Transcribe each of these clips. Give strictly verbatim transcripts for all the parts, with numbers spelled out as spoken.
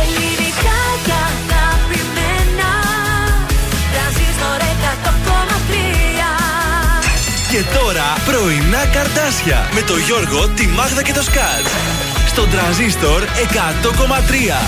Ελληνικά και αγαπημένα. Τρανζίστορ εκατό κόμμα τρία. Και τώρα πρωινά καρτάσια με το Γιώργο, τη Μάγδα και το Σκάτ. Στον Τρανζίστορ εκατό κόμμα τρία.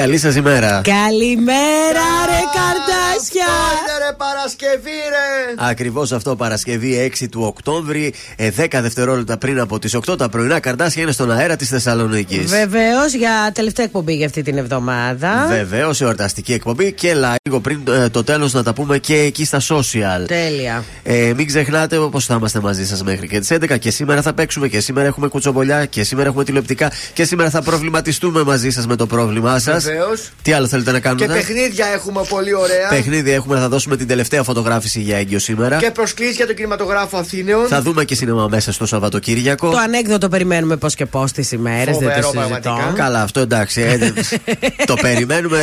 Καλή σας ημέρα. Καλημέρα ρε καρτάσια. Άντε ρε Παρασκευή ρε. Ακριβώς αυτό, Παρασκευή έξι του Οκτώβρη, δέκα δευτερόλεπτα πριν από τις οκτώ τα πρωινά καρτάσια είναι στον αέρα της Θεσσαλονίκης. Βεβαίως, για τελευταία εκπομπή για αυτή την εβδομάδα. Βεβαίως, εορταστική εκπομπή και λίγο πριν το τέλος να τα πούμε και εκεί στα social. Τέλεια. ε, Μην ξεχνάτε πως θα είμαστε μαζί σας μέχρι και τις έντεκα. Και σήμερα θα παίξουμε και σήμερα έχουμε κουτσομπολιά και σήμερα έχουμε τηλεοπτικά και σήμερα θα προβληματιστούμε μαζί σας με το πρόβλημά σας. Βεβαίως. Τι άλλο θέλετε να κάνουμε? Και παιχνίδια έχουμε πολύ ωραία. Παιχνίδια έχουμε, θα δώσουμε την τελευταία φωτογράφηση για έγκυο σήμερα. Και προσκλήσεις για τον κινηματογράφο Αθήνεων. Θα δούμε και σινεμά μέσα στο Σαββατοκύριακο. Το ανέκδοτο περιμένουμε πώς και πώς τις ημέρες. Δεν το συζητώ. Καλά, αυτό εντάξει. Ε, το περιμένουμε.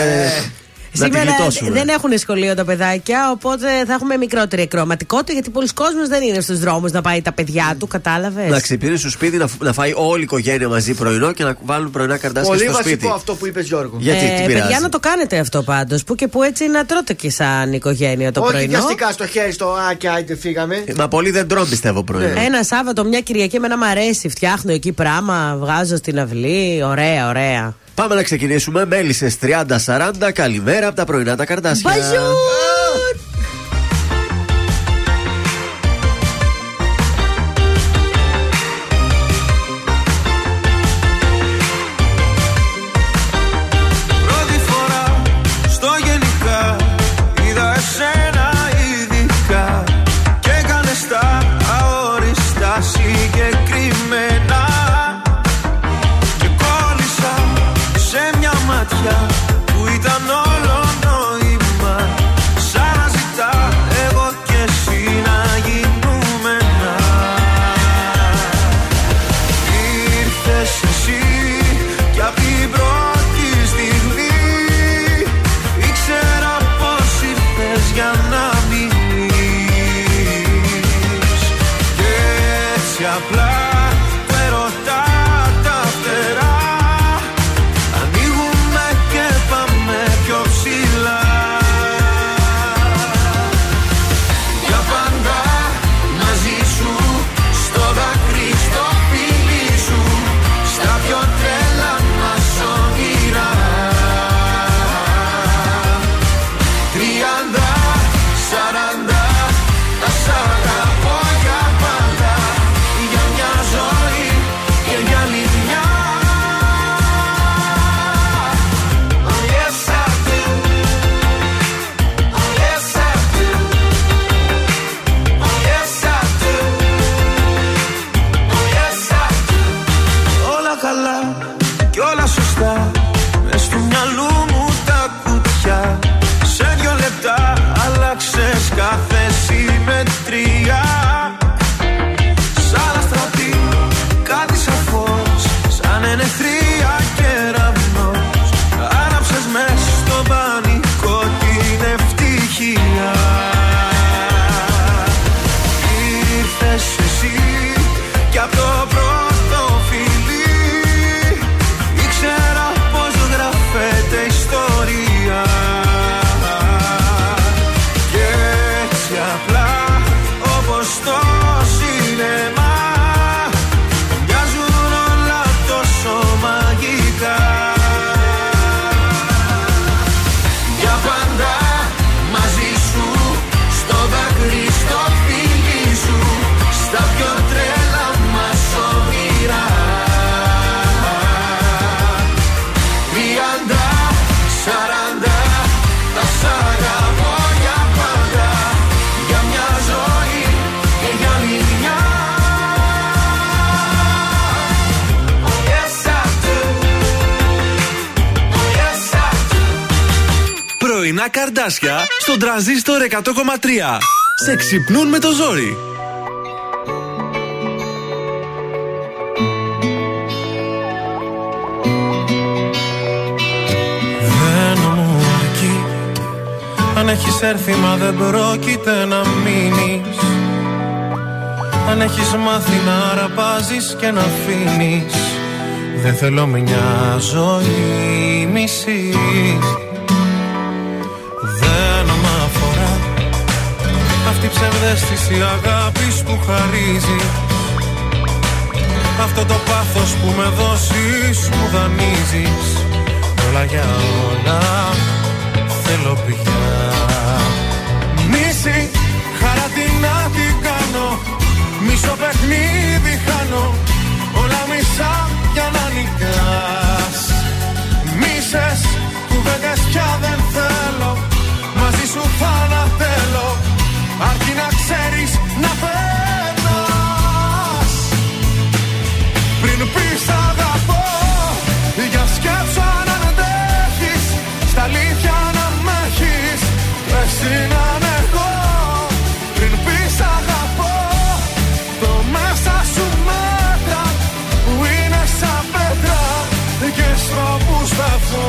Σήμερα δεν έχουν σχολείο τα παιδάκια, οπότε θα έχουμε μικρότερη εκκροματικότητα γιατί πολλοί κόσμος δεν είναι στους δρόμους να πάει τα παιδιά του, κατάλαβες. Να ξυπνήσει στο σπίτι, να, να φάει όλη η οικογένεια μαζί πρωινό και να βάλουν πρωινά καρτάσια στο σπίτι. Πολύ βασικό αυτό που είπες, Γιώργο. Γιατί ε, παιδιά, να το κάνετε αυτό πάντως, που και που έτσι να τρώτε και σαν οικογένεια το όχι πρωινό. Όχι βιαστικά στο χέρι, στο α και άιντε φύγαμε. Μα πολλοί δεν τρώνε, πιστεύω, πρωινό. Ναι. Ένα Σάββατο, μια Κυριακή, εμένα μ' αρέσει. Φτιάχνω εκεί πράγμα, βγάζω στην αυλή. Ωραία, ωραία. Πάμε να ξεκινήσουμε. Μέλισσες τριάντα σαράντα. Καλημέρα από τα πρωινά τα καρτάσια. Bonjour! Καρδάσια στον Τρανζίστορ εκατό κόμμα τρία. Σε ξυπνούν με το ζόρι. Δεν μου αρκεί. Αν έχεις έρθει, μα δεν πρόκειται να μείνεις. Αν έχεις μάθει να ραπάζεις και να αφήνεις. Δεν θέλω μια ζωή μισή. εσείς. Δεν μ' αφορά αυτή η ψευδαίσθηση αγάπης που χαρίζει. Αυτό το πάθος που με δώσεις μου δανείζεις. Όλα για όλα θέλω πια. Μίση, χαρά τι να την κάνω. Μισό παιχνίδι χάνω. Όλα μισά για να νικάς. Μίσες, κουβέντες πια δεν θέλω. Μαζί σου θα να θέλω. Αρκεί να ξέρεις να περνάς. Πριν πεις αγαπώ, για σκέψω αν αντέχεις. Στα αλήθεια να μ' έχεις. Εσύ να είναι εγώ. Πριν πεις αγαπώ, το μέσα σου μέτρα που είναι σαν πέτρα και στρόπου σταθώ.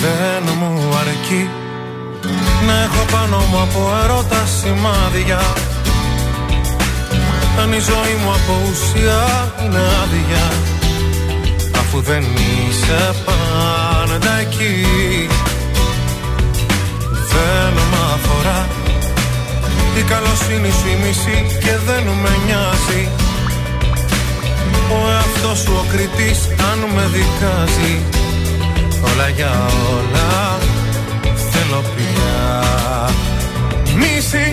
Δεν μου αρκεί να έχω πάνω μου από ερώτα σημάδια. Αν η ζωή μου από ουσία είναι άδεια, αφού δεν είσαι πάντα εκεί. Δεν μ' αφορά η καλοσύνη σου η μισή και δεν με νοιάζει. Ο εαυτός σου ο κριτής αν με δικάζει. Όλα για όλα θέλω πια. Μίση,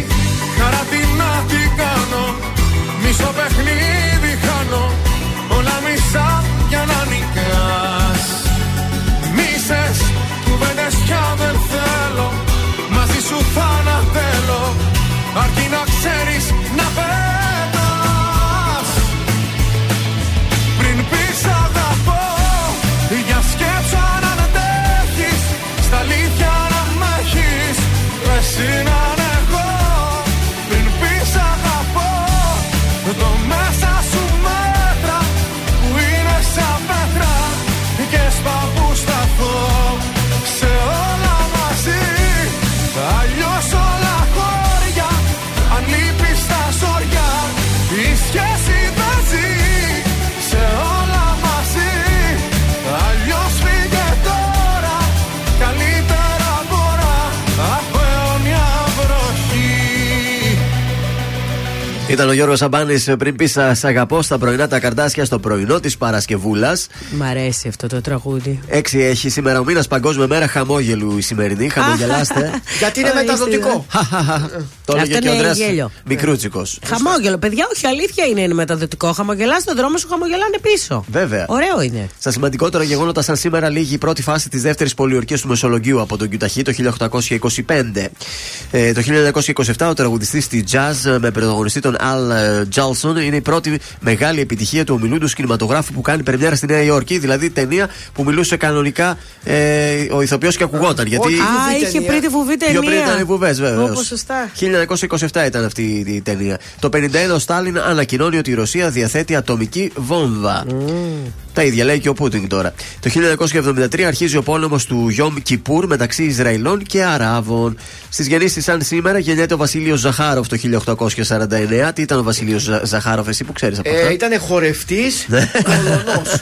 χαρά τι να την κάνω. Μισό παιχνίδι χάνω. Όλα μισά για να νικάς. Μίσες, κουβέντες πια δεν θέλω. Μαζί σου θα να θέλω. Αρκεί να ξέρεις να πέτας. Πριν πεις αγαπώ, για σκέψω αν αντέχεις. Στα αλήθεια να μ' έχεις. Εσύ να είναι εγώ. Πριν πεις αγαπώ, το μέσα σου μέτρα που είναι σαν πέτρα και σπαπού σταθώ. Σε όλα μαζί, αλλιώς όλα χώρια. Αν λείπεις τα ζόρια, η σχέση δεν ζει. Σε όλα μαζί, αλλιώς φύγε τώρα. Καλύτερα μπορώ από αιώνια βροχή. Ήταν ο Γιώργος Σαμπάνης πριν πει «Σ' αγαπώ» στα πρωινά τα Καρντάσια στο πρωινό της Παρασκευούλας. Μ' αρέσει αυτό το τραγούδι. Έξι έχει σήμερα ο μήνας, παγκόσμια μέρα χαμόγελου η σημερινή. Χαμογελάστε. Γιατί είναι μεταδοτικό. Το έλεγε και ο Ανδρέας Μικρούτσικος. Χαμόγελο, παιδιά, όχι, αλήθεια είναι, είναι μεταδοτικό. Χαμογελάς στον δρόμο σου, χαμογελάνε πίσω. Βέβαια. Ωραίο είναι. Στα σημαντικότερα γεγονότα, σαν σήμερα λήγει η πρώτη φάση της δεύτερης πολιορκίας του Μεσολογγίου από τον Κιουταχή το χίλια οκτακόσια είκοσι πέντε. Ε, το χίλια εννιακόσια εικοσιεπτά ο τραγουδιστής στη jazz με πρωταγωνιστή τον Al Jolson είναι η πρώτη μεγάλη επιτυχία του ομιλούντος κινηματογράφου που κάνει πρεμιέρα στη Νέα Υόρκη. Δηλαδή ταινία που μιλούσε κανονικά ε, ο ηθοποιός και ακουγόταν. Γιατί α, είχε πριν τη βουβή ταινία. Πιο πριν ήταν οι βουβές, βέβαια. χίλια εννιακόσια εικοσιεπτά ήταν αυτή η ταινία. Το χίλια εννιακόσια πενήντα ένα ο Στάλιν ανακοινώνει ότι η Ρωσία διαθέτει ατομική βόμβα. Mm. Τα ίδια λέει και ο Πούτιν τώρα. Το χίλια εννιακόσια εβδομήντα τρία αρχίζει ο πόλεμος του Γιόμ Κιπούρ μεταξύ Ισραηλών και Αράβων. Στις γεννήσεις σαν σήμερα γεννιέται ο Βασίλειος Ζαχάροφ το χίλια οκτακόσια σαράντα εννέα. Τι ήταν ο Βασίλειος Ζαχάροφ, εσύ που ξέρεις από αυτά? Ε, ήτανε χορευτής. Πολωνός.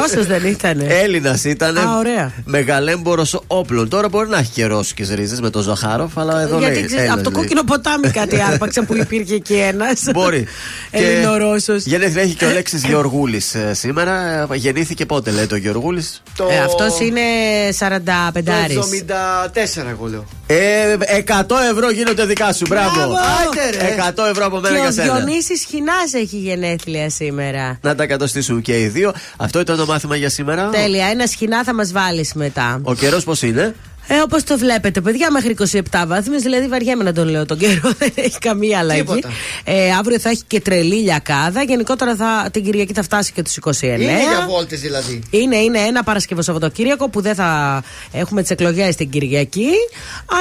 Ρώσος δεν ήτανε. Έλληνας ήτανε. Α, ωραία. Μεγαλέμπορος όπλων. Τώρα μπορεί να έχει και ρώσικες ρίζες με τον Ζαχάροφ, αλλά εδώ γιατί λέει, ξέρεις, από το κόκκινο ποτάμι κάτι άρπαξε που υπήρχε και ένας. Μπορεί. Ελληνορώσος. Γενέθλια έχει και ο Αλέξης Γεωργούλης σήμερα. Γεννήθηκε πότε, λέει το Γεωργούλης? Το... Ε, αυτός είναι σαράντα πέντε. Το εβδομήντα τέσσερα, εγώ λέω. Ε, εκατό ευρώ γίνονται δικά σου, μπράβο. μπράβο. Άτε, εκατό ευρώ από μένα για σένα. Ο Διονύσης Χινάς έχει γενέθλια σήμερα. Να τα εκατοστήσουν και οι δύο. Αυτό ήταν το μάθημα για σήμερα. Τέλεια, ένα Χινά θα μας βάλεις μετά. Ο καιρός πώς είναι? Ε, όπως το βλέπετε, παιδιά, μέχρι είκοσι επτά βαθμούς, δηλαδή βαριέμαι να τον λέω τον καιρό, δεν έχει καμία αλλαγή. Ε, αύριο θα έχει και τρελή λιακάδα. Γενικότερα θα, την Κυριακή θα φτάσει και τους είκοσι εννέα. Είναι για βόλτες δηλαδή. Είναι, είναι ένα Παρασκευό Σαββατοκύριακο που δεν θα έχουμε τις εκλογές την Κυριακή,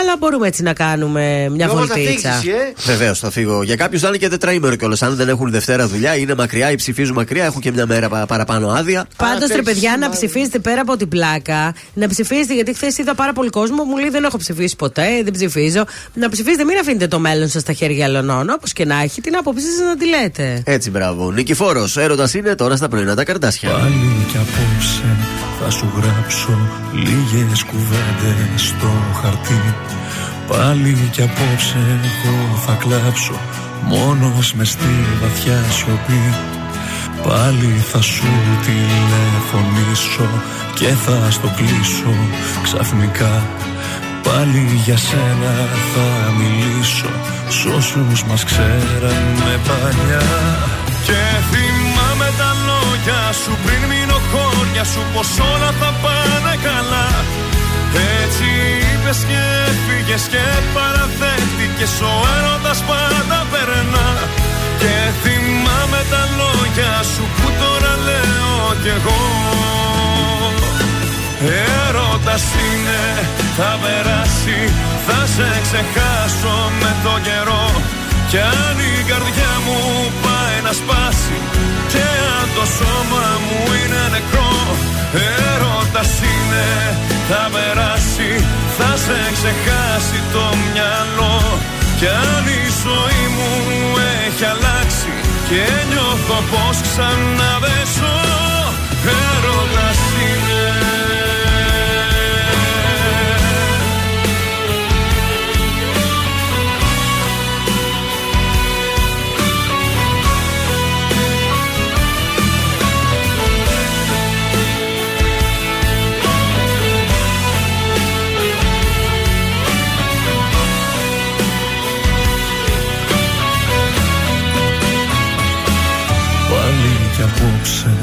αλλά μπορούμε έτσι να κάνουμε μια βολτίτσα. Ε? Βεβαίως θα φύγω. Για κάποιους θα είναι και τετραήμερο κιόλας. Αν δεν έχουν Δευτέρα δουλειά, είναι μακριά ή ψηφίζουν μακριά, έχουν και μια μέρα παραπάνω άδεια. Πάντως, ρε παιδιά, να ψηφίζετε πέρα από την πλάκα, να ψηφίζετε, γιατί χθες είδα πάρα πολύ κόσμο μου λέει: δεν έχω ψηφίσει ποτέ, δεν ψηφίζω. Να ψηφίζετε, μην αφήνετε το μέλλον σας στα χέρια αλλωνών. Όπως και να έχει, την άποψή σας να τη λέτε. Έτσι, μπράβο. Νικηφόρος, έρωτας είναι τώρα στα πρωινά τα Καρντάσια. Πάλι κι απόψε θα σου γράψω λίγες κουβέντες στο χαρτί. Πάλι κι απόψε εγώ θα κλάψω μόνος μες στη βαθιά σιωπή. Πάλι θα σου τηλεφωνήσω και θα στο κλείσω ξαφνικά. Πάλι για σένα θα μιλήσω σ' όσους μας ξέρανε παλιά. Και θυμάμαι τα λόγια σου πριν μείνω χώρια σου πως όλα θα πάνε καλά. Έτσι είπες και έφυγες και παραδέχτηκες, ο έρωτας πάντα περνά. Και θυμάμαι τα λόγια σου που τώρα λέω κι εγώ. Έρωτας είναι, θα περάσει, θα σε ξεχάσω με τον καιρό. Κι αν η καρδιά μου πάει να σπάσει και αν το σώμα μου είναι νεκρό, έρωτας είναι, θα περάσει, θα σε ξεχάσει το μυαλό. Κι αν η ζωή μου έχει αλλάξει και νιώθω πως ξαναβέσω, έρωτας είναι. Απόψε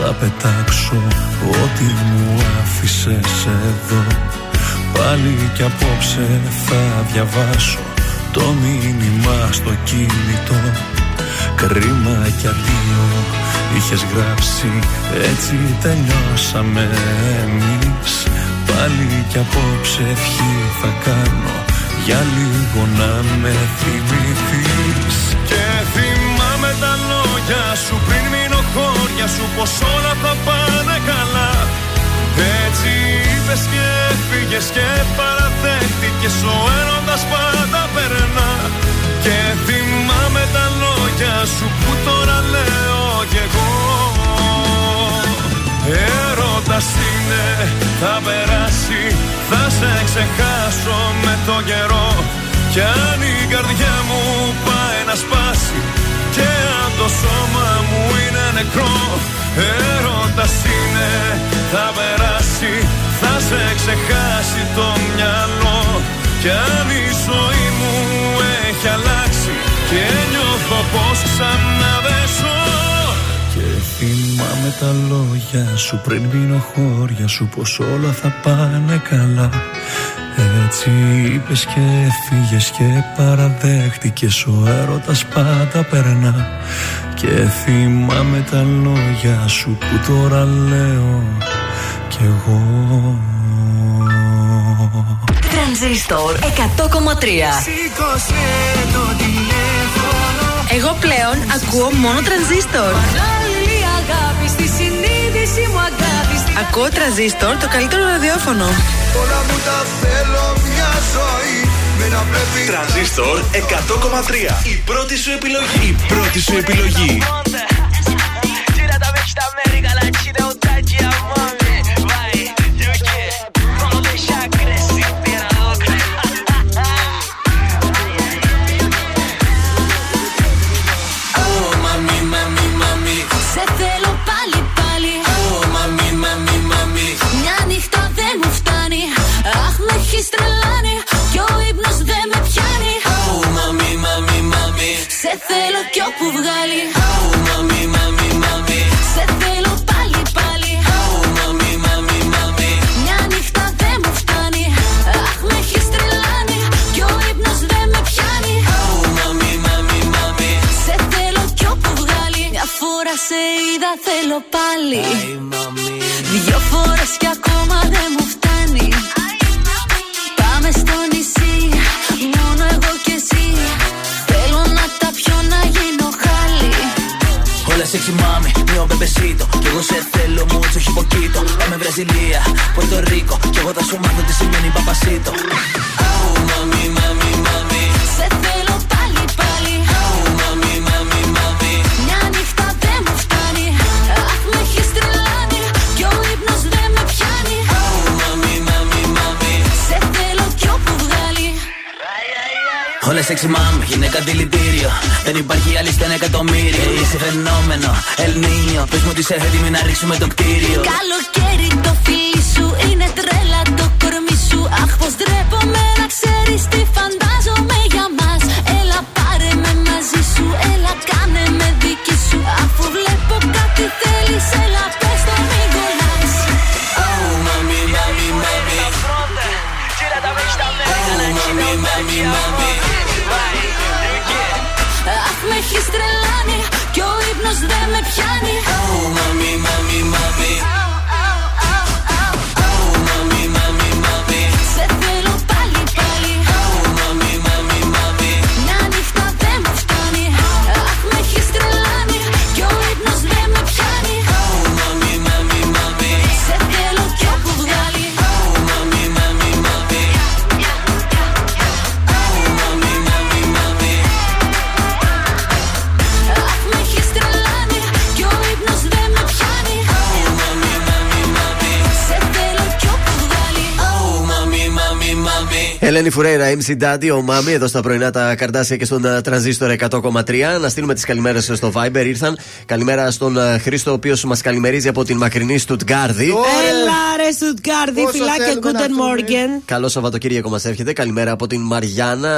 θα πετάξω ό,τι μου άφησες εδώ. Πάλι κι απόψε θα διαβάσω το μήνυμα στο κινητό. Κρίμα κι αδείο είχες γράψει, έτσι τελειώσαμε εμείς. Πάλι κι απόψε ευχή θα κάνω για λίγο να με θυμηθείς. Και θυμάμαι τα λόγια σου πριν μείνω χώρια σου πως όλα θα πάνε καλά. Έτσι είπες και έφυγες και παραδέχτηκες, ο έρωτας πάντα περνά. Και θυμάμαι τα λόγια σου που τώρα λέω κι εγώ. Έρωτας είναι, θα περάσει, θα σε ξεχάσω με τον καιρό. Κι αν η καρδιά μου πάει να σπάσει και αν το σώμα μου είναι νεκρό, έρωτας είναι, θα περάσει, θα σε ξεχάσει το μυαλό. Κι αν η ζωή μου έχει αλλάξει και νιώθω πως ξαναβέσω. Και θυμάμαι τα λόγια σου πριν μείνω χώρια σου πως όλα θα πάνε καλά. Έτσι είπες και έφυγες και παραδέχτηκες, ο έρωτας πάντα περνά. Και θυμάμαι τα λόγια σου που τώρα λέω κι εγώ. Τρανζίστορ εκατό κόμμα τρία. Σήκωσε το τηλέφωνο. Εγώ πλέον ακούω μόνο Τρανζίστορ. Παράλληλη αγάπη στη συνείδηση μου αγάπη. Ακούω Τρανζίστορ, το καλύτερο ραδιόφωνο. Όλα μου τα θέλω μια ζωή. Τρανζίστορ εκατό κόμμα τρία. Η πρώτη σου επιλογή. Η πρώτη σου επιλογή. Σε θέλω κι όπου βγάλει. Oh, mami, mami, mami. Σε θέλω πάλι, πάλι. Oh, mami, mami, mami. Μια νύχτα δεν μου φτάνει. Αχ, με έχεις τρελάνει. Κι ο ύπνος δεν με πιάνει. Oh, mami, mami, mami. Σε θέλω κι όπου βγάλει. Μια φορά σε είδα, θέλω πάλι. Ay, mami. Δυο φορές κι ακόμα δεν μου φτάνει. Ay, mami. Πάμε στο νησί. Μόνο εγώ κι εσύ. Σε ξυμάμαι, νιώ μπεμπεσίτο. Κι εγώ σε θέλω, μου τσοχυποκίτο. Πάμε βρε Βραζιλία, Πορτορίκο. Κι εγώ θα σου μάθω τι σημαίνει παπασίτο. Αου, μαμί, μαμί, μαμί. Σε θέλω πάλι, πάλι. Αου, μαμί, μαμί, μαμί. Μια νύχτα δεν μου φτάνει. Αχ, με έχεις τρελάνει. Κι ο ύπνος δεν με πιάνει. Αου, μαμί, μαμί, μαμί. Σε θέλω κι όπου βγάλει. Όλες sexy mom, γυναίκα δηλητήριο. Δεν υπάρχει άλλη στα ένα εκατομμύριο. Είσαι φαινόμενο, Ελνίνιο. Πες μου ότι είσαι έτοιμη να ρίξουμε το κτίριο. Καλοκαίρι το φίλι σου είναι τρέλα το κορμί σου. Αχ, πως ντρέπομαι να ξέρεις τι φαντάζομαι για μας. Έλα πάρε με μαζί σου, έλα κάνε με δική σου. Αφού βλέπω κάτι θέλεις, έλα πες το μη κολλάς. Oh, mami, mami, mami. Oh, mami, mami, mami. Αχ, με έχεις τρελάνει κι ο ύπνος δεν με πιάνει. Oh, mami, mami, mami. Oh, mami, mami, mami. Σε θέλω πάλι, πάλι. Oh, mami, mami, mami. Μια νύχτα δεν μου φτάνει. Αχ, με έχεις τρελάνει κι ο ύπνος δεν με πιάνει. Oh, mami, mami, mami. Σε θέλω κι όπου βγάλει. Oh, mami, mami, mami. Ελένη Φουρέιρα, εμ σι Daddy, ο Μάμι, εδώ στα πρωινά τα Καρντάσια και στον Τρανζίστορ εκατό κόμμα τρία. Να στείλουμε τις καλημέρες στο Viber. Ήρθαν. Καλημέρα στον Χρήστο, ο οποίος μας καλημερίζει από την μακρινή Στουτγκάρδη. Έλα, ρε Στουτγκάρδη, φιλάκια, Guten Morgen. Καλό Σαββατοκύριακο μας έρχεται. Καλημέρα από την Μαριάννα,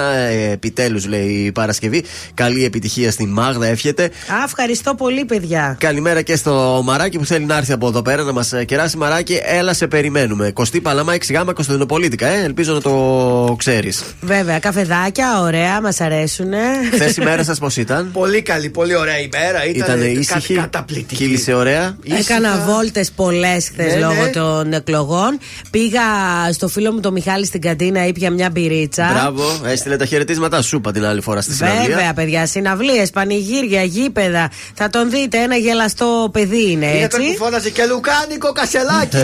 επιτέλους λέει η Παρασκευή. Καλή επιτυχία στην Μάγδα, εύχεται. Α, ευχαριστώ πολύ, παιδιά. Καλημέρα και στο Μαράκι που θέλει να έρθει από εδώ πέρα να μας κεράσει. Μαράκι, έλα, σε περιμένουμε. Κωστή Παλαμά, έξι Γ, Κωνσταντινοπολίτικα, ε, ελπίζω να το. Ξέρεις. Βέβαια, καφεδάκια, ωραία, μας αρέσουνε. Χθες η μέρα σας πώς ήταν? Πολύ καλή, πολύ ωραία ημέρα. Ήταν ήσυχη, καταπληκτική. Κύλησε ωραία. Έκανα βόλτες πολλές χθες, ναι, λόγω ναι. των εκλογών. Πήγα στο φίλο μου τον Μιχάλη στην καντίνα, ήπια μια μπυρίτσα. Μπράβο, έστειλε τα χαιρετίσματά σου την άλλη φορά στη συναυλία. Βέβαια, παιδιά, συναυλίες, πανηγύρια, γήπεδα. Θα τον δείτε, ένα γελαστό παιδί είναι. Είναι που φώναζε και λουκάνικο Κασελάκι.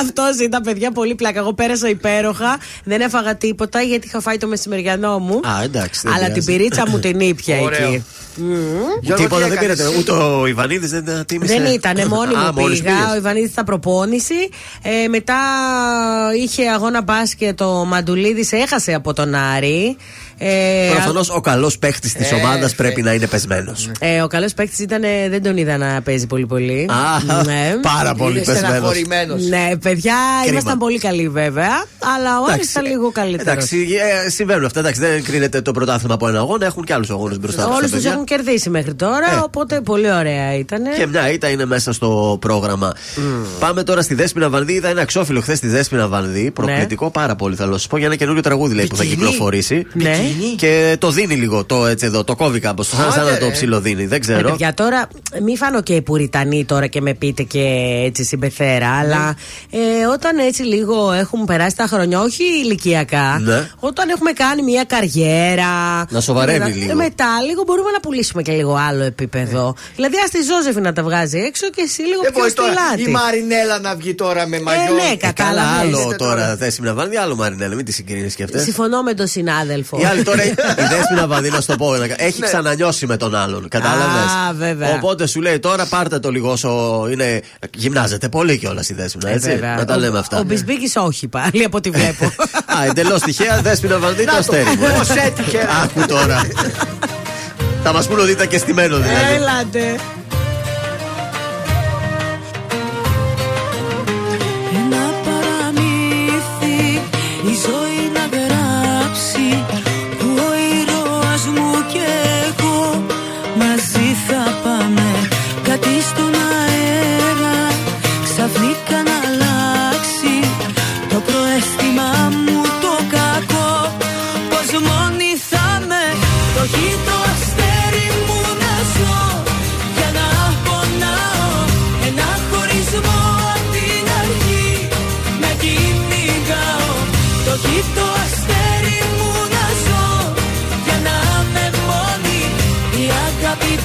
Αυτό ήταν, παιδιά, πολύ πλάκα. Εγώ πέρασα υπέροχα. Δεν έφαγα τίποτα γιατί είχα φάει το μεσημεριανό μου. Α, εντάξει, αλλά διάζει. Την πυρίτσα μου την ήπια εκεί. Mm. Τίποτα δεν πήρατε. Ούτε ο Ιβαννίδης δεν τα τίμησε. Δεν ήταν, μόνοι μου πήγα. Πήγες. Ο Ιβαννίδης θα προπόνηση. Ε, μετά είχε αγώνα μπάσκετ. Ο Μαντουλίδης έχασε από τον Άρη. Ε, Προφανώς α... ο καλός παίχτης της ε, ομάδας ε, πρέπει ε, να είναι πεσμένος. Ε, ο καλός παίχτης ήταν, δεν τον είδα να παίζει πολύ πολύ. Α, ναι. Πάρα πολύ πεσμένος. Ναι, παιδιά, κρίμα. Ήμασταν πολύ καλοί βέβαια, αλλά ο Άρης ήταν λίγο καλύτερος. Εντάξει, ε, συμβαίνουν αυτά. Εντάξει, δεν κρίνεται το πρωτάθλημα από ένα αγώνα, έχουν και άλλους αγώνες μπροστά τους. Όλους τους έχουν κερδίσει μέχρι τώρα, ε. οπότε πολύ ωραία ήταν. Και μια ήττα είναι μέσα στο πρόγραμμα. Mm. Πάμε τώρα στη Δέσποινα Βανδή. Είδα ένα ξόφυλλο χθες στη Δέσποινα Βανδή, προκλητικό πάρα πολύ, θα σου πω, για ένα καινούριο τραγούδι λέει που θα κυκλοφορήσει. Και το δίνει λίγο το έτσι εδώ, το κόβει κάπως. Σαν να το ψιλοδίνει, δεν ξέρω. Ε, παιδιά, τώρα μη φάνω και Πουριτανή τώρα και με πείτε και έτσι συμπεθέρα, mm. αλλά ε, όταν έτσι λίγο έχουμε περάσει τα χρόνια, όχι ηλικιακά, ναι. όταν έχουμε κάνει μια καριέρα. Να σοβαρεύει μετά, λίγο. Μετά λίγο μπορούμε να πουλήσουμε και λίγο άλλο επίπεδο. Ε. Δηλαδή, α τη Ζώζεφη να τα βγάζει έξω και εσύ λίγο ε, πιο στο λάτι. Η Μαρινέλα να βγει τώρα με μαγιό. Ε, ναι, κατάλαβα. Ε, άλλο τώρα θέση να βάλει, άλλο Μαρινέλα, μην τη συγκρίνει και αυτές. Συμφωνώ με τον συνάδελφο. Τώρα η Δέσποινα Βανδή, να σου το πω, έχει ξανανιώσει με τον άλλον. Κατάλαβες. Οπότε σου λέει τώρα πάρτε το λίγο όσο είναι. Γυμνάζεται πολύ κιόλας η Δέσποινα, έτσι. Να τα λέμε αυτά. Ο Μπισμπίκης όχι πάλι από ό,τι βλέπω. Α, εντελώς τυχαία Δέσποινα Βανδή το αστέρι. Πώς έτυχε. Άκου τώρα. Θα μας πούνε ότι ήταν και στημένο δηλαδή. Έλατε. Ένα παραμύθι η ζωή να γράψει.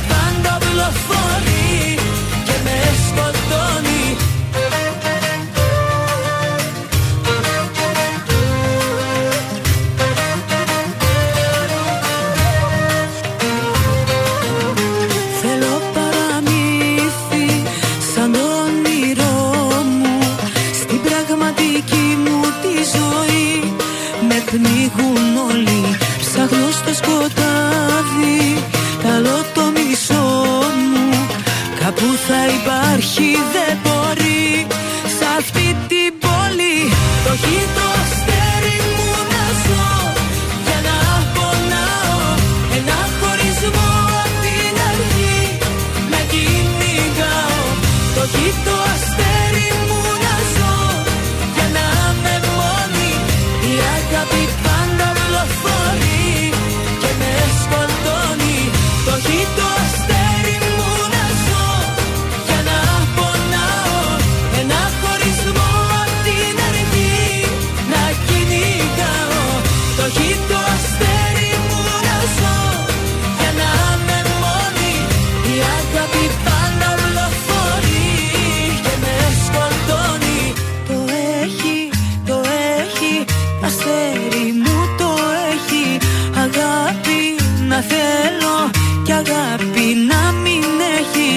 Πάντα βλοφορεί και με σκοτώνει. πνίγουν όλοι. Ψάχνω στο σκοτάδι, ταλώ το μισό μου. Κάπου θα υπάρχει, δεν μπορεί. Σ' αυτή την πόλη το χείτο αστέρι μου να ζω. Για να πονάω ένα χωρισμό απ' την αρχή. Να κυνηγάω το χείτο αστέρι μου να ζω. Για να με μόνη η αγάπη πάντα βλοφορεί και με σκοτώνει. Το χείτο αστέρι μου να ζω. Για να πονάω ένα χωρισμό απ' την αρχή. Να κυνηγάω το χείτο αστέρι μου να ζω. Για να με μόνη η αγάπη πάντα βλοφορεί και με σκοτώνει. Το έχει, το έχει, αστέρι μου το έχει. Αγάπη να θέλω και αγάπη να μην έχει.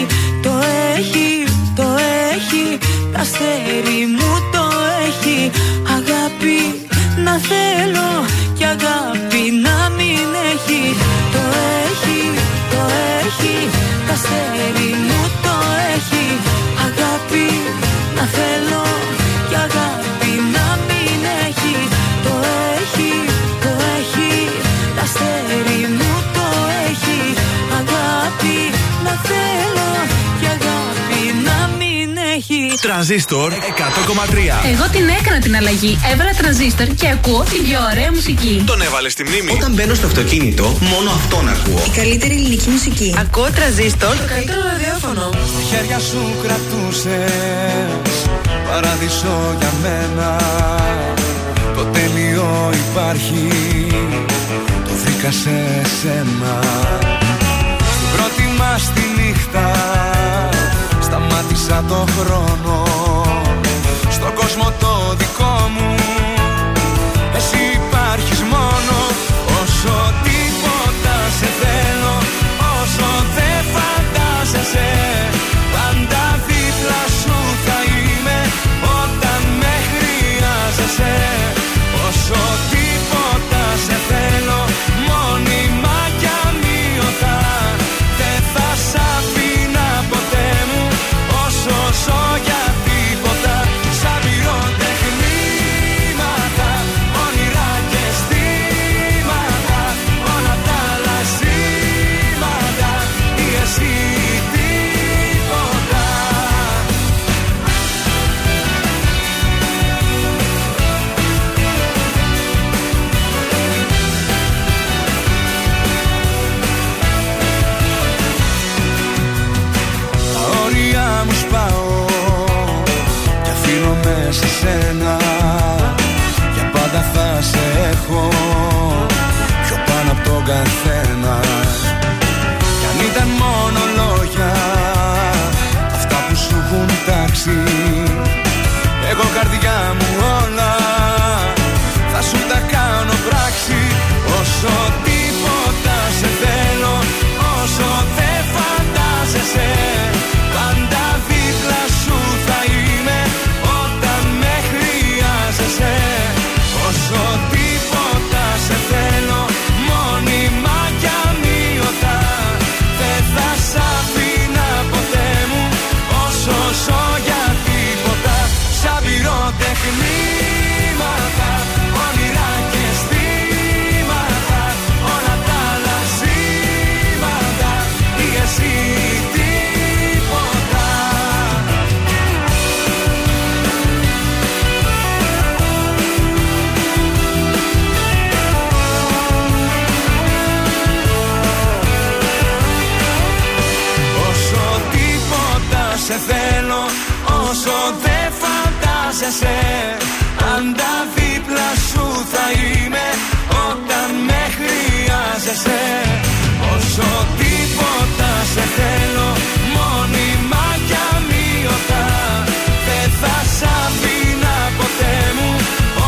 Το έχει, το έχει, αστέρι μου το έχει. Αγάπη να θέλω και αγάπη να μην έχει. Το έχει, το έχει, αστέρι μου το έχει. Αγάπη να θέλω και αγάπη να μην έχει. Το έχει, το έχει, αστέρι μου το έχει. Αγάπη να θέλω και αγάπη να μην έχει. Τρανζίστορ εκατό κόμμα τρία. Εγώ την έκανα την αλλαγή. Έβαλα τρανζίστορ και ακούω την πιο ωραία μουσική. Τον έβαλε στη μνήμη. Όταν μπαίνω στο αυτοκίνητο, μόνο αυτόν ακούω. Η καλύτερη ελληνική μουσική. Ακούω τρανζίστορ. Το καλύτερο ραδιόφωνο. Στη χέρια σου κρατούσες παράδεισο για μένα. Το τέλειο υπάρχει. Το βρήκα σε σένα. Στην πρώτη μας τη νύχτα σταμάτησα το χρόνο. Στον κόσμο το δικό μου εσύ υπάρχεις μόνο. Όσο τίποτα σε θέλω, όσο δεν φαντάζεσαι, πάντα δίπλα σου θα είμαι όταν με χρειάζεσαι. Όσο τίποτα σε θέλω, μόνιμα κι αμοιωτά, δεν θα σ' αφήνα ποτέ μου, όσο ζω για τίποτα. Σαν πυροτεχνήματα, όνειρα και αισθήματα, όλα τα λασίματα, ή εσύ ή τίποτα. Όρια μου σπάω και αφήνομαι σε σένα. Για πάντα θα σε έχω πιο πάνω από τον καθένα. Κι αν ήταν μόνο λόγια αυτά που σου έχουν τάξει, εγώ καρδιά μου όλα θα σου τα κάνω πράξη. Όσο τίποτα σε θέλω, όσο δεν φαντάζεσαι, πάντα δίπλα σου θα είμαι όταν με χρειάζεσαι. Όσο τίποτα σε θέλω, μόνιμα κι αμοιωτά, δεν θα σ' αφήνα ποτέ μου, όσο ζω για τίποτα. Σαν πυροτεχνήματα, όνειρα και αισθήματα, όλα τα λασίματα, ή εσύ. Σε θέλω, όσο δεν φαντάζεσαι, πάντα δίπλα σου θα είμαι όταν με χρειάζεσαι. Όσο τίποτα σε θέλω, μόνιμα κι αμοιωτά, δεν θα σ' αφήνα ποτέ μου,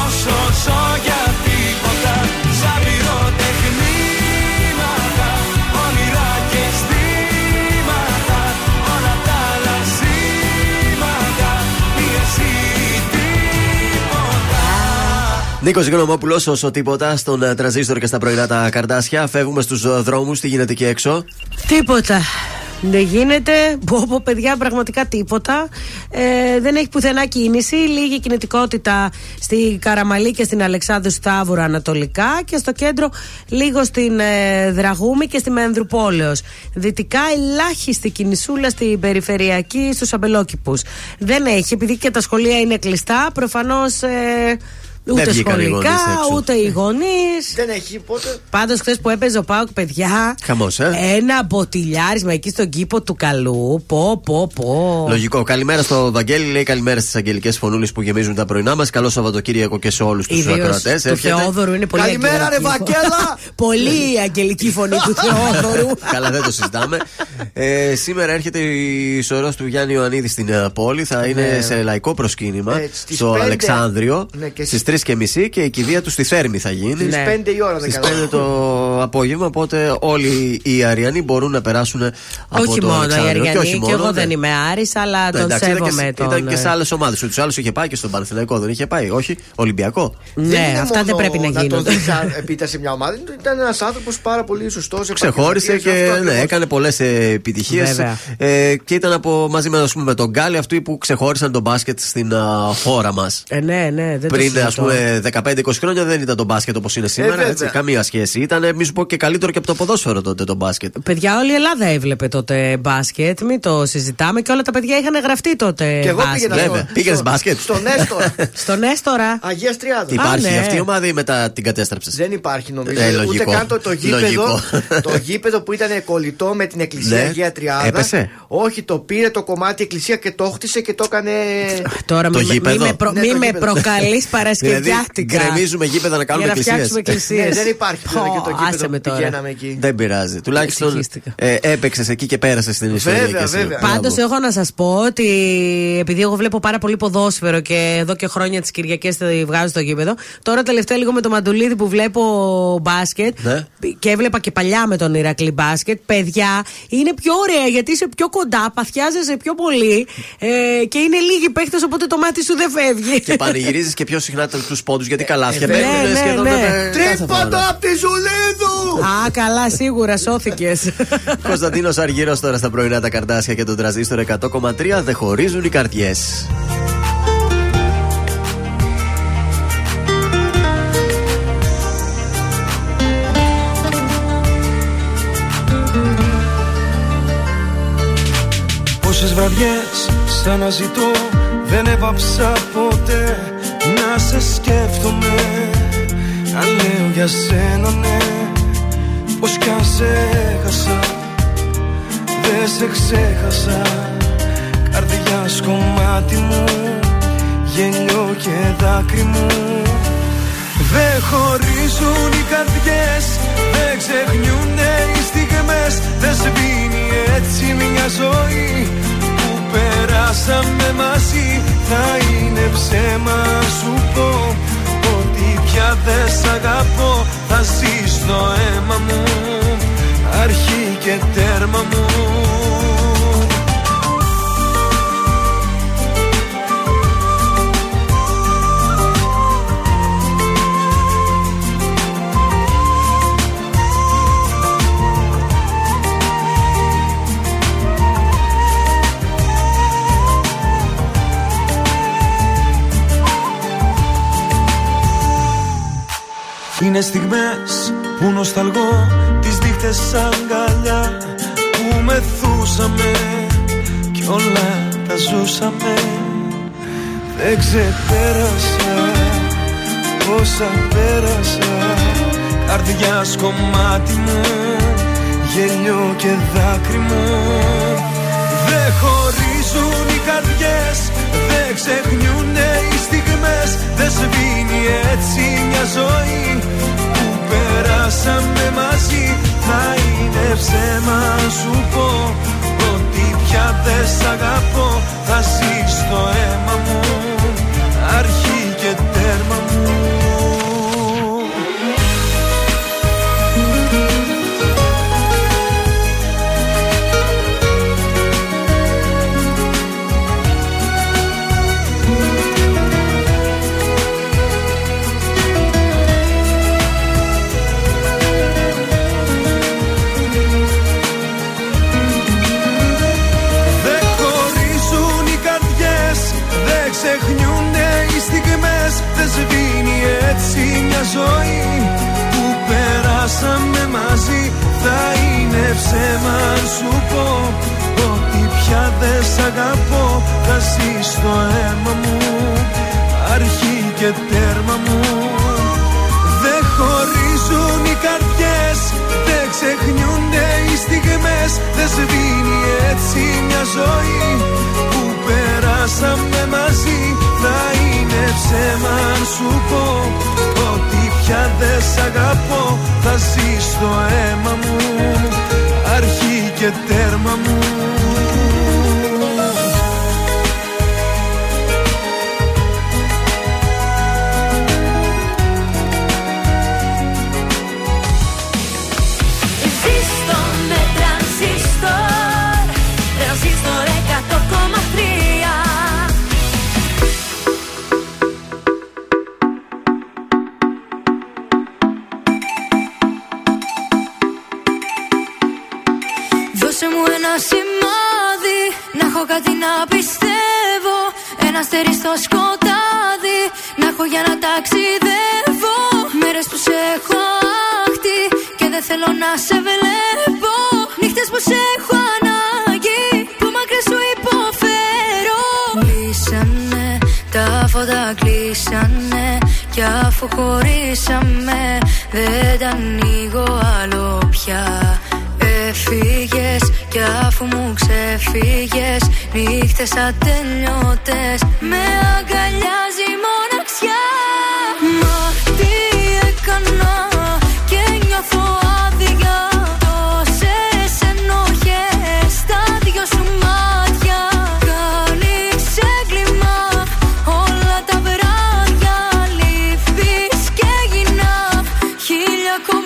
όσο ζω για τίποτα. Σαν πυροτεχνήματα, όνειρα και αισθήματα, όλα τα λασίματα, ή εσύ ή τίποτα. Νίκος Γνωμόπουλος, όσο τίποτα, στον Τρανζίστορ και στα πρωινά τα Καρντάσια. Φεύγουμε στους δρόμους, τι γίνεται εκεί έξω? Τίποτα. Δεν γίνεται, μπόμπο παιδιά, πραγματικά τίποτα. Ε, δεν έχει πουθενά κίνηση. Λίγη κινητικότητα στη Καραμαλή και στην Αλεξάνδρου Σταύρου ανατολικά και στο κέντρο λίγο στην ε, Δραγούμη και στη Μενδρουπόλεως. Δυτικά ελάχιστη κινησούλα στην περιφερειακή, στους αμπελόκηπους. Δεν έχει, επειδή και τα σχολεία είναι κλειστά, προφανώς... Ε, ούτε σχολικά, ούτε οι γονείς. Δεν έχει πότε. Πάντως, χθες που έπαιζε ο ΠΑΟΚ, παιδιά. Χαμός, ε. Ένα μποτιλιάρισμα εκεί στον κήπο του Καλού. Πω, πω, πω. Λογικό. Καλημέρα στο Βαγγέλη. Λέει καλημέρα στις αγγελικές φωνούλες που γεμίζουν τα πρωινά μας. Καλό Σαββατοκύριακο και σε όλους τους ακροατές. Το Θεόδωρου είναι πολύ αγγελική. Καλημέρα, ρε Βαγγέλα! Πολύ η αγγελική φωνή του Θεόδωρου. Καλά, δεν το συζητάμε. Ε, σήμερα έρχεται η σωρός του Γιάννη Ιωαννίδη στην πόλη. Θα είναι σε λαϊκό προσκύνημα στο Αλεξάνδριο. τρεις και μισή και η κηδεία του στη Θέρμη θα γίνει. Στις ναι. πέντε η ώρα, δεν στις πέντε το απόγευμα. Οπότε όλοι οι Αριανοί μπορούν να περάσουν από όχι το μόνο Αλεξάνδριο. Οι Αριανοί, και εγώ ναι. δεν είμαι Άρης, αλλά ναι, τον εντάξει, σέβομαι. Ήταν, τον, ήταν ναι. και σε άλλες ομάδες. Τους άλλους είχε πάει και στον Παναθηναϊκό, δεν είχε πάει. Όχι, Ολυμπιακό. Ναι, δεν αυτά δεν πρέπει να γίνονται. Επίτα σε μια ομάδα. Ήταν ένας άνθρωπος πάρα πολύ σωστός. Ξεχώρισε και έκανε πολλές επιτυχίες. Και ήταν μαζί με τον Γκάλι αυτοί που ξεχώρισαν τον μπάσκετ στην χώρα μας. Ναι, ναι, δεν το πούμε, δεκαπέντε είκοσι χρόνια δεν ήταν το μπάσκετ όπως είναι σήμερα. Ε, έτσι, καμία σχέση. Ήταν, μη σου πω, και καλύτερο και από το ποδόσφαιρο τότε το μπάσκετ. Παιδιά, όλη η Ελλάδα έβλεπε τότε μπάσκετ. Μην το συζητάμε και όλα τα παιδιά είχαν γραφτεί τότε. Και εγώ πήγαινα στο... Πήγαινες μπάσκετ. Στον Έστορα. Στον Έστορα. Αγία Τριάδα. Υπάρχει Α, ναι. αυτή η ομάδα ή μετά την κατέστρεψες? Δεν υπάρχει νομίζω. Ε, ούτε καν το, το, γήπεδο, το γήπεδο που ήταν κολλητό με την εκκλησία ναι. Αγία Τριάδα. Έπεσε. Όχι, το πήρε το κομμάτι εκκλησία και το χτίσε και το έκανε. Τώρα μην με προκαλεί Δηλαδή, γκρεμίζουμε γήπεδα να κάνουμε εκκλησίες. Ναι, δεν υπάρχει πλέον oh, και το γήπεδο που πηγαίναμε εκεί. Δεν πειράζει. Τουλάχιστον ε, έπαιξες εκεί και πέρασες την ιστορία. Πάντως, έχω να σας πω ότι επειδή εγώ βλέπω πάρα πολύ ποδόσφαιρο και εδώ και χρόνια τις Κυριακές βγάζω στο γήπεδο, τώρα τελευταία λίγο με το Μαντουλίδη που βλέπω μπάσκετ ναι. και έβλεπα και παλιά με τον Ηρακλή μπάσκετ. Παιδιά, είναι πιο ωραία γιατί είσαι πιο κοντά, παθιάζεσαι πιο πολύ ε, και είναι λίγοι παίχτες, οπότε το μάτι σου δεν φεύγει. Και πανηγυρίζεις και πιο συχνά τους πόντους γιατί καλά φτιάχνουν σχεδόν. Τρίποντο από τη Ζουλίδου! Α, καλά, σίγουρα σώθηκες. Κωνσταντίνος Αργυρός τώρα στα πρωινά τα Καρντάσια και τον Τρανζίστορ εκατό κόμμα τρία. Δεν χωρίζουν οι καρδιές. Πόσες βραδιές σαν να ζητώ, δεν έβαψα ποτέ να σε σκέφτομαι. Αν λέω για σένα ναι, πως κι αν σε έχασα, δεν σε ξέχασα. Καρδιάς κομμάτι μου, γέλιο και δάκρυ μου. Δεν χωρίζουν οι καρδιές, δεν ξεχνιούνε οι στιγμές. Δεν σβήνει έτσι μια ζωή που περάσαμε μαζί. Θα είναι ψέμα σου πω ότι πια δεν σ' αγαπώ. Θα ζεις στο αίμα μου, αρχή και τέρμα μου. Είναι στιγμές που νοσταλγώ, τις νύχτες σαν αγκαλιά που μεθούσαμε κι όλα τα ζούσαμε. Δεν ξεπέρασα όσα πέρασα. Καρδιάς κομμάτι μου, γέλιο και δάκρυ μου. Δεν χωρίζουν οι καρδιές, δεν ξεχνιούνε οι στιγμές. Δεν σβήνει έτσι μια ζωή που περάσαμε μαζί. Θα είναι ψέμα σου πω ότι πια δεν σ' αγαπώ. Θα ζεις στο αίμα μου, αρχή και τέρμα μου. περάσαμε μαζί θα είναι ψέμα αν σου πω ότι πια δεν σ' αγαπώ. Θα ζεις στο αίμα μου, αρχή και τέρμα μου. Δεν χωρίζουν οι καρδιές, δεν ξεχνιούνται οι στιγμές. Δεν σβήνει έτσι μια ζωή που περάσαμε μαζί. Θα είναι ψέμα αν σου πω ότι πια δεν σ' αγαπώ. Θα ζεις στο αίμα μου, αρχή και τέρμα μου. Σημάδι, να έχω κάτι να πιστεύω. Ένα αστέρι στο σκοτάδι, να έχω για να ταξιδεύω. Μέρες που σε έχω άχτη και δεν θέλω να σε βλέπω. Νύχτες που σε έχω ανάγκη, που μακριά σου υποφέρω. Κλείσανε, τα φώτα κλείσανε. Κι αφού χωρίσαμε, δεν τα ανοίγω άλλο πια. Έφυγες κι αφού μου ξεφύγες, νύχτες ατελειώτες με αγκαλιάζει η μοναξιά. Μα τι έκανα και νιώθω άδεια. Τόσες ενοχές στα δυο σου μάτια. Κάνεις έγκλημα όλα τα βράδια. Λείπεις και γίνα χίλια κομμάτια.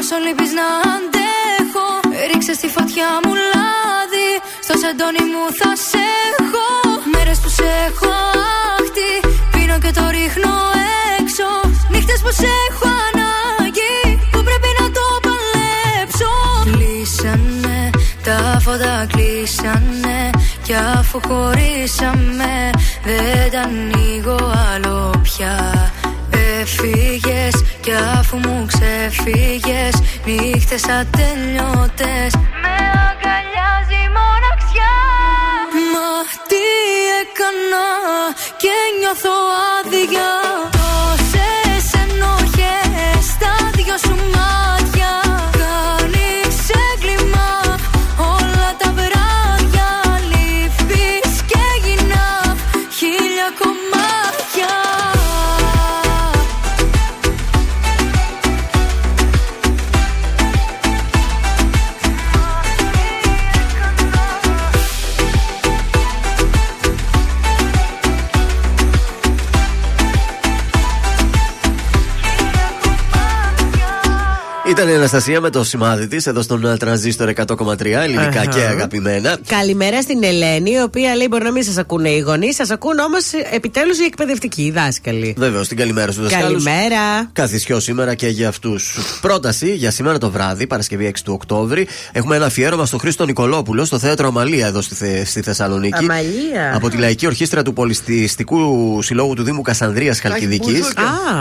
Όσο λείπεις να αντέχω, ρίξε στη φωτιά μου λάδι. Στο σεντόνι μου θα σε έχω. Μέρες που σε έχω άχτη, πίνω και το ρίχνω έξω. Νύχτες που σε έχω ανάγκη, που πρέπει να το παλέψω. Κλείσανε, τα φώτα κλείσανε. Κι αφού χωρίσαμε, δεν τα ανοίγω άλλο πια. Έφυγες κι αφού μου ξεφύγες, νύχτες ατελειώτες με αγκαλιάζει η μοναξιά. Μα τι έκανα και νιώθω άδεια. Τόσες ενοχές στα δυο σου μάτια. Κάνεις έγκλημα όλα τα βράδια. Λείπεις και γίνα χίλια κομμάτια. Ήταν η Αναστασία με το σημάδι της εδώ στον Τρανζίστορ εκατό κόμμα τρία, ελληνικά uh-huh. και αγαπημένα. Καλημέρα στην Ελένη, η οποία λέει: μπορεί να μην σας ακούνε οι γονείς, σας ακούνε όμως επιτέλους οι εκπαιδευτικοί, οι δάσκαλοι. Βεβαίως, την καλημέρα στους δασκάλους. Καλημέρα. Καθισιό σήμερα και για αυτούς. Πρόταση για σήμερα το βράδυ, Παρασκευή έξι του Οκτώβρη. Έχουμε ένα αφιέρωμα στο Χρήστο Νικολόπουλο στο θέατρο Αμαλία εδώ στη, Θε, στη Θεσσαλονίκη. Αμαλία. Από τη Λαϊκή Ορχήστρα του Πολιστιστικού Συλλόγου του Δήμου Κασανδρίας Χαλκιδικής.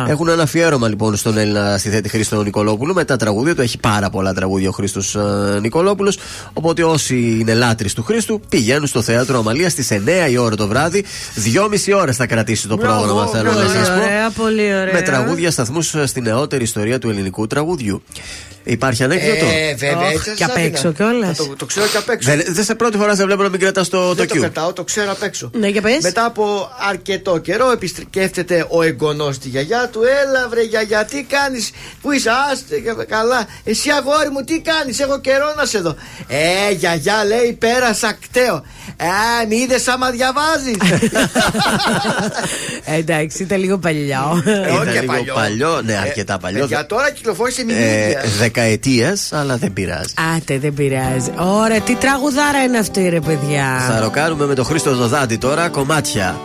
Έχουν ένα αφιέρωμα λοιπόν στον Έλληνα στη θέτη Χρήστο Νικολόπουλο με τα τραγούδια του. Έχει πάρα πολλά τραγούδια ο Χρήστος ε, Νικολόπουλος. Οπότε όσοι είναι λάτρεις του Χρήστου, πηγαίνουν στο θέατρο Αμαλία στις εννιά η ώρα το βράδυ. Δυόμιση ώρες θα κρατήσει το πρόγραμμα, θέλω να σας πω. Με τραγούδια σταθμούς στην νεότερη ιστορία του ελληνικού τραγουδιού. Υπάρχει ανέκδοτο. Ε, βέβαια. Oh, και απ' έξω κιόλας. Το, το ξέρω και απ' έξω. Δεν, δεν σε πρώτη φορά σε βλέπω να μην κρατάς το κιου. Δεν το, το κρατάω, το ξέρω απ' έξω. Ναι, για πες. Μετά από αρκετό καιρό επιστρέφεται ο εγγονός στη γιαγιά του. Έλα βρε γιαγιά, τι κάνεις, πού είσαι, άστε. καλά. Εσύ αγόρι μου τι κάνεις, έχω καιρό να σε δω. Ε γιαγιά λέει πέρασα κταίο. Ε μη είδες άμα διαβάζεις. Εντάξει ήταν λίγο παλιό. Ήταν λίγο παλιό, παλιό. Ναι, αρκετά παλιό. Για τώρα κυκλοφόρησε μηνύδια δεκαετίας, αλλά δεν πειράζει. Άτε δεν πειράζει. Ωραία, τι τραγουδάρα είναι αυτή ρε παιδιά. Θα ροκάρουμε με τον Χρήστο Νοδάντη τώρα κομμάτια.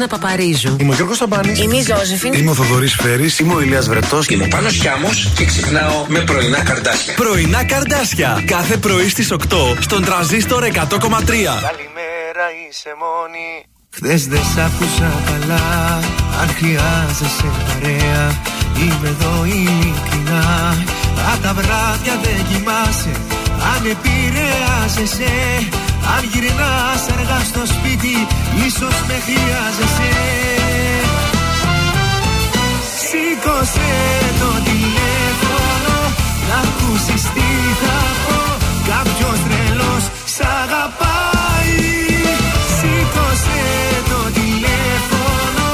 Έλενα Παπαρίζου. Είμαι ο Γιώργος Σαμπάνης. Είμαι η Ζώζεφιν. Είμαι ο Θοδωρής Φέρης. Είμαι ο Ηλίας Βρετός. Είμαι ο Πάνος Χιάμος και ξυπνάω με πρωινά καρδάσια. Πρωινά καρδάσια. Κάθε πρωί στις οκτώ στον Τρανζίστορ εκατό κόμμα τρία. Καλημέρα, είσαι μόνη. Χθες δεν σ' άκουσα καλά. Αν χρειάζεσαι παρέα, είμαι εδώ ειλικρινά. Αν τα βράδια δεν κοιμάσαι, αν επηρεάζεσαι, αν γυρνάς αργά στο σπίτι, ίσως με χρειάζεσαι. Σήκωσε το τηλέφωνο να ακούσεις τι θα πω. Κάποιος τρελός σ' αγαπάει. Σήκωσε το τηλέφωνο,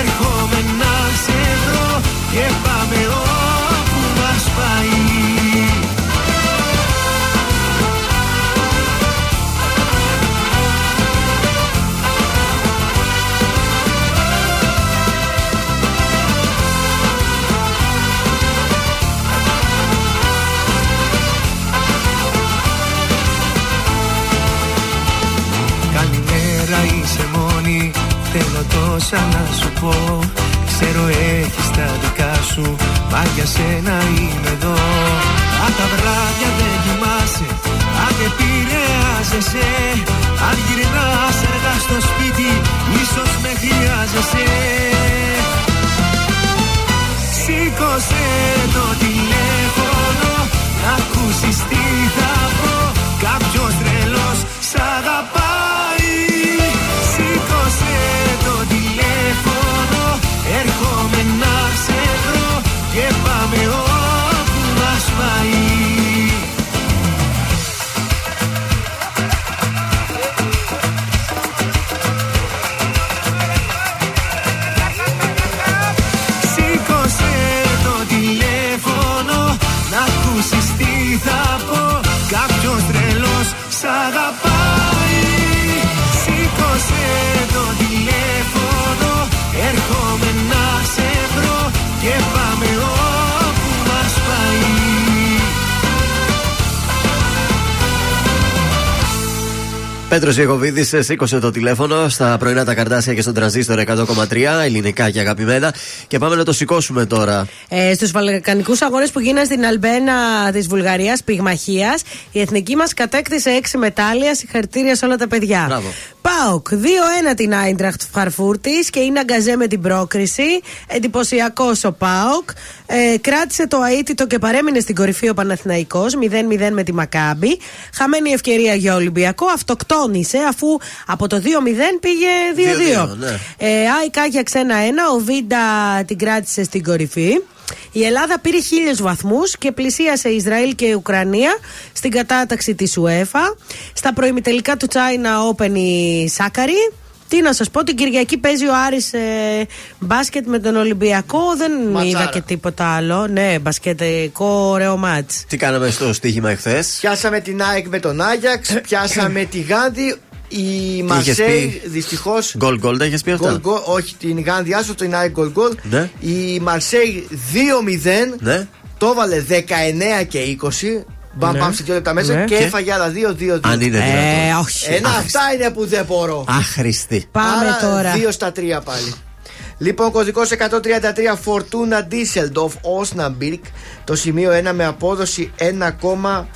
έρχομαι να σε βρω και πάμε όπου μας πάει. Είσαι μόνη, θέλω τόσα να σου πω. Ξέρω έχεις τα δικά σου, μα για σένα είμαι εδώ. Αν τα βράδια δεν κοιμάσαι, αν επηρεάζεσαι, αν γυρνάς αργά στο σπίτι, ίσως με χρειάζεσαι. Σήκωσε το τηλέφωνο να ακούσεις τι θα πω. Κάποιος τρελός σ' αγαπάει. Σήκωσε το τηλέφωνο, έρχομαι να σε βρω και πάμε όπου μας πάει. Σήκωσε το τηλέφωνο, να ακούσεις τι θα πω. Κάποιος τρελός σ' αγαπάει. Σήκωσε το τηλέφωνο, έρχομαι να σε βρω και πάμε όπου μας πάει. Πέτρος Ιακωβίδης, σήκωσε το τηλέφωνο στα πρωινά τα Καρδάσια και στον Τρανζίστορ εκατό κόμμα τρία, ελληνικά και αγαπημένα. Και πάμε να το σηκώσουμε τώρα. Ε, Στους Βαλκανικούς αγώνες που γίνανε στην Αλμπένα της Βουλγαρίας, πυγμαχίας, η εθνική μας κατέκτησε έξι μετάλλια. Συγχαρητήρια σε όλα τα παιδιά. Μπράβο. ΠΑΟΚ δύο ένα την Άιντραχτ Φρανκφούρτη και είναι αγκαζέ με την πρόκριση. Εντυπωσιακός ο ΠΑΟΚ. Ε, κράτησε το αίτητο και παρέμεινε στην κορυφή ο Παναθηναϊκός. μηδέν μηδέν με τη Μακάμπη. Χαμένη ευκαιρία για Ολυμπιακό. Αυτοκτόνησε αφού από το δύο μηδέν πήγε δύο δύο. δύο δύο, ναι. ε, ΑΙΚΑ για ξένα ένα. Ο Βίντα την κράτησε στην κορυφή. Η Ελλάδα πήρε χίλιους βαθμούς και πλησίασε Ισραήλ και Ουκρανία στην κατάταξη της UEFA. Στα προημιτελικά του China Open η Σάκαρη. Τι να σας πω, την Κυριακή παίζει ο Άρης ε, μπάσκετ με τον Ολυμπιακό. Δεν Ματσάρα. Είδα και τίποτα άλλο. Ναι, μπασκετικό ωραίο μάτς. Τι κάναμε στο στοίχημα εχθές? Πιάσαμε την ΑΕΚ με τον Άγιαξ, πιάσαμε τη Γάνδη. Η Μαρσέη δυστυχώς. Γκολ γκολ, δεν έχεις πει αυτά? Goal, goal, όχι, την Γάνδη άσο, το είναι γκολ γκολ. Ναι. Η Μαρσέη δύο μηδέν. Ναι. Το έβαλε δεκαεννιά και είκοσι. Μπαμ, ναι. Πάμε σε δύο λεπτά μέσα, ναι. Και έφαγε άλλα δύο δύο δύο. Αν είναι δυνατόν. Ε, όχι. Ένα, αυτά είναι που δεν μπορώ. Άχρηστη. Πάμε άρα, τώρα. δύο στα τρία πάλι. Λοιπόν, κωδικός εκατόν τριάντα τρία, Φορτούνα Ντίσελντοφ, Όσναμπιρκ, το σημείο ένα με απόδοση ένα κόμμα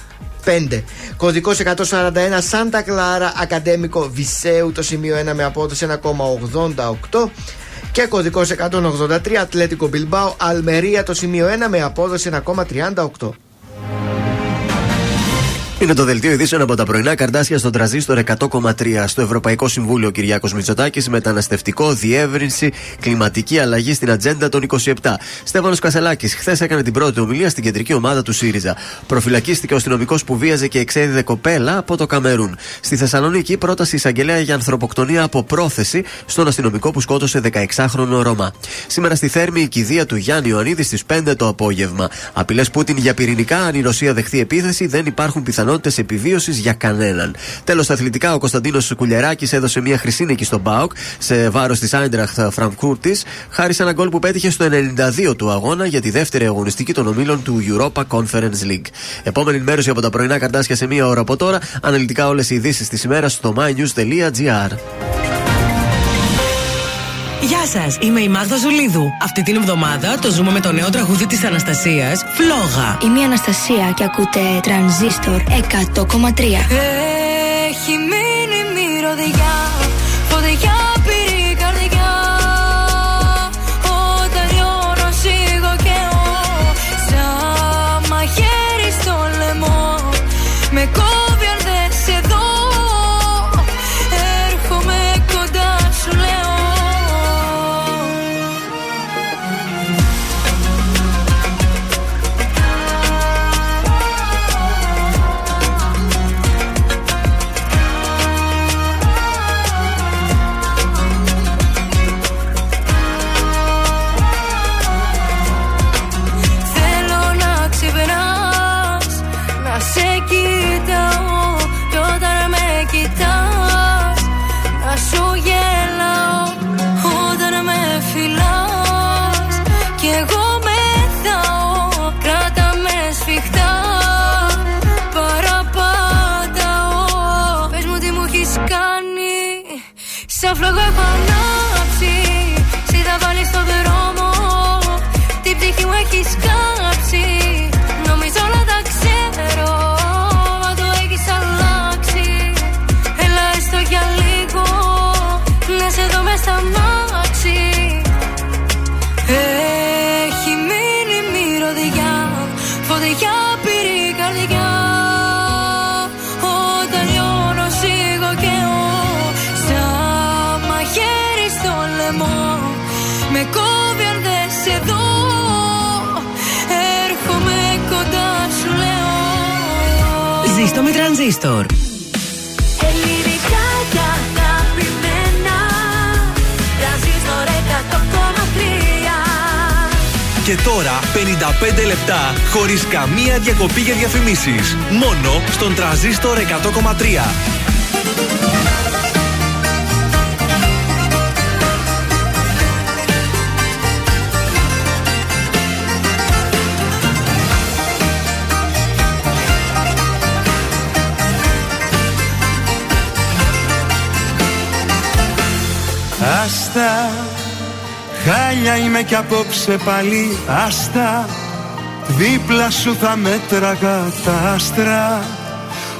πέντε. Κωδικός εκατόν σαράντα ένα, Σάντα Κλάρα Ακαδέμικο Βισέου, το σημείο ένα με απόδοση ένα κόμμα ογδόντα οκτώ. Και κωδικός εκατόν ογδόντα τρία, Ατλέτικο Μπιλμπάου Αλμερία, το σημείο ένα με απόδοση ένα κόμμα τριάντα οκτώ. Είναι το δελτίο ειδήσεων από τα πρωινά Καρδάσια στον Τρανζίστορ εκατό κόμμα τρία. Στο Ευρωπαϊκό Συμβούλιο, Κυριάκος Μητσοτάκης, μεταναστευτικό, διεύρυνση, κλιματική αλλαγή στην ατζέντα των είκοσι επτά. Στέφανος Κασελάκης, χθες έκανε την πρώτη ομιλία στην κεντρική ομάδα του ΣΥΡΙΖΑ. Προφυλακίστηκε ο αστυνομικός που βίαζε και εξέδιδε κοπέλα από το Καμερούν. Στη Θεσσαλονίκη, πρόταση εισαγγελέα για ανθρωποκτονία από πρόθεση στον αστυνομικό που σκότωσε δεκαεξάχρονο Ρωμά. Σήμερα στη Θέρμη, η κηδεία του Γιάννη Ιωαννίδη στις πέντε το απόγευμα. Απειλές Πούτιν για πυρηνικά, αν η Ρωσία δεχθεί επίθεση, δεν υπάρχουν πιθανότητες επιβίωσης για κανέναν. Τέλος, στα αθλητικά, ο Κωνσταντίνος Κουλιαράκης έδωσε μια χρυσήνικη στον ΠΑΟΚ σε βάρος της Άιντραχτ Φρανκφούρτης, χάρη σε ένα γκολ που πέτυχε στο ενενήντα δύο του αγώνα για τη δεύτερη αγωνιστική των ομίλων του Europa Conference League. Επόμενη ενημέρωση από τα πρωινά Καρδάσια σε μία ώρα από τώρα. Αναλυτικά όλες οι ειδήσεις της ημέρας στο mynews τελεία gr. Γεια σας, είμαι η Μάγδα Ζουλίδου. Αυτή την εβδομάδα το ζούμε με το νέο τραγούδι της Αναστασίας, Φλόγα. Είμαι η Αναστασία και ακούτε Τρανζίστορ εκατό κόμμα τρία. Έχει μείνει μυρωδιά, φωτιά πυρή καρδιά. Όταν λιώνω σίγω καιό, σαν μαχαίρι στο λαιμό. Με κόβει αν δεν σε δω, έρχομαι κοντά σου λέω. Σαν φλόγα έχω ανάψει, εσύ θα βάλεις στον δρόμο. Την ψυχή μου έχεις κάψει, νομίζω όλα τα ξέρω. Μα το έχεις αλλάξει, έλα έστω για λίγο. Να σε δω μες στα μάξι. Έχει μείνει μυρωδιά, φωτιά πυρή καρδιά. Με κόβει αν δεν σε δω, έρχομαι κοντά σου λέω. Ζήστο με Τρανζίστορ. Ελληνικά και αγαπημένα, Τρανζίστορ εκατό κόμμα τρία. Και τώρα πενήντα πέντε λεπτά χωρίς καμία διακοπή για διαφημίσεις, μόνο στον Τρανζίστορ εκατό κόμμα τρία. Άστα, χάλια είμαι κι απόψε πάλι. Άστα, δίπλα σου θα μέτραγα τα άστρα.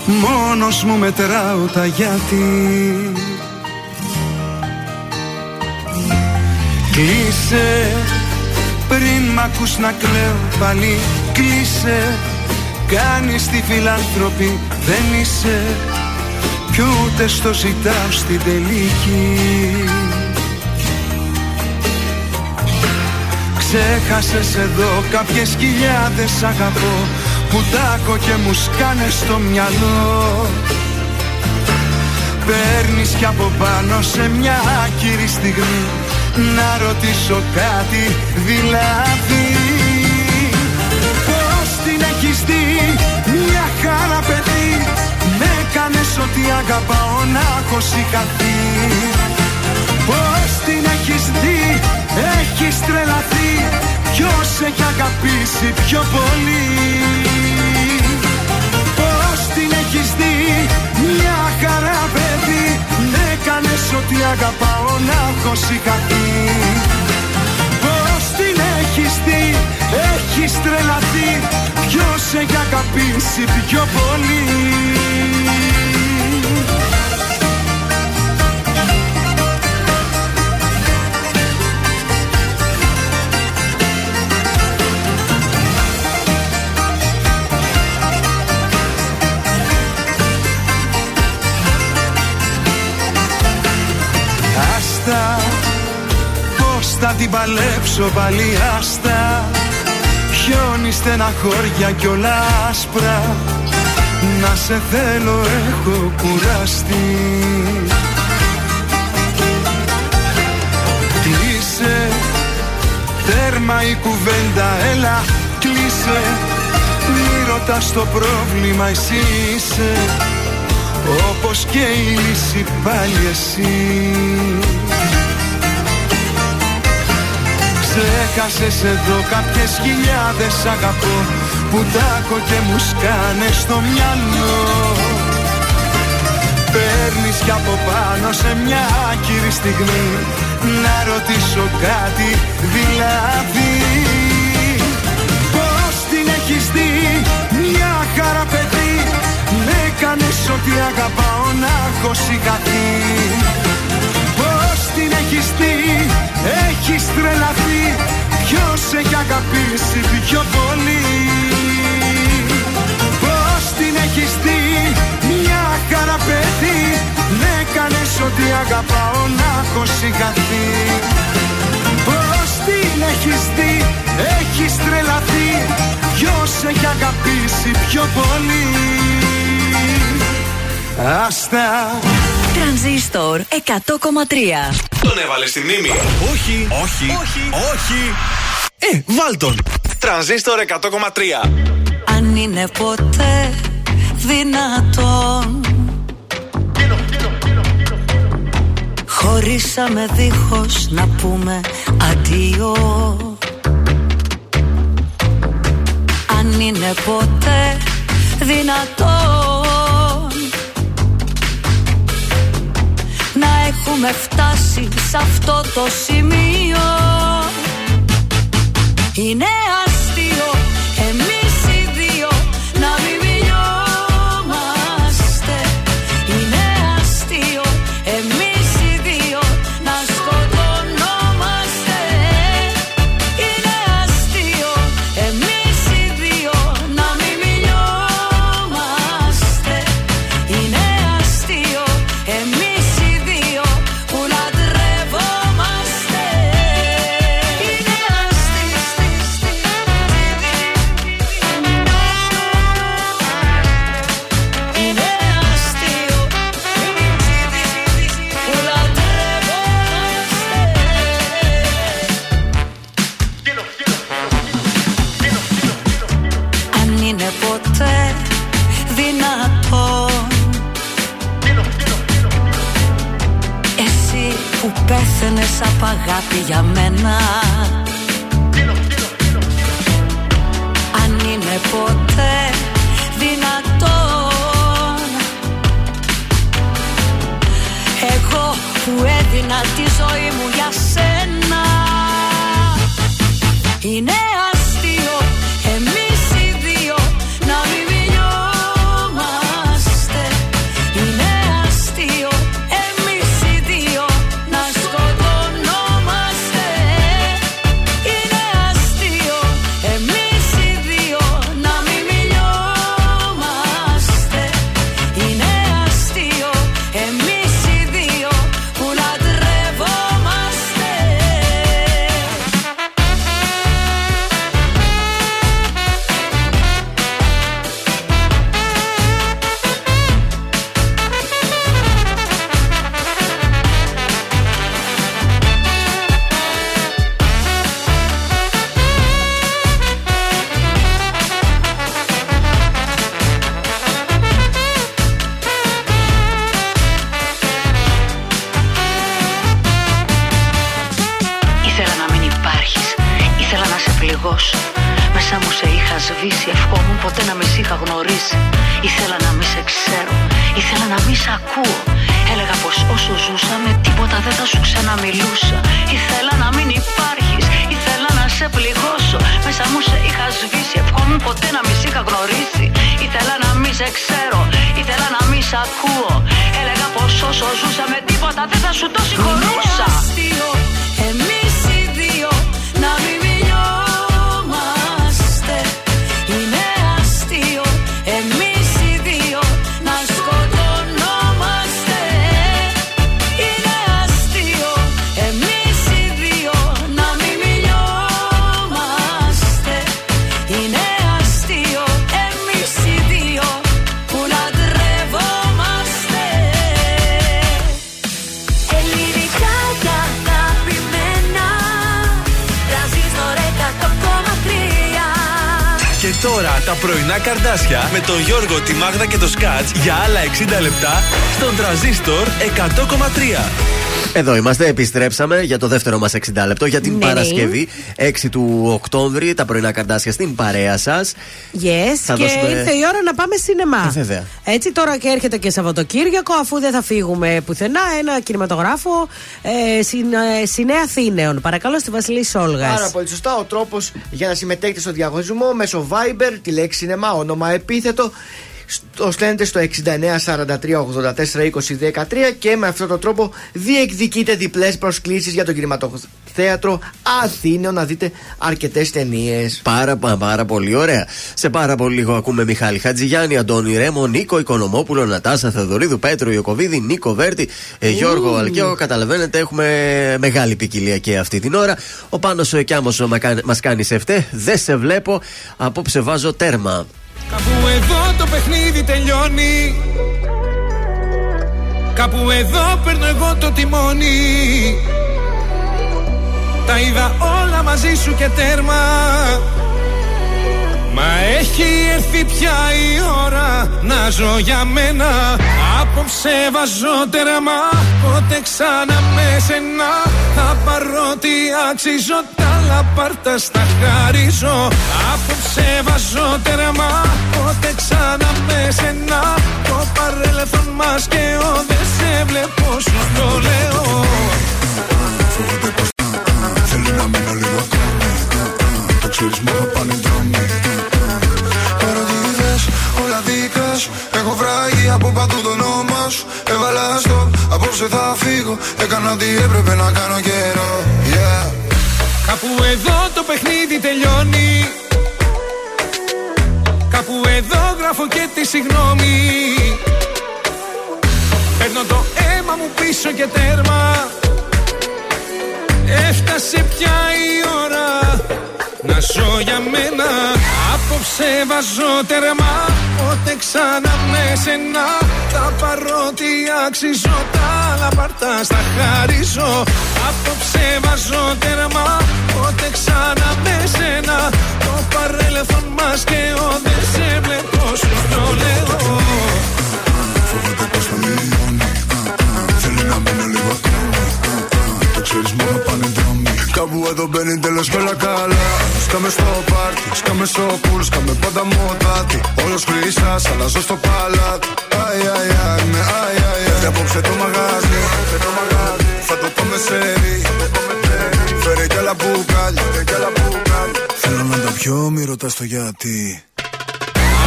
Μόνος μου μετράω τα γιατί. Κλείσε, πριν μ' ακούς να κλαίω πάλι. Κλείσε, κάνεις τη φιλάνθρωπη. Δεν είσαι κι ούτε στο ζητάω στην τελική. Ξέχασες εδώ κάποιες χιλιάδες αγαπώ που τάκω και μου σκάνε στο μυαλό. Παίρνεις κι από πάνω σε μια άκυρη στιγμή να ρωτήσω κάτι δηλαδή. Πώς την έχεις δει μια χαρά παιδί, με κάνες ό,τι αγαπάω να έχω σηκαθεί. Πώς την έχεις δει, έχεις τρελαθεί. Ποιος έχει αγαπήσει πιο πολύ. Πώς την έχεις δει, μια χαρά παιδί. Έκανες ό,τι αγαπάω να έχω σηκαθεί. Πώς την έχεις δει, έχεις τρελαθεί. Ποιος έχει αγαπήσει πιο πολύ. Πώς θα την παλέψω πάλι άστα. Χιόνι στεναχώρια κι όλα άσπρα. Να σε θέλω έχω κουραστεί. Κλείσε, τέρμα η κουβέντα έλα κλείσε. Μη ρωτάς το πρόβλημα εσύ είσαι, όπως και η λύση πάλι εσύ. Έχασες εδώ κάποιες χιλιάδες αγαπώ που τάκω και μου σκάνε στο μυαλό. Παίρνεις κι από πάνω σε μια άκυρη στιγμή να ρωτήσω κάτι, δηλαδή πώς την έχεις δει, μια χαρά παιδί, με κάνεις ό,τι αγαπάω να έχω σηκαθεί. Πώς την έχεις δει, έχεις τρελαθεί, ποιος έχει αγαπήσει πιο πολύ. Πώς την έχεις δει, μια χαρά παιδί, με κάνεις ό,τι αγαπάω να έχω σηκαθεί. Πώς την έχεις δει, έχεις τρελαθεί, ποιος έχει αγαπήσει πιο πολύ. Άστα. Τρανζίστορ εκατό κόμμα τρία. Τον έβαλε στη μνήμη. Όχι, όχι, όχι, όχι. Ε, βάλ τον. Τρανζίστορ εκατό κόμμα τρία. Αν είναι ποτέ δυνατόν, χωρίσαμε δίχως να πούμε αντίο. Αν είναι ποτέ δυνατόν να έχουμε φτάσει σε αυτό το σημείο. Είναι αστείο εμείς οι δύο να μην μιλιόμαστε. Είναι αστείο εμείς οι δύο να σκοτωνόμαστε. Είναι αστείο εμείς οι δύο να μην μιλιόμαστε. Είναι αστείο εμείς οι δύο που λατρευόμαστε. Είναι Είναι αστείο που λατρευόμαστε. Αν είναι ποτέ δυνατόν, εσύ που πέθαινες απ' αγάπη για μένα, αν είναι ποτέ δυνατόν, εγώ που έδινα τη ζωή μου για σένα. Είναι αστείο εμείς οι δύο να μην μιλιόμαστε. Είναι αστείο εμείς οι δύο να σκοτωνόμαστε. Είναι αστείο εμείς οι δύο να μην μιλιόμαστε. Είναι αστείο εμείς οι δύο που λατρευόμαστε. Ήθελα να μην υπάρχεις, ήθελα να σε πληγώσω. Μέσα μου σε είχα σβήσει, ευχόμουν ποτέ να μη σ' είχα γνωρίσει. Ήθελα να μη σε ξέρω, ήθελα να μη σ' ακούω. Έλεγα πως όσο ζούσαμε τίποτα δεν θα σου ξαναμιλούσα. Ήθελα να μην υπάρχεις, ήθελα να σε πληγώσω. Μέσα μου σε είχα σβήσει, ευχόμουν ποτέ να μη σ' είχα γνωρίσει. Ήθελα να μη σε ξέρω, ήθελα να μη σ' ακούω. Έλεγα πως όσο ζούσαμε τίποτα δεν θα σου το συγχωρούσα. Είναι αστείο εμείς οι δύο να μην μιλιόμαστε. Είναι αστείο εμείς οι δύο να σκοτωνόμαστε. Είναι αστείο εμείς οι δύο να μην μιλιόμαστε. Είναι αστείο εμείς οι δύο που λατρευόμαστε. Ελληνικά για τα τα πρωινά Καρντάσια με τον Γιώργο, τη Μάγδα και το Σκάτς για άλλα εξήντα λεπτά στον Τρανζίστορ εκατό κόμμα τρία. Εδώ είμαστε, επιστρέψαμε για το δεύτερο μας εξήντα λεπτό για την ναι. Παρασκευή έξι του Οκτώβρη, τα πρωινά Καρντάσια στην παρέα σας. Yes, θα και δώσουμε... ήρθε η ώρα να πάμε σινεμά. Βέβαια. Έτσι τώρα και έρχεται και Σαββατοκύριακο, αφού δεν θα φύγουμε πουθενά, ένα κινηματογράφο ε, Συνέα Αθήνεων. Παρακαλώ, στη Βασιλή Σόλγας. Πάρα πολύ σωστά. Ο τρόπος για να συμμετέχετε στο διαγωνισμό μέσω Viber, τη λέξη σινεμά, όνομα επίθετο. Το στέλνετε στο εξήντα εννέα σαράντα τρία ογδόντα τέσσερα είκοσι δεκατρία και με αυτόν τον τρόπο διεκδικείτε διπλές προσκλήσεις για τον κινηματοθέατρο Αθήνεων να δείτε αρκετές ταινίες. Πάρα, πάρα πολύ ωραία. Σε πάρα πολύ λίγο ακούμε Μιχάλη Χατζηγιάννη, Αντώνη Ρέμο, Νίκο Οικονομόπουλο, Νατάσα Θεοδωρίδου, Πέτρο Ιακωβίδη, Νίκο Βέρτη, ε, Γιώργο mm. Αλκαίο. Καταλαβαίνετε, έχουμε μεγάλη ποικιλία και αυτή την ώρα. Ο Πάνος ο Κιάμος μας κάνει σε φταί. Δεν σε βλέπω. Απόψε βάζω τέρμα. Κάπου εδώ το παιχνίδι τελειώνει, κάπου εδώ παίρνω εγώ το τιμόνι. Τα είδα όλα μαζί σου και τέρμα. Μα έχει έρθει πια η ώρα να ζω για μένα. Απόψε βάζω τέρμα, πότε ξανά με σένα. Θα πάρω τι αξίζω, τα λαπάρτα στα χαρίζω. Απόψε βάζω τέρμα, πότε ξανά με σένα. Το παρέλθον μας και ο δεν σε βλέπω, σου το λέω. Φοβάται πως θέλει να μείνω λίγο ακόμη. Το ξέρεις μόνο πάνε δρόμοι. Έχω βράγει από παντού το όνομα σου. Έβαλα στο, απόψε θα φύγω. Έκανα ό,τι έπρεπε να κάνω καιρό. Yeah. Κάπου εδώ το παιχνίδι τελειώνει. Κάπου εδώ γράφω και τη συγγνώμη. Παίρνω το αίμα μου πίσω και τέρμα. Έφτασε πια η ώρα να ζω για μένα. Απόψε βάζω τέρμα, πότε ξανά με σένα. Τα παρότι αξίζω, τα άλλα παρτά στα χαρίζω. Απόψε βάζω τέρμα, πότε ξανά με σένα. Το παρέλθον μας και ο δεν σε βλέπω, σου το λέω. Φοβάται πως με λιώνει, θέλει να μείνω λίγο ακόμα. Το ξέρεις μόνο πάνε δρόμοι. Κάπου εδώ μπαίνει τέλος όλα καλά. Σκάμε στο πάρτι, σκάμε στο πουλ, σκάμε πάντα μοδάτι. Όλος χρυσάς, αλλάζω στο παλάτι. Αι, αι, αι, ναι, αι, αι, αι. Απόψε το μαγάζι, θα το πάμε σερί. Φέρε κι άλλα μπουκάλια, θέλω να τα πιω, μη ρωτάς το γιατί.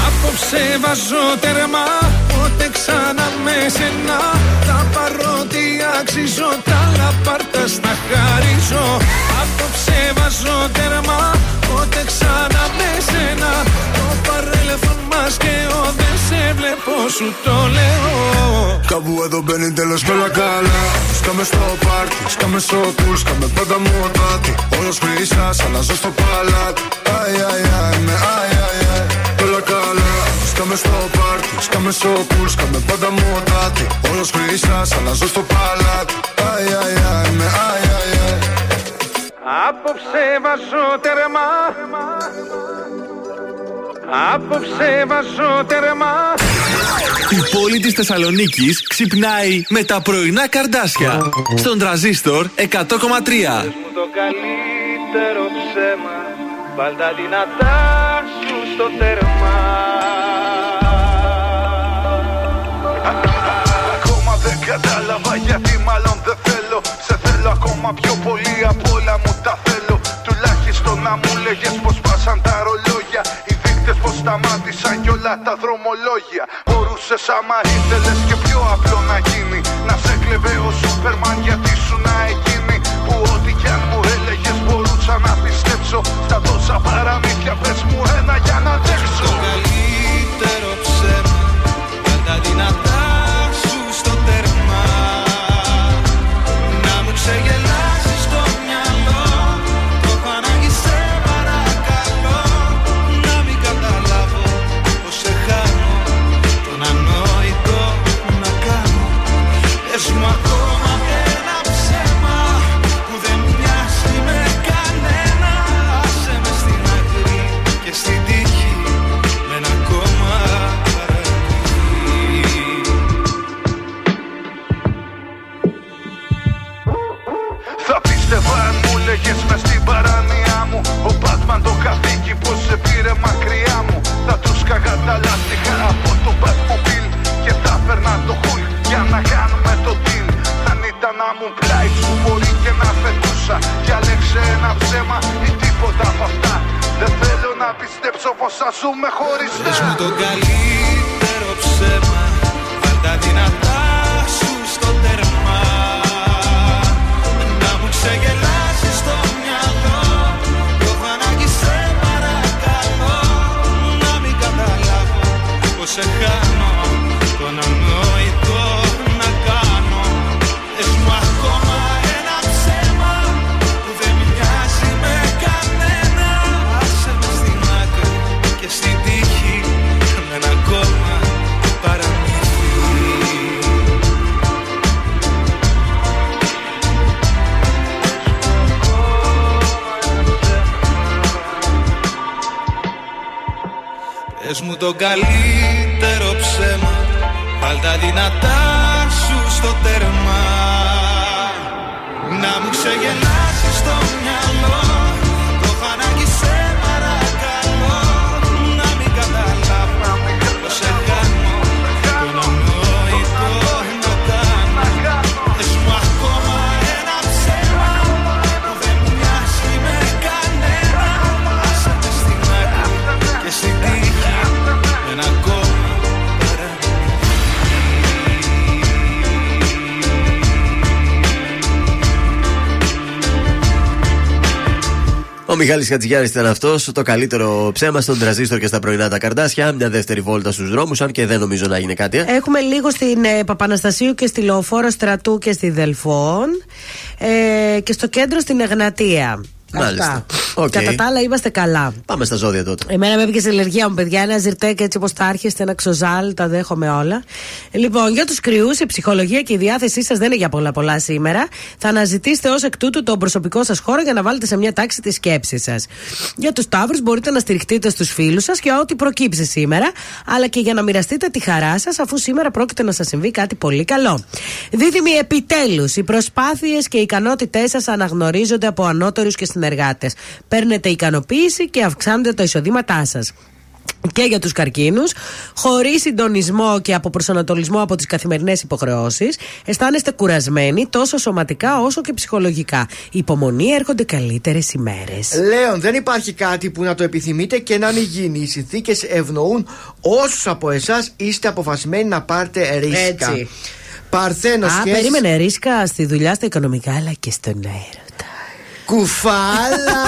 Απόψε βάζω τέρμα, πότε ξανά με σένα. Τα παρότι αξίζω, τα λαπάρτα στα χαρίζω. Απόψε βάζω τέρμα, πότε ξανά με σένα. Το παρέλθον μας και ο δεν σε βλέπω, σου το λέω. Κάπου εδώ μπαίνει τέλος όλα καλά. Σκάμε στο πάρτι, σκάμε στο κουλ, σκάμε πάντα μοδάτι. Όλος χρυσάς, αλλάζω στο παλάτι. Αι, αι, αι, ναι, αι, αι, αι. Σκάμε στο πάρτι, σκάμε στο πουλ, σκάμε πάντα μοτάτι. Όλος χρυσάς, αλλάζω στο παλάτι. Αι, αι, αι, ναι, αι, αι, αι. Απόψε βάζω τέρμα. Απόψε βάζω τέρμα. Η πόλη της Θεσσαλονίκης ξυπνάει με τα πρωινά Καρντάσια στον Τρανζίστορ εκατό κόμμα τρία. Πες μου το καλύτερο ψέμα, βάλ' τα δυνατά σου στο τέρμα. Ακόμα δεν κατάλαβα γιατί, μάλλον δεν θέλω. Σε θέλω ακόμα πιο πολύ απ' όλα μου τα θέλω. Τουλάχιστον να μου λέγες πως πάσαν τα ρολόγια. Οι δείκτες πως σταμάτησαν κι όλα τα δρομολόγια. Μπορούσες άμα ήθελες και πιο απλό να γίνει. Να σε κλεβε ο Σούπερμαν γιατί σου να εκείνη. Που ό,τι κι αν μου έλεγες μπορούσα να πιστέψω. Στα τόσα παραμύθια πες μου ένα για να αντέξω. Το καλύτερο ψέμα, τα δυνατά σου στο τέρμα. Να μου ξεγελάσεις το μυαλό. Το πανάγι σε παρακαλώ. Να μην καταλάβω πως σε χάνω. Τον ανόητο να κάνω. Πες μου ακόμα ένα ψέμα που δεν μοιάζει με κανένα. Άσε με στην άκρη ψέμα ή τίποτα από αυτά. Δεν θέλω να πιστέψω πως θα ζούμε χωριστά. Δες μου το καλύτερο ψέμα, βάλ' τα δυνατά σου στο τέρμα. Να μου ξεγελάσεις το μυαλό, το φανάκι σε παρακαλώ. Να μην καταλάβω πως σε χάνω, τον ανόητο να κάνω. Δες μου ακόμα ένα ψέμα που δεν μοιάζει με κανένα. Άσε με στην άκρη και στην τύχη με ένα κόμμα παραμύθι. Πες μου το καλύτερο ψέμα, βάλ' τα δυνατά σου στο τέρμα. Να μου ξεγελάσεις το μυαλό, το φανάκι σε παρακαλώ. Να μην καταλάβω πως σε κάνω, τον ανόητο να κάνω. Θες μου ακόμα ένα ψέμα που δεν μου μοιάζει με κανένα. Άσε με στην άκρη και στην τύχη με ένα κόμμα. Ο Μιχάλης Χατζηγιάννης ήταν αυτός, το καλύτερο ψέμα στον Τρανζίστορ και στα πρωινά τα Καρντάσια. Μια δεύτερη βόλτα στους δρόμους, αν και δεν νομίζω να γίνει κάτι. Ε. Έχουμε λίγο στην ε, Παπαναστασίου και στη Λεωφόρο Στρατού και στη Δελφών ε, και στο κέντρο στην Εγνατία. Μάλιστα. Okay. Κατά τα άλλα είμαστε καλά. Πάμε στα ζώδια τότε. Εμένα με έπιασε η αλλεργία μου, παιδιά. Ένα ζυρτέκι έτσι όπως τα άρχιστε, ένα ξοζάλ, τα δέχομαι όλα. Λοιπόν, για τους Κριούς, η ψυχολογία και η διάθεσή σας δεν είναι για πολλά πολλά σήμερα. Θα αναζητήσετε ως εκ τούτου τον προσωπικό σας χώρο για να βάλετε σε μια τάξη τη σκέψη σας. Για τους Ταύρους, μπορείτε να στηριχτείτε στους φίλους σας και ό,τι προκύψει σήμερα, αλλά και για να μοιραστείτε τη χαρά σας, αφού σήμερα πρόκειται να σας συμβεί κάτι πολύ καλό. Δίδυμοι, επιτέλους, οι προσπάθειες και οι ικανότητές σας αναγνωρίζονται από ανώτερους και συνεργάτες. Παίρνετε ικανοποίηση και αυξάνετε τα εισοδήματά σας. Και για τους Καρκίνους, χωρίς συντονισμό και αποπροσανατολισμό από τις καθημερινές υποχρεώσεις, αισθάνεστε κουρασμένοι τόσο σωματικά όσο και ψυχολογικά. Υπομονή, έρχονται καλύτερες ημέρες. Λέων, δεν υπάρχει κάτι που να το επιθυμείτε και να μην γίνει. Οι συνθήκες ευνοούν όσους από εσάς είστε αποφασμένοι να πάρετε ρίσκα. Έτσι. Παρθένος, Α, σχέσεις... περίμενε ρίσκα στη δουλειά, στα οικονομικά αλλά και στον έρωτα. Κουφάλα!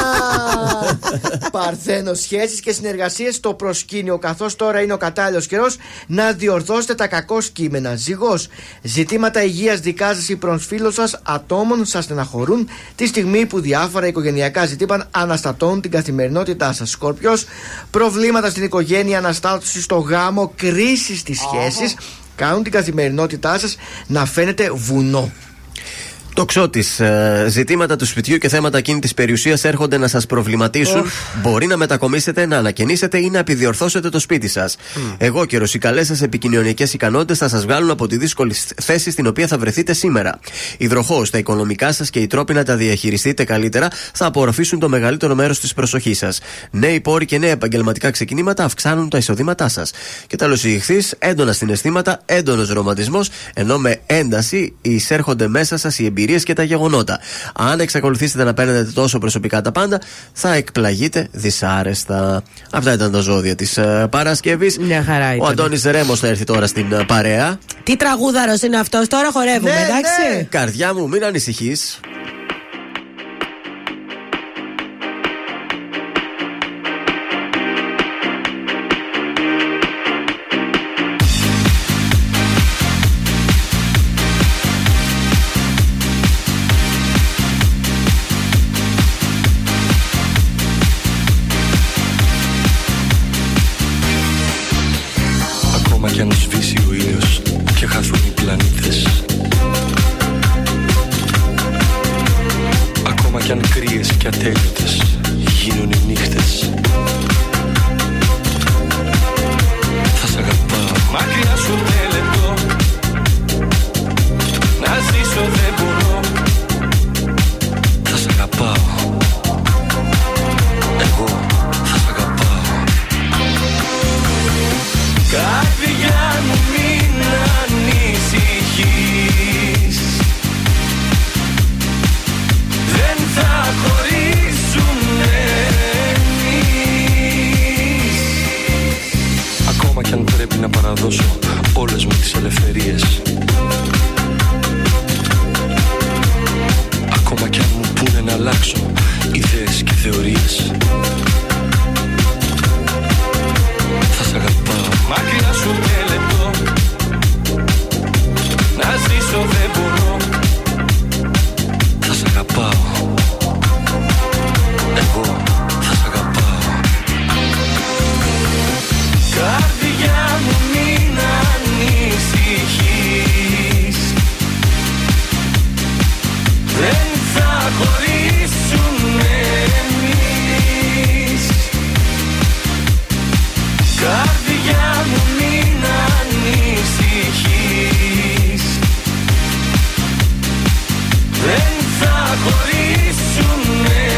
Παρθένος, σχέσεις και συνεργασίες στο προσκήνιο, καθώς τώρα είναι ο κατάλληλος καιρός να διορθώσετε τα κακό κείμενα. Ζυγός, ζητήματα υγείας δικά σας ή προσφύλων σας ατόμων σας στεναχωρούν τη στιγμή που διάφορα οικογενειακά ζητήματα αναστατώνουν την καθημερινότητά σας. Σκόρπιος, προβλήματα στην οικογένεια, αναστάτωση στο γάμο, κρίση στις σχέσεις κάνουν την καθημερινότητά σας να φαίνεται βουνό. Τοξότης, ζητήματα του σπιτιού και θέματα κίνητης περιουσίας έρχονται να σας προβληματίσουν. Oh. Μπορεί να μετακομίσετε, να ανακαινήσετε ή να επιδιορθώσετε το σπίτι σας. Mm. Εγώ καιρος, οι καλές σας επικοινωνικές ικανότητες θα σας βγάλουν από τη δύσκολη θέση στην οποία θα βρεθείτε σήμερα. Υδροχόος, τα οικονομικά σας και οι τρόποι να τα διαχειριστείτε καλύτερα θα απορροφήσουν το μεγαλύτερο μέρος της προσοχής σας. Νέοι πόροι και νέα επαγγελματικά ξεκινήματα αυξάνουν τα εισοδήματά σας. Και τέλος, οι Ιχθύς, έντονα συναισθήματα, έντονος ρομαντισμός, ενώ με ένταση εισέρχονται μέσα σας οι και τα γεγονότα. Αν εξακολουθήσετε να παίρνετε τόσο προσωπικά τα πάντα, θα εκπλαγείτε δυσάρεστα. Αυτά ήταν τα ζώδια της uh, Παρασκευής. Μια χαρά ήταν. Ο Αντώνης Ρέμος θα έρθει τώρα στην uh, παρέα. Τι τραγούδαρος είναι αυτός, τώρα χορεύουμε, ναι, εντάξει. Ναι. Καρδιά μου, μην ανησυχείς. Δεν θα χωρίσω όλες μου τις ελευθερίες. Ακόμα κι αν μου πούνε να αλλάξω ιδέες και θεωρίες, θα σ' αγαπάω. Μακριά σου και λεπτό, να ζήσω δεν μπορώ. Θα σ' αγαπάω. Εγώ θα σ' αγαπάω. Καρδιά μου μην ανησυχείς, δεν θα χωρίσουμε εμείς. Καρδιά μου μην ανησυχείς, δεν θα χωρίσουμε εμείς.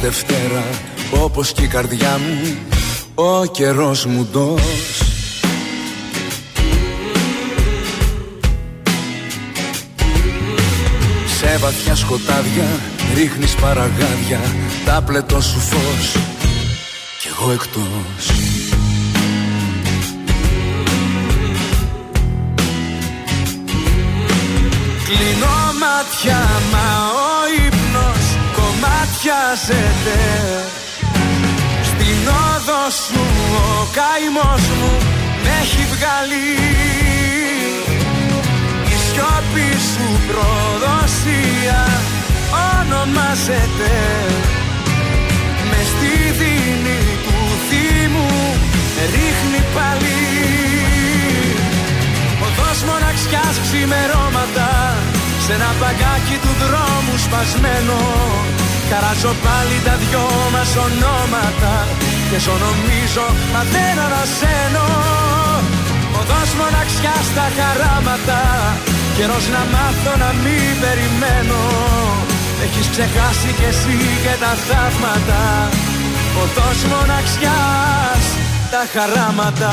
Δευτέρα, όπως και η καρδιά μου, ο καιρός μου δώσ. Σε βαθιά σκοτάδια ρίχνεις παραγάδια, τα πλετό σου φως κι εγώ εκτός. Κλείνω μάτια μα ο ύπνος κομμάτιαζεται. Στην όδο σου ο καημός μου με έχει βγάλει. Η σιώπη σου προδοσία ονομάζεται. Με στη δίνη του θύμου ρίχνει πάλι. Οδός μοναξιάς ξημερώματα, σ' ένα παγκάκι του δρόμου σπασμένο. Καράζω πάλι τα δυο μας ονόματα και σ' ονομίζω μα δεν ανασένω. Οδός μοναξιάς στα χαράματα, καιρός να μάθω να μην περιμένω. Έχεις ξεχάσει κι εσύ και τα θαύματα, οδός μοναξιάς τα χαράματα.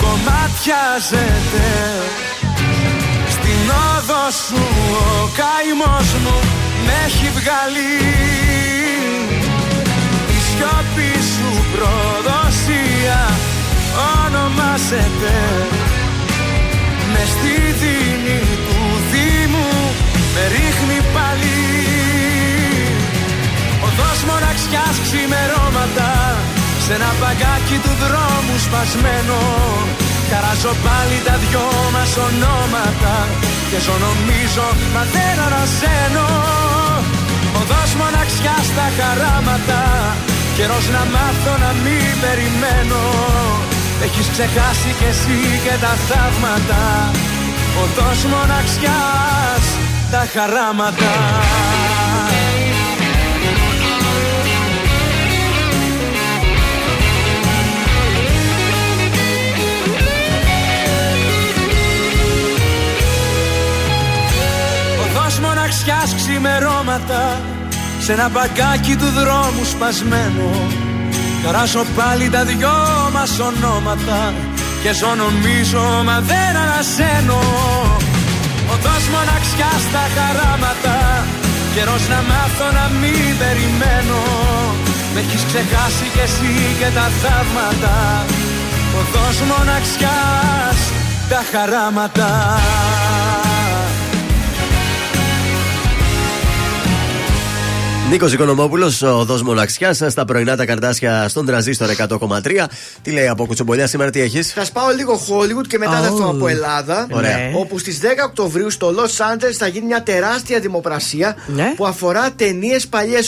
κομμάτιαζεται. Στην όδο σου ο καημός μου πάλι τη σιωπή σου προδοσία ονομάζεται. Μες στη δίνη του Δήμου με ρίχνει πάλι. Οδός μοναξιάς ξημερώματα, σε ένα παγκάκι του δρόμου σπασμένο. Καράζω πάλι τα δυο μας ονόματα και ζω νομίζω μα δεν αναζένω. Οδός μοναξιάς στα χαράματα, καιρός να μάθω να μην περιμένω. Έχεις ξεχάσει κι εσύ και τα θαύματα, οδός μοναξιάς τα χαράματα. Μοναξιάς ξημερώματα, σε ένα μπαγκάκι του δρόμου σπασμένο. Καράζω πάλι τα δυο μας ονόματα και ζω νομίζω μα δεν ανασένω. Οδός μοναξιάς τα χαράματα, καιρός να μάθω να μην περιμένω. Μ' έχεις ξεχάσει κι εσύ και τα θαύματα, οδός μοναξιάς τα χαράματα. Νίκος Οικονομόπουλος, οδός μοναξιάς, στα πρωινά τα καρδάσια στον Τρανζίστορ εκατό κόμμα τρία. Τι λέει από Κουτσομπολιά, σήμερα τι έχεις? Θα σπάω λίγο Hollywood και μετά oh. θα έρθω από Ελλάδα. Ωραία. Όπου στις δέκα Οκτωβρίου στο Los Angeles θα γίνει μια τεράστια δημοπρασία ναι. που αφορά ταινίες παλιές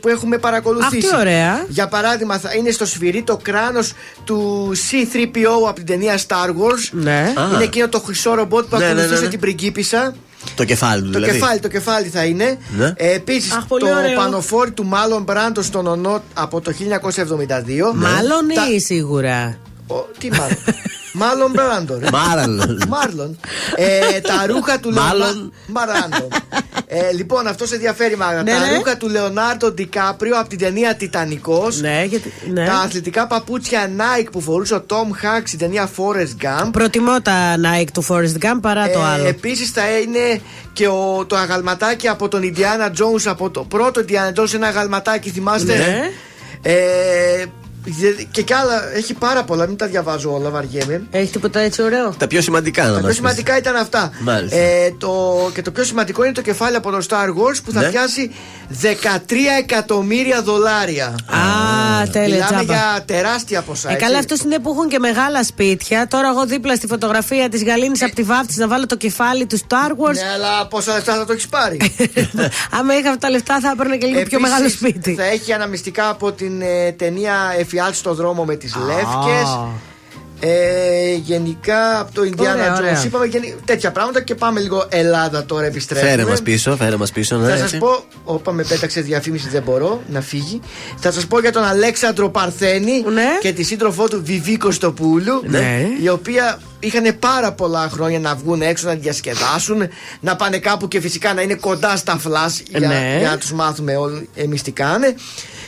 που έχουμε παρακολουθήσει. Αυτή ωραία. Για παράδειγμα, θα είναι στο σφυρί το κράνος του σι θρι πι ο από την ταινία Star Wars. Ναι. Ah. Είναι εκείνο το χρυσό ρομπότ που ναι, ακολουθούσε ναι, ναι. την πριγκίπισσα. Το κεφάλι του, το δηλαδή. Κεφάλι, το κεφάλι θα είναι. Ναι. Ε, επίσης, αχ, το πανοφόρι του Μάλλον Μπράντο στον ΟΝΟ από το χίλια εννιακόσια εβδομήντα δύο. Μάλλον τα... ή σίγουρα. Ο, τι μάλλον. Μάλλον Μπράντο. Μάλλον. Μάλλον. Ε, τα ρούχα του Μάλλον Μπράντο. Ε, λοιπόν, αυτό σε ενδιαφέρει μάλλον. Ναι, τα ναι. ρούχα του Λεωνάρντο Ντικάπριο από την ταινία Τιτανικός. Ναι, γιατί, ναι. Τα αθλητικά παπούτσια Nike που φορούσε ο Τόμ Χανκς στην ταινία Forrest Gump. Προτιμώ τα Nike του Forrest Gump παρά το ε, άλλο. Επίσης θα είναι και ο, το αγαλματάκι από τον Indiana Jones, από το πρώτο Indiana Jones, ένα αγαλματάκι, θυμάστε. Ναι. Ε, και κι άλλα, έχει πάρα πολλά, μην τα διαβάζω όλα, βαριέμαι. Έχει τίποτα έτσι ωραίο? Τα πιο σημαντικά να Τα πιο σημαντικά ήταν αυτά. Ε, το, και το πιο σημαντικό είναι το κεφάλι από το Star Wars που θα ναι. πιάσει δεκατρία εκατομμύρια δολάρια. Α, ah, τέλεια. Μιλάμε για τεράστια ποσά. Ε, καλά, αυτός είναι που έχουν και μεγάλα σπίτια. Τώρα, εγώ δίπλα στη φωτογραφία της Γαλήνης ε, από τη βάφτιση να βάλω το κεφάλι του Star Wars. Ναι, αλλά πόσα λεφτά θα το έχεις πάρει? Άμα είχα αυτά τα λεφτά, θα έπαιρνα και λίγο Επίσης, πιο μεγάλο σπίτι. Θα έχει αναμυστικά από την ε, ταινία Εφιάλτη στον δρόμο με τις ah. λεύκες. Ε, γενικά από το Ινδιάνα Τζόνς είπαμε γενι... τέτοια πράγματα και πάμε λίγο Ελλάδα τώρα, επιστρέφουμε. Φέρε μας πίσω, φέρε μας πίσω. Ναι, θα έτσι. σας πω, όπα με πέταξε διαφήμιση, δεν μπορώ να φύγει. Θα σας πω για τον Αλέξανδρο Παρθένη ναι. και τη σύντροφό του Βιβί Κωστοπούλου, ναι. η οποία είχαν πάρα πολλά χρόνια να βγουν έξω, να διασκεδάσουν, να πάνε κάπου και φυσικά να είναι κοντά στα φλας για, ναι. για να τους μάθουμε όλοι εμείς τι κάνε.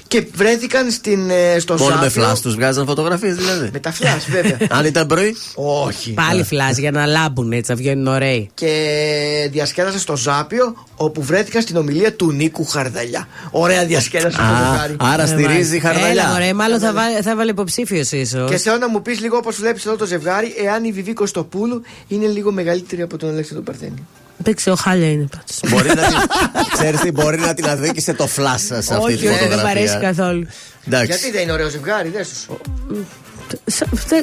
Και βρέθηκαν στην, στο Ζάπιο. Μόνο με φλάς τους βγάζαν φωτογραφίες, δηλαδή. Με τα φλάς, βέβαια. Αν ήταν πρωί. Όχι. Πάλι φλάς για να λάμπουν έτσι, να βγαίνουν ωραίοι. Και διασκέδασα στο Ζάπιο, όπου βρέθηκαν στην ομιλία του Νίκου Χαρδαλιά. Ωραία διασκέδαση που μου κάνει. Άρα στηρίζει η Χαρδαλιά. Ωραία, μάλλον θα, βάλε, θα βάλε υποψήφιο ίσως. Και σε να μου πεις λίγο, όπως βλέπεις εδώ το ζευγάρι, εάν η Βιβί Κωστοπούλου είναι λίγο μεγαλύτερη από τον Αλέξανδρο Παρθένη. Δεν ξέρω, χάλια είναι πάντως. Μπορεί να την, ξέρεις τι, μπορεί να την αδίκησε το φλάς σας αυτή όχι, τη φωτογραφία. Όχι, δεν μ' αρέσει καθόλου. Εντάξει. Γιατί δεν είναι ωραίο ζευγάρι, δες τους.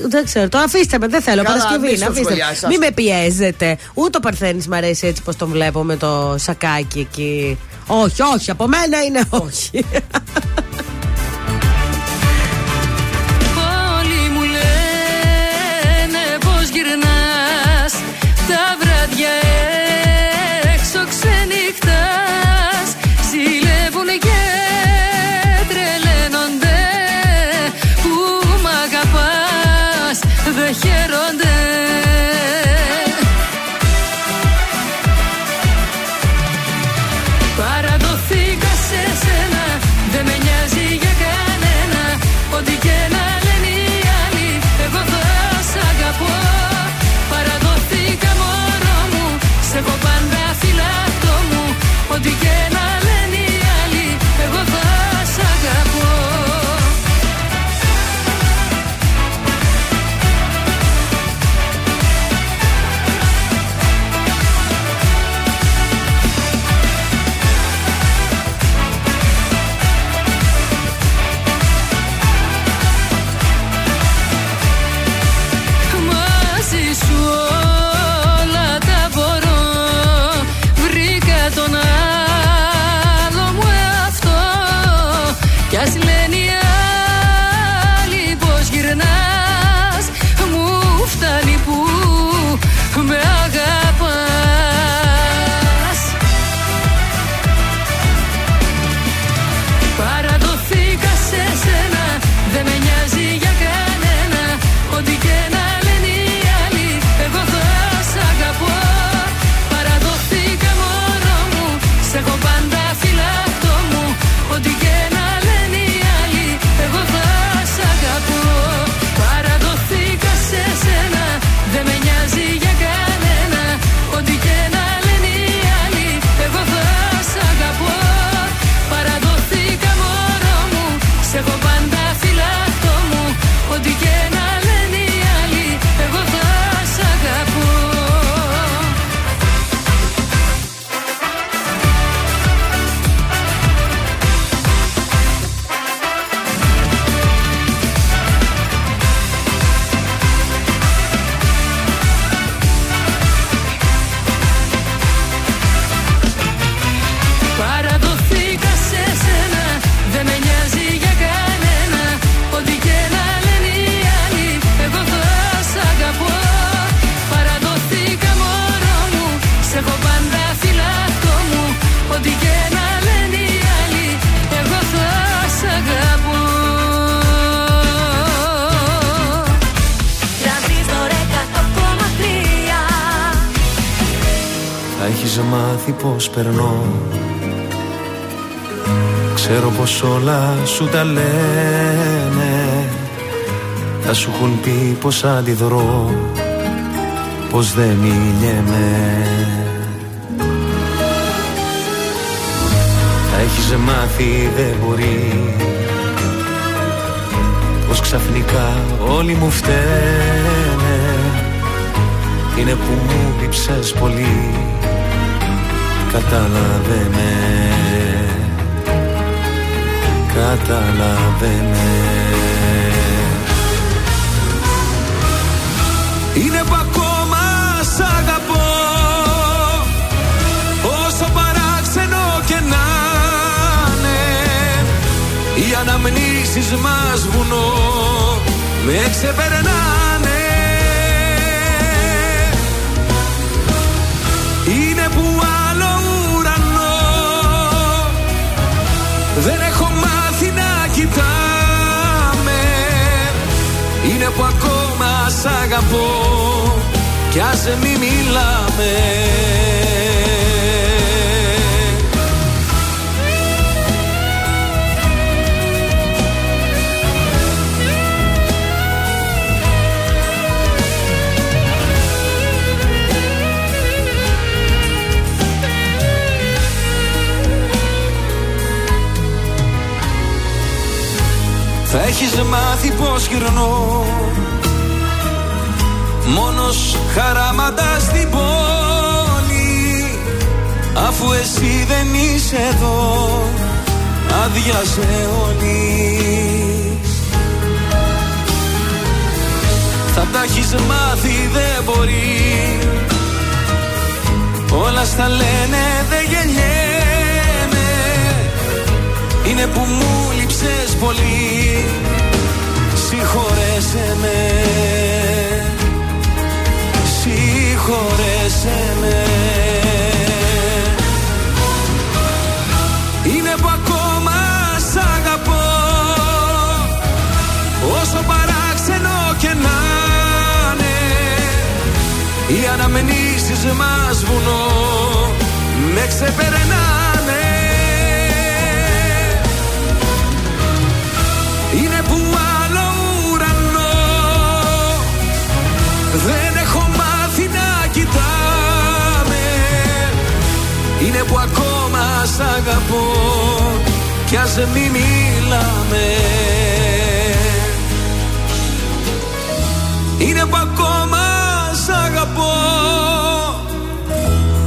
Δεν ξέρω, το αφήστε με, δεν θέλω. Παρασκευή, αφήστε με. Μην με πιέζετε. Ούτε ο Παρθένης μ' αρέσει έτσι πως τον βλέπω με το σακάκι εκεί. Όχι, όχι, από μένα είναι όχι. Όλοι μου λένε πως γυρνάς τα βράδια έξω ξενυχτάς, ζηλεύουνε και τρελαίνονται που μ' αγαπάς, δε χαίρονται. Παραδοθήκα σε σένα, δε με νοιάζει. έχεις μάθει πως περνώ. Ξέρω πως όλα σου τα λένε, θα σου έχουν πει πως αντιδρώ, πως δεν μιλιέμαι. Θα έχεις μάθει δεν μπορεί, πως ξαφνικά όλοι μου φταίνε. Είναι που μου λείψες πολύ, κατάλαβε με, κατάλαβε με. Είναι που ακόμα σ' αγαπώ, όσο παράξενο και να είναι, οι αναμνήσεις μας βουνό με ξεπερνάνε. Είναι που άλλο ουρανό δεν έχω μάθει να κοιτάμε. Είναι που ακόμα σ' αγαπώ κι ας μη μιλάμε. Θα έχεις μάθει πως γυρνώ μόνος χαράματα στην πόλη, αφού εσύ δεν είσαι εδώ, άδεια σε όλης. Θα τα έχεις μάθει δεν μπορεί, όλα στα λένε δεν γελιέμαι. Είναι που μου λείψες πολύ, συγχωρέσαι με, συγχωρέσαι με. Είναι που ακόμα σ' αγαπώ, όσο παράξενο και να είναι, οι αναμνήσεις μας βουνό με ξεπερνάνε. Είναι που άλλο ουρανό δεν έχω μάθει να κοιτάμε. Είναι που ακόμα σ' αγαπώ κι ας μη μιλάμε. Είναι που ακόμα σ' αγαπώ,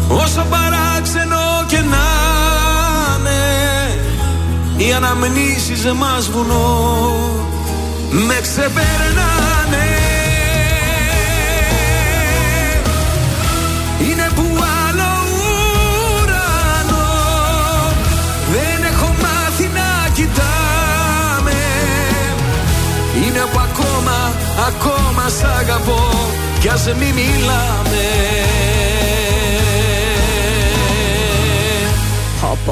όσο παράξενο και να, οι αναμνήσεις μας βουνό με ξεπερνάνε. Είναι που άλλο ουρανό δεν έχω μάθει να κοιτάμε. Είναι που ακόμα, ακόμα σ' αγαπώ κι ας μη μιλάμε.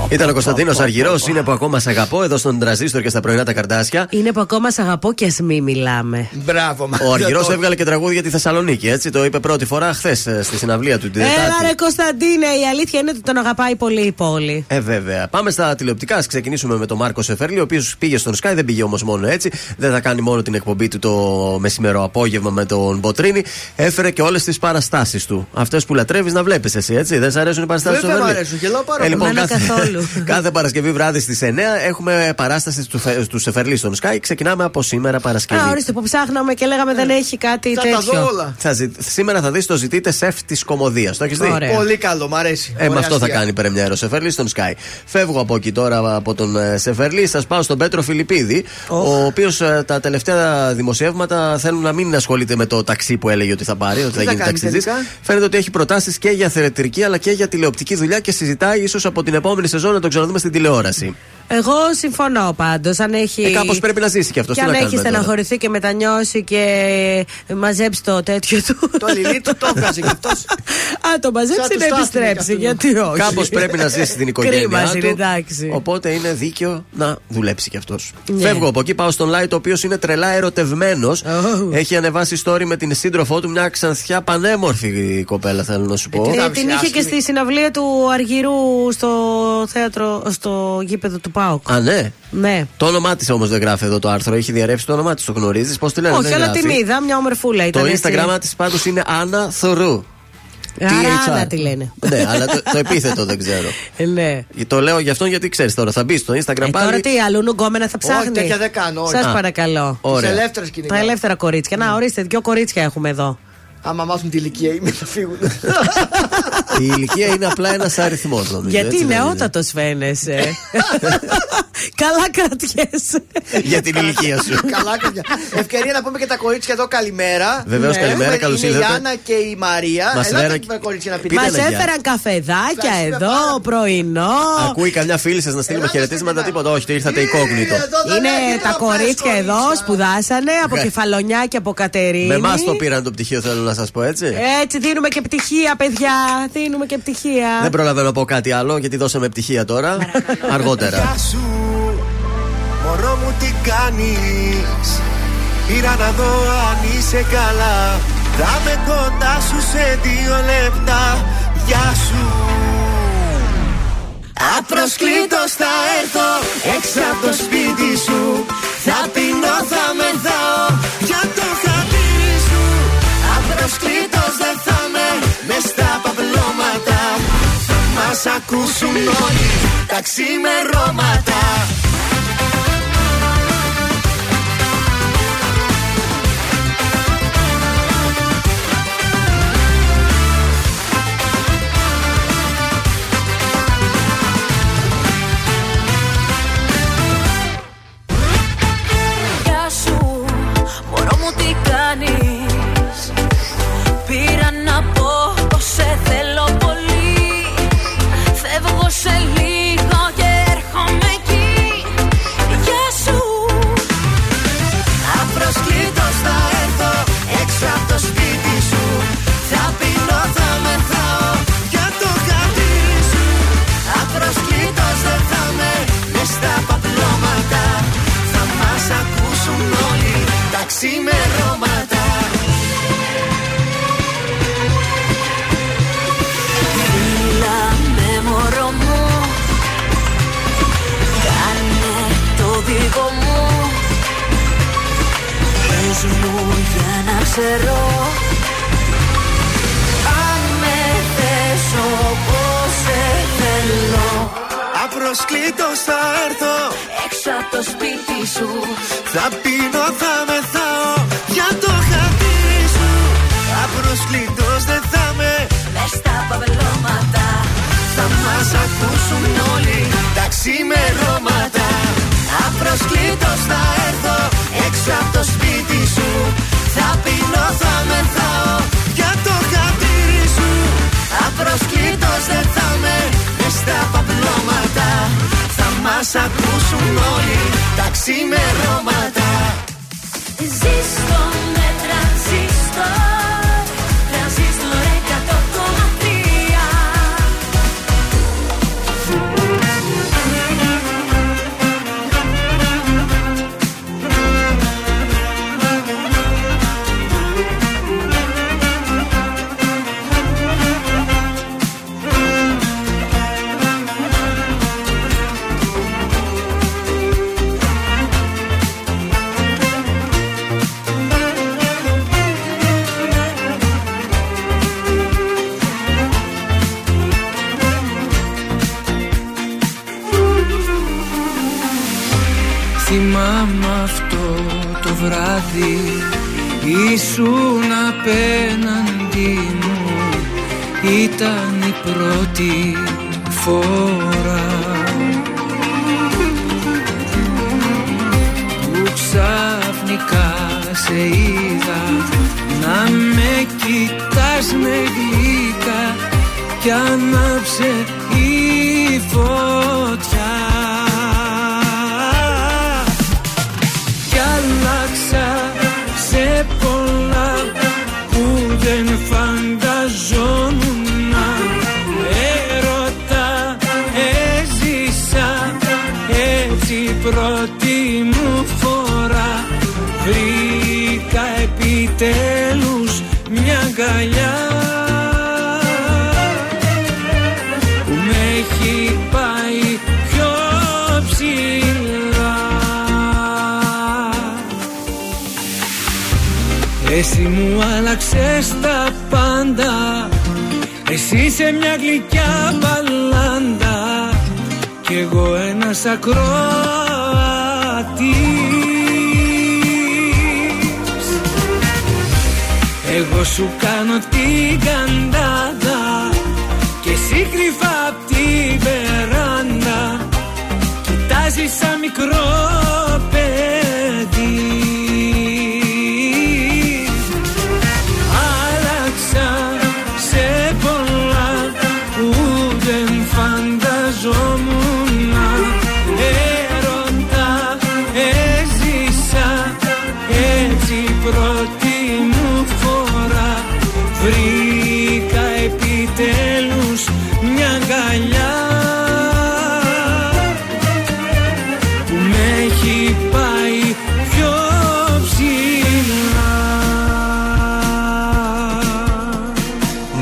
Ήταν ο Κωνσταντίνος Αργυρός, είναι που ακόμα σ' αγαπώ, εδώ στον Τρανζίστορ και στα πρωινά τα Καρντάσια. Είναι που ακόμα σ' αγαπώ και ας μη μιλάμε. Μπράβο, Μάγδα. Ο Αργυρός έβγαλε και τραγούδι για τη Θεσσαλονίκη, έτσι. Το είπε πρώτη φορά χθες στη συναυλία του την Τετάρτη. Έλα ρε Κωνσταντίνε, η αλήθεια είναι ότι τον αγαπάει πολύ η πόλη. Ε, βέβαια. Πάμε στα τηλεοπτικά. Ας ξεκινήσουμε με τον Μάρκο Σεφέρλη, ο οποίος πήγε στον Sky, δεν πήγε όμως μόνο έτσι. Δεν θα κάνει μόνο την εκπομπή του το μεσημερό απόγευμα με τον Μποτρίνη. Έφερε και όλες τις παραστάσεις του. Αυτές που λατρεύεις να βλέπεις εσύ, έτσι. Δεν σ' αρέσουν οι παραστάσεις του Σεφέρλη. Κάθε Παρασκευή βράδυ στις εννιά έχουμε παράσταση του, Φε, του Σεφερλή στον Sky. Ξεκινάμε από σήμερα Παρασκευή. Α, ορίστε που ψάχναμε και λέγαμε δεν έχει κάτι θα τέτοιο. Τα δω όλα. Θα ζη... Σήμερα θα δεις το ζητείτε σεφ της κωμωδίας. Το έχεις δει? Ωραία. Πολύ καλό, μ' αρέσει. Ε, με αυτό θα κάνει πρεμιέρα ο Σεφερλή στον Sky. Φεύγω από εκεί τώρα από τον Σεφερλή. Σας πάω στον Πέτρο Φιλιππίδη, oh. ο οποίος τα τελευταία δημοσιεύματα θέλουν να μην ασχολείται με το ταξί που έλεγε ότι θα πάρει, ότι θα, θα γίνει ταξιδί. Φαίνεται ότι έχει προτάσεις και για θερετρική αλλά και για τηλεοπτική δουλειά και συζητάει ίσως από την επόμενη επόμενη σεζόν να το ξαναδούμε στην τηλεόραση. Εγώ συμφωνώ πάντως. Αν έχει... ε, κάπως πρέπει να ζήσει και αυτό. Και αν έχει στεναχωρηθεί τώρα και μετανιώσει και μαζέψει το τέτοιο του. Το λιλί του το βγάζει κι αυτός. Αν το μαζέψει να επιστρέψει. Γιατί όχι. Κάπως πρέπει να ζήσει την οικογένειά του. Οπότε είναι δίκαιο να δουλέψει κι αυτός. Yeah. Φεύγω από εκεί, πάω στον Λάι, το οποίο είναι τρελά ερωτευμένος. Oh. Έχει ανεβάσει story με την σύντροφό του, μια ξανθιά πανέμορφη κοπέλα, θέλω να σου πω. Ε, ε, την είχε και στη συναυλία του Αργυρού στο θέατρο, στο γήπεδο του ΠΑΟΚ. Α, ναι. Ναι. Το όνομά της όμως δεν γράφει εδώ το άρθρο. Έχει διαρρεύσει το όνομά της. Το γνωρίζεις, πώς τη λένε? Όχι, αλλά την είδα, μια ομορφούλα ήταν. Το Instagram της πάντως είναι Άννα Θορού. Άρα τη λένε. Ναι, αλλά το, το επίθετο δεν ξέρω. Ναι. Το λέω γι' αυτό γιατί ξέρεις τώρα. Θα μπει στο Instagram ε, πάλι. Τώρα τι, αλλού νουγκόμενα θα ψάχνει. Όχι, τέτοια δεν κάνω. Σας α, παρακαλώ. Τις ελεύθερες κυνηγά. Τα ελεύθερα κορίτσια. Να, ορίστε, δυο κορίτσια έχουμε εδώ. Άμα μάθουν τη ηλικία ή θα φύγουν. Η ηλικία είναι απλά ένας αριθμός. Νομίζω, γιατί νεότατος φαίνεσαι. Καλά κρατιέσαι. Για την ηλικία σου. Καλά κρατιέσαι. Ευκαιρία να πούμε και τα κορίτσια εδώ καλημέρα. Βεβαίως ναι, καλημέρα, καλώς ήρθατε. Η Γιάννα και η Μαρία. Μας έφεραν έφεραν καφεδάκια εδώ, πρωινό. Ακούει καμιά φίλη σας να στείλουμε χαιρετίσματα, τίποτα. Όχι, ήρθατε εικόγνητο. Είναι τα κορίτσια εδώ, σπουδάσανε από Κεφαλονιά και από Κατερίνη. Με εμάς το πήραν το πτυχίο, θέλω να σας πω έτσι. Έτσι, δίνουμε και πτυχία, παιδιά. Δίνουμε και πτυχία. Δεν προλαβαίνω να πω κάτι άλλο γιατί δώσαμε πτυχία τώρα. Αργότερα. Γεια σου, μωρό μου, τι κάνεις? Πήρα να δω αν είσαι καλά. Θα με κοντά σου σε δύο λεπτά. Γεια σου. Απροσκλήτως θα έρθω έξω από το σπίτι σου. Θα πεινώ, θα μεθάω για το χατήρι σου. Απροσκλήτως δεν θα με μες στα παπλώματα. Θα μας ακούσουν όλοι τα ξημερώματα. Γεια σου, μωρό μου, τι κάνεις? Πήρα να πω πως σε θέλω πολύ. Φεύγω σε λίγο και έρχομαι εκεί. Γεια σου. Απροσκλήτως θα έρθω έξω από το σπίτι σου. Θα πεινώ, θα μεθάω για το χατήρι σου. Απροσκλήτως δεν θα με μες στα παπλώματα. Θα μας ακούσουν όλοι τα ξημερώματα. Δικό μου, πες μου για να ξέρω αν με θες όπως σε θέλω. Απροσκλήτως θα έρθω έξω από το σπίτι σου. Θα πίνω, θα μεθάω για το χατήρι σου. Απροσκλήτως δεν θα με μες στα παπελώματα. Θα μας ακούσουν όλοι τα ξημερώματα. Απροσκλήτως θα έρθω έξω από το σπίτι σου. Θα πεινώ, θα μεθάω για το χατήρι σου. Απροσκλήτως δεν θα με μες στα παπλώματα. Θα μας ακούσουν όλοι τα ξημερώματα. Ζήστο με τρανζίστορ. Θυμάμαι αυτό το βράδυ, ήσουν απέναντι μου. Ήταν η πρώτη φορά που ξαφνικά σε είδα να με κοιτάς με γλύκα κι ανάψε η φωτιά. πρώτη μου φορά βρήκα επιτέλους μια αγκαλιά που με έχει πάει πιο ψηλά. Εσύ μου άλλαξες τα πάντα, εσύ είσαι μια γλυκιά μπαλάντα κι εγώ ένας ακροατής. Εγώ σου κάνω την καντάδα και εσύ κρυφά απ' τη βεράντα κοιτάζεις σαν μικρό παιδί.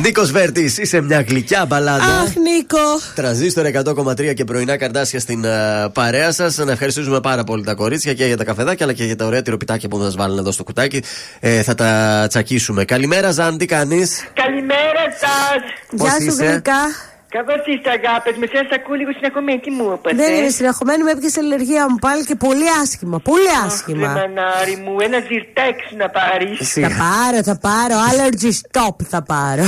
Νίκος Βέρτης, είσαι μια γλυκιά μπαλάντα. Αχ, Νίκο. Τρανζίστορ εκατό κόμμα τρία και πρωινά Καρντάσια στην uh, παρέα σας. Να ευχαριστούμε πάρα πολύ τα κορίτσια και για τα καφεδάκια αλλά και για τα ωραία τυροπιτάκια που μας βάλουν εδώ στο κουτάκι. Ε, θα τα τσακίσουμε. Καλημέρα, Ζαν, τι κάνεις? Καλημέρα σας. Γεια σου, γλυκά. Καλώς είστε, αγάπες μου. Σας ακούω λίγο συνεχωμένη. Τι μου έπαθε? Δεν είναι συνεχωμένη, μου έπιασε αλλεργία μου πάλι και πολύ άσχημα. Πολύ άσχημα. Αχ, μανάρι μου, ένα ζυρτέξ να πάρεις. Θα πάρω, θα πάρω. Allergy stop θα πάρω.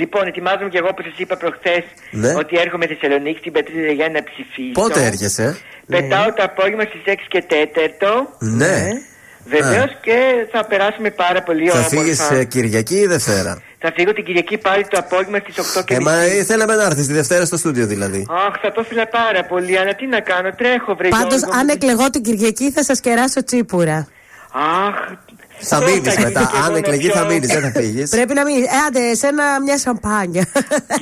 Λοιπόν, ετοιμάζομαι και εγώ που σας είπα προχθές ναι. ότι έρχομαι στη Θεσσαλονίκη την Πετρίδα για να ψηφίσω. Πότε έρχεσαι? Πετάω ναι. το απόγευμα στις έξι και τέσσερα. Ναι. Βεβαίως ναι. και θα περάσουμε πάρα πολύ όμορφα. Θα φύγεις Κυριακή ή Δευτέρα? Θα φύγω την Κυριακή πάλι το απόγευμα στις οκτώ και τριάντα. Ε, μα ήθελαμε να έρθεις τη Δευτέρα στο στούντιο δηλαδή. Αχ, θα το ήθελα πάρα πολύ, αλλά τι να κάνω, τρέχω βρε. Πάντως, Γιώργο, αν εκλεγώ την Κυριακή θα σας κεράσω τσίπουρα. Αχ, θα μείνεις μετά. Αν εκλεγεί, θα μείνεις, δεν θα φύγεις. Πρέπει να μείνεις. Άντε, σε μια σαμπάνια.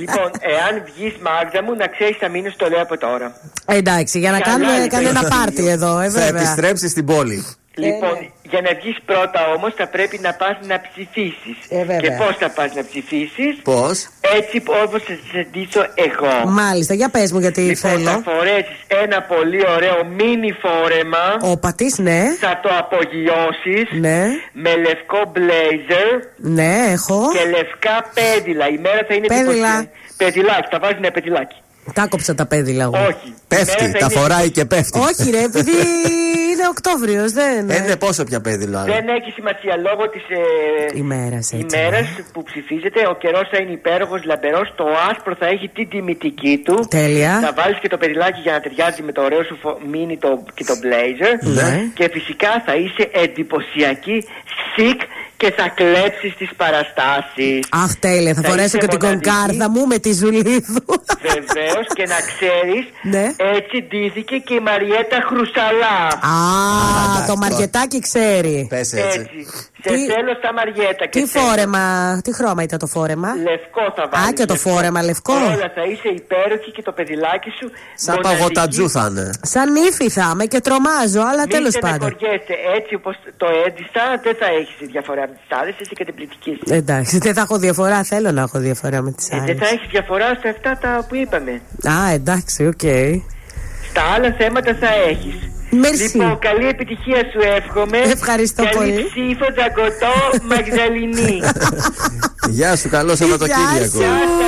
Λοιπόν, εάν βγεις, Μάγδα μου, να ξέρεις θα μείνεις, το λέω από τώρα. Εντάξει, για να κάνουμε κανένα πάρτι εδώ, ε, βέβαια. Θα επιστρέψεις στην πόλη. Λοιπόν, ε, για να βγεις πρώτα όμως θα πρέπει να πας να ψηφίσεις. ε, Και πώς θα πας να ψηφίσεις? Πώς? Έτσι όπως θα σας ζητήσω εγώ. Μάλιστα, για πες μου γιατί λοιπόν, θέλω. Λοιπόν, θα φορέσεις ένα πολύ ωραίο μίνι φόρεμα. Όπα της, ναι. Θα το απογειώσεις. Ναι. Με λευκό μπλέιζερ. Ναι, έχω. Και λευκά πέδιλα. Η μέρα θα είναι πέδιλα. Πεδιλάκι, θα βάζεις ένα πεδιλάκι. Τα κόψα τα πέδιλα εγώ. Όχι. Πέφτει, τα είναι... φοράει και πέφτει. Όχι, ρε, επειδή είναι Οκτώβριος, δεν. Είναι πόσο πια πέδιλα. Δεν έχει σημασία λόγω τη ε... ημέρα που ψηφίζεται. Ο καιρός θα είναι υπέροχος, λαμπερός. Το άσπρο θα έχει την τιμητική του. Τέλεια. Θα βάλεις και το πεδιλάκι για να ταιριάζει με το ωραίο σου φο... μίνι το... και το blazer. Ναι. Και φυσικά θα είσαι εντυπωσιακή, sick. Και θα κλέψεις τις παραστάσεις. Αχ, τέλεια. Θα, θα φορέσω και μοναδική. Την κονκάρδα μου με τη Ζουλίδου. Βεβαίως και να ξέρεις, ναι. έτσι ντύθηκε και η Μαριέτα Χρουσαλά. Α, α το μαριετάκι ξέρει. Πες έτσι. έτσι. Τι... Σε θέλω στα Μαριέτα. Και τι θέλω. Φόρεμα, τι χρώμα ήταν το φόρεμα? Λευκό θα βάλεις. Α, και το λευκό. Φόρεμα λευκό. Όλα θα είσαι υπέροχη και το παιδιλάκι σου. Σαν παγωτατζού θα είναι. Σαν ύφη θα είμαι και τρομάζω, αλλά τέλος πάντων. Αν χωριέστε έτσι όπως το έντυσα, δεν θα έχεις διαφορά με τις άλλες, είσαι κατεπληκτική. Εντάξει, δεν θα έχω διαφορά, θέλω να έχω διαφορά με τις άλλες. Ε, δεν θα έχεις διαφορά σε αυτά τα που είπαμε. Α, εντάξει, οκ. Okay. Στα άλλα θέματα θα έχεις. Merci. Λοιπόν, καλή επιτυχία σου εύχομαι. Ευχαριστώ καλή πολύ. Καλή ψήφο, τζακωτό, Μαγδαληνή. Γεια σου, καλό Σαββατοκύριακο. Γεια σου.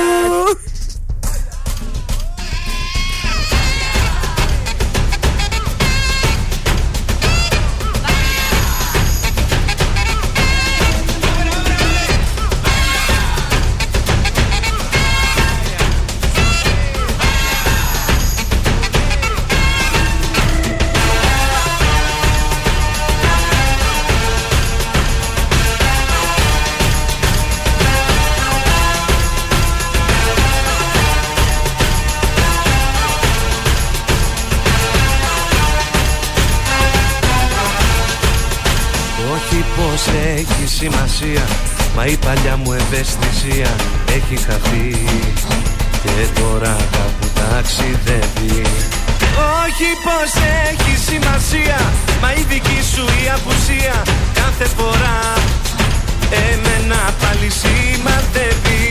Έχει σημασία, μα η παλιά μου ευαισθησία έχει χαθεί και τώρα κάπου ταξιδεύει. Όχι πως έχει σημασία, μα η δική σου η απουσία κάθε φορά εμένα πάλι σημαδεύει.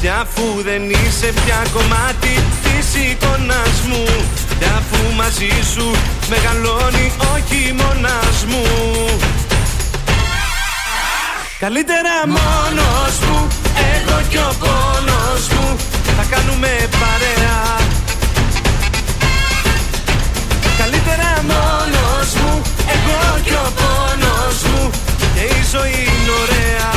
Κι αφού δεν είσαι πια κομμάτι της εικόνας μου, κι αφού μαζί σου μεγαλώνει ο χειμώνας μου, καλύτερα μόνος μου, εγώ κι ο πόνος μου, θα κάνουμε παρέα. Καλύτερα μόνος μου, εγώ κι ο πόνος μου, και η ζωή είναι ωραία.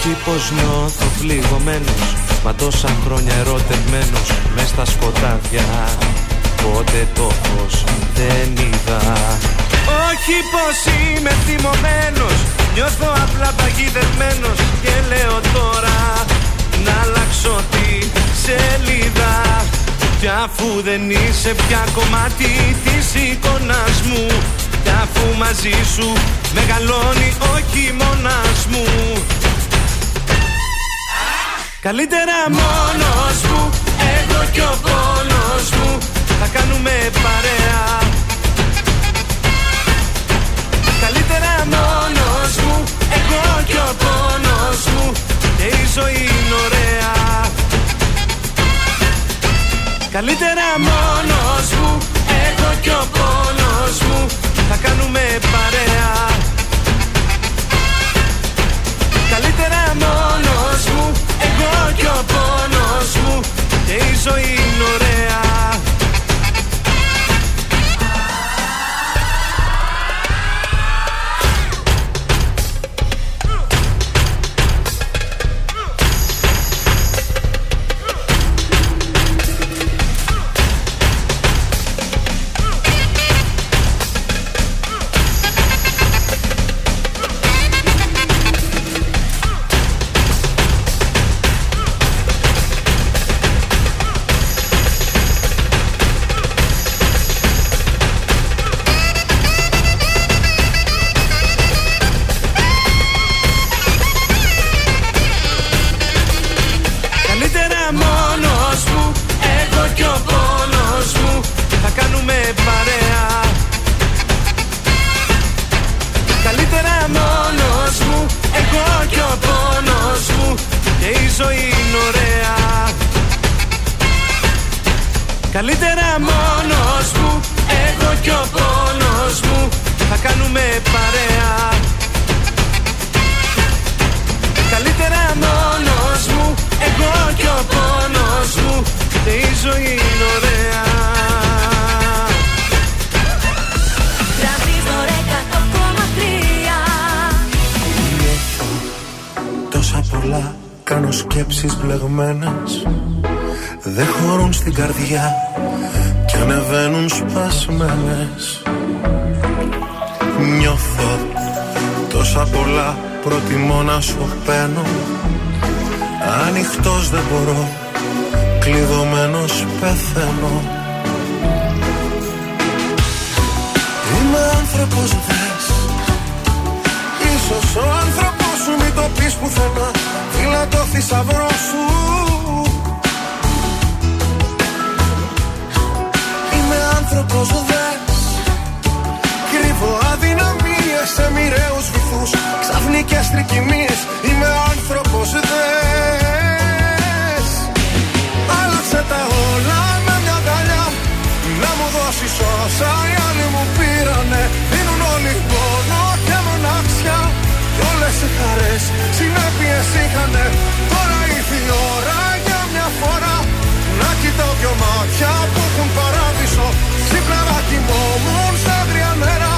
Όχι πως νιώθω πληγωμένος, μα τόσα χρόνια ερωτευμένος μες στα σκοτάδια, πότε το φως δεν είδα. Όχι πως είμαι θυμωμένος, νιώθω απλά παγιδευμένος και λέω τώρα να αλλάξω τη σελίδα. Κι αφού δεν είσαι πια κομμάτι της εικόνας μου, κι αφού μαζί σου μεγαλώνει ο χειμώνας μου, καλύτερα μόνος μου, εγώ κι ο πόνος μου, θα κάνουμε παρέα. Καλύτερα μόνος μου, εγώ κι ο πόνος μου, και η ζωή είναι ωραία. Καλύτερα μόνος μου, εγώ κι ο πόνος μου, θα κάνουμε παρέα. Καλύτερα μόνος μου, εγώ κι ο πόνος μου, και η ζωή είναι ωραία. Καλύτερα μόνος μου, εγώ κι ο πόνος μου, θα κάνουμε παρέα. Καλύτερα μόνος μου, εγώ κι ο πόνος μου, και η ζωή είναι ωραία. Τόσα πολλά κάνω σκέψεις μπλεγμένες, δεν χωρούν στην καρδιά κι ανεβαίνουν σπασμένες. Νιώθω τόσα πολλά, προτιμώ να σου παίρνω, ανοιχτός δεν μπορώ, κλειδωμένος πεθαίνω. Είμαι άνθρωπος δες, ίσως ο άνθρωπος σου μην το πεις πουθενά, φύλλα το θησαυρό σου. Άνθρωπος δες, κρύβω αδυναμίες σε μοιραίους βυθούς, ξαφνικές τρικυμίες, είμαι άνθρωπος δες. Άλλαξε τα όλα με μια αγκαλιά, να μου δώσεις όσα οι άλλοι μου πήρανε. Δίνουν όλοι πόνο και μοναξιά, κι όλες οι χαρές συνέπειες είχανε. Τώρα ήρθε η ώρα για μια φορά να κοιτάω δυο μάτια που έχουν παράδεισο. Ξύπνα να κοιμόμουν στα άγρια νερά,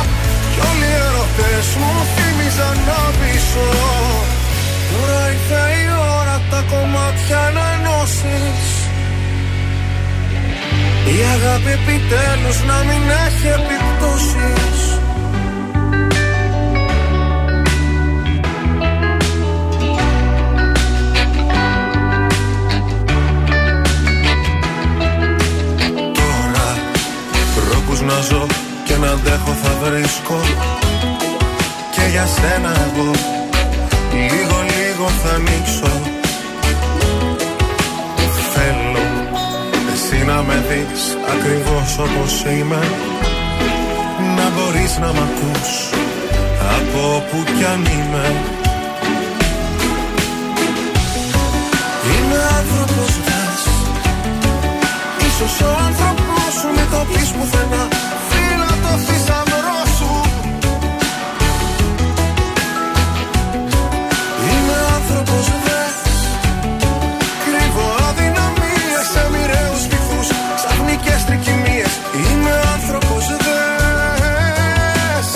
κι όλοι οι ερωτές μου θύμιζαν πίσω. Τώρα ήρθε η ώρα τα κομμάτια να ενώσεις, η αγάπη επιτέλους να μην έχει επιπτώσεις. βρίσκω και για σένα εγώ λίγο λίγο θα ανοίξω. Θέλω εσύ να με δεις ακριβώς όπως είμαι, να μπορείς να μ' ακούς από όπου κι αν είμαι. Είμαι άνθρωπος δες, ίσως ο άνθρωπος σου μην το πεις πουθενά, φίλα το θησαυρό σου. Είμαι άνθρωπος δες, κρύβω αδυναμίες σε μοιραίους πυθούς, ξαφνικές τρικυμίες. Είμαι άνθρωπος δες,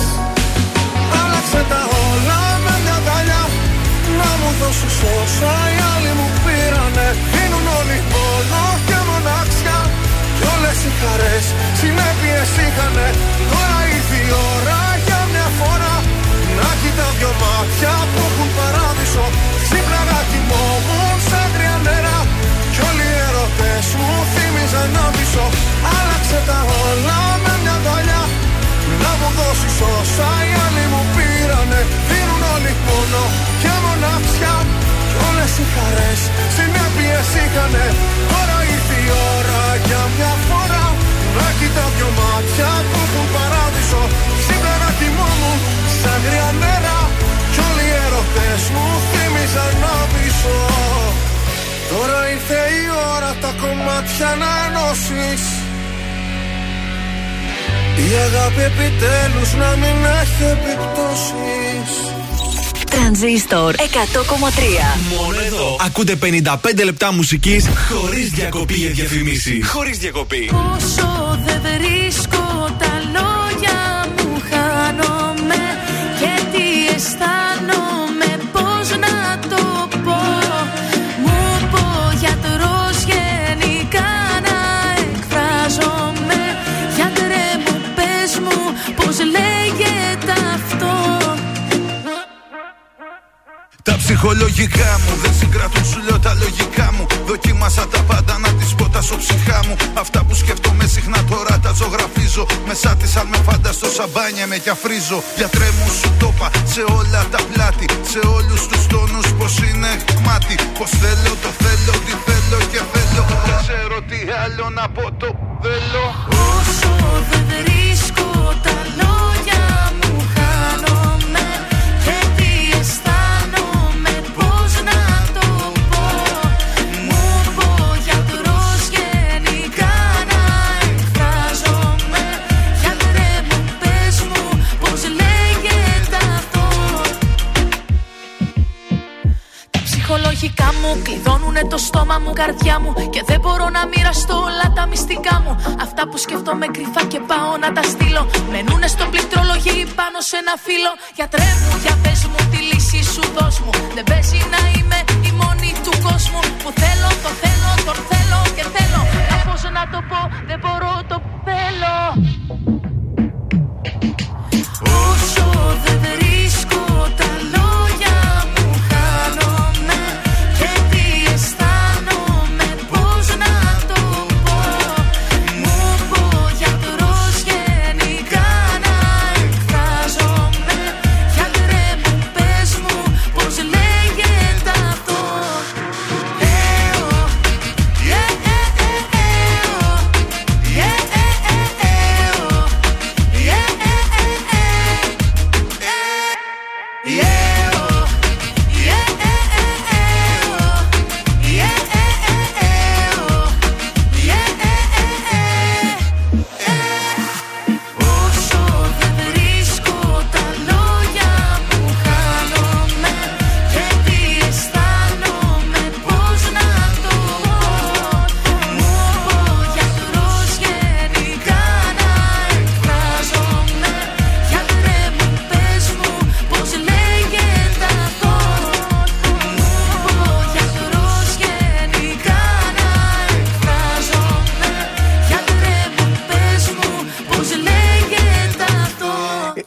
άλλαξε τα όλα με μια δαλιά, να μου δώσεις όσα οι άλλοι μου πήρανε. Δίνουν όλοι μόνο και μοναξιά, κι όλες οι χαρές συνέπειες είχανε. Τώρα ήρθε η ώρα για μια φορά να κοιτάω δυο μάτια που έχουν παράδεισο. Ξύπνα να κοιμόμουν σαν τρία νερά, κι όλοι οι ερωτές μου θύμιζαν να πείσω. Άλλαξε τα όλα με μια δαλιά, να μου δώσεις όσα οι άλλοι μου πήρανε. Δίνουν όλοι πόνο και μοναξιά, κι όλες οι χαρές συνέπειες είχανε. Τώρα ήρθε η ώρα για μια φορά να κοιτάω δυο μάτια που έχουν παράδεισο. Ξύπνα κοιμόμουν σαν γριά νερά, κι όλοι οι ερωτές μου θύμιζαν να πείσω. Τώρα ήρθε η ώρα τα κομμάτια να ενώσεις, η αγάπη επιτέλους να μην έχει επιπτώσεις. Τρανζίστορ εκατό κόμμα τρία. Μόνο εδώ. Ακούτε πενήντα πέντε λεπτά μουσικής χωρίς διακοπή για διαφημίσεις. Χωρίς διακοπή. Όσο δεν βρίσκω τα λόγια μου χάνομαι, και τι αισθάνομαι πώς να το πω. Μου πω γιατρός γενικά να εκφράζομαι, γιατρέ μου πες μου πώς λέγεται αυτό. Τα ψυχολογικά μου δεν συγκρατούν, σου λέω τα λογικά μου. Δοκίμασα τα πάντα να τις ποτάσω ψυχά μου. Αυτά που σκέφτομαι συχνά τώρα τα ζωγραφίζω. Μέσα τη αν με φανταστώ σαμπάνια με κι αφρίζω. Γιατρέ μου σου τόπα σε όλα τα πλάτη, σε όλους τους τόνους πως είναι κομμάτι. Πως θέλω, το θέλω, τι θέλω και θέλω. Δεν ξέρω τι άλλο να πω, το θέλω. Όσο δεν βρίσκω τα λόγια μου χάνομαι, και τι αισθάνομαι μου, κλειδώνουνε το στόμα μου, καρδιά μου, και δεν μπορώ να μοιραστώ όλα τα μυστικά μου. Αυτά που σκέφτομαι κρυφά και πάω να τα στείλω, μενούνε στο πληκτρολογί πάνω σε ένα φύλλο. Γιατρέ μου, για πες μου τη λύση σου δώσ' μου, δεν παίζει να είμαι η μόνη του κόσμου που θέλω, το θέλω, τον θέλω και θέλω. Μα πώς να το πω, δεν μπορώ, το θέλω. Όσο δεν βρίσκω τα λόγια μου χάνομαι,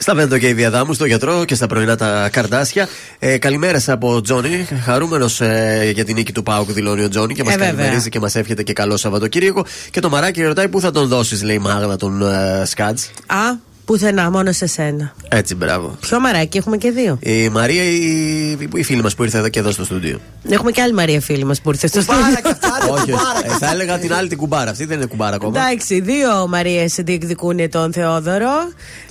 στα βέντα και η διαδάμου, στο γιατρό και στα πρωινά τα καρδάσια. Ε, καλημέρα από Τζόνι. Χαρούμενος ε, για την νίκη του ΠΑΟΚ, δηλώνει ο Τζόνι, και μας ε, καλημερίζει και μας εύχεται και καλό Σαββατοκύριακο. Και το μαράκι ρωτάει πού θα τον δώσεις, λέει η Μάγδα, τον ε, Σκάτζ. Α, Πουθενά, μόνο σε σένα. Έτσι, μπράβο. Ποιο μαράκι, έχουμε και δύο. Η Μαρία, η, η φίλη μας που ήρθε εδώ και εδώ στο στούντιο. Έχουμε και άλλη Μαρία φίλη μας που ήρθε στο στούντιο. Όχι, ε, θα έλεγα την άλλη την κουμπάρα. Αυτή δεν είναι κουμπάρα ακόμα. Εντάξει, δύο Μαρίες διεκδικούν τον Θεόδωρο.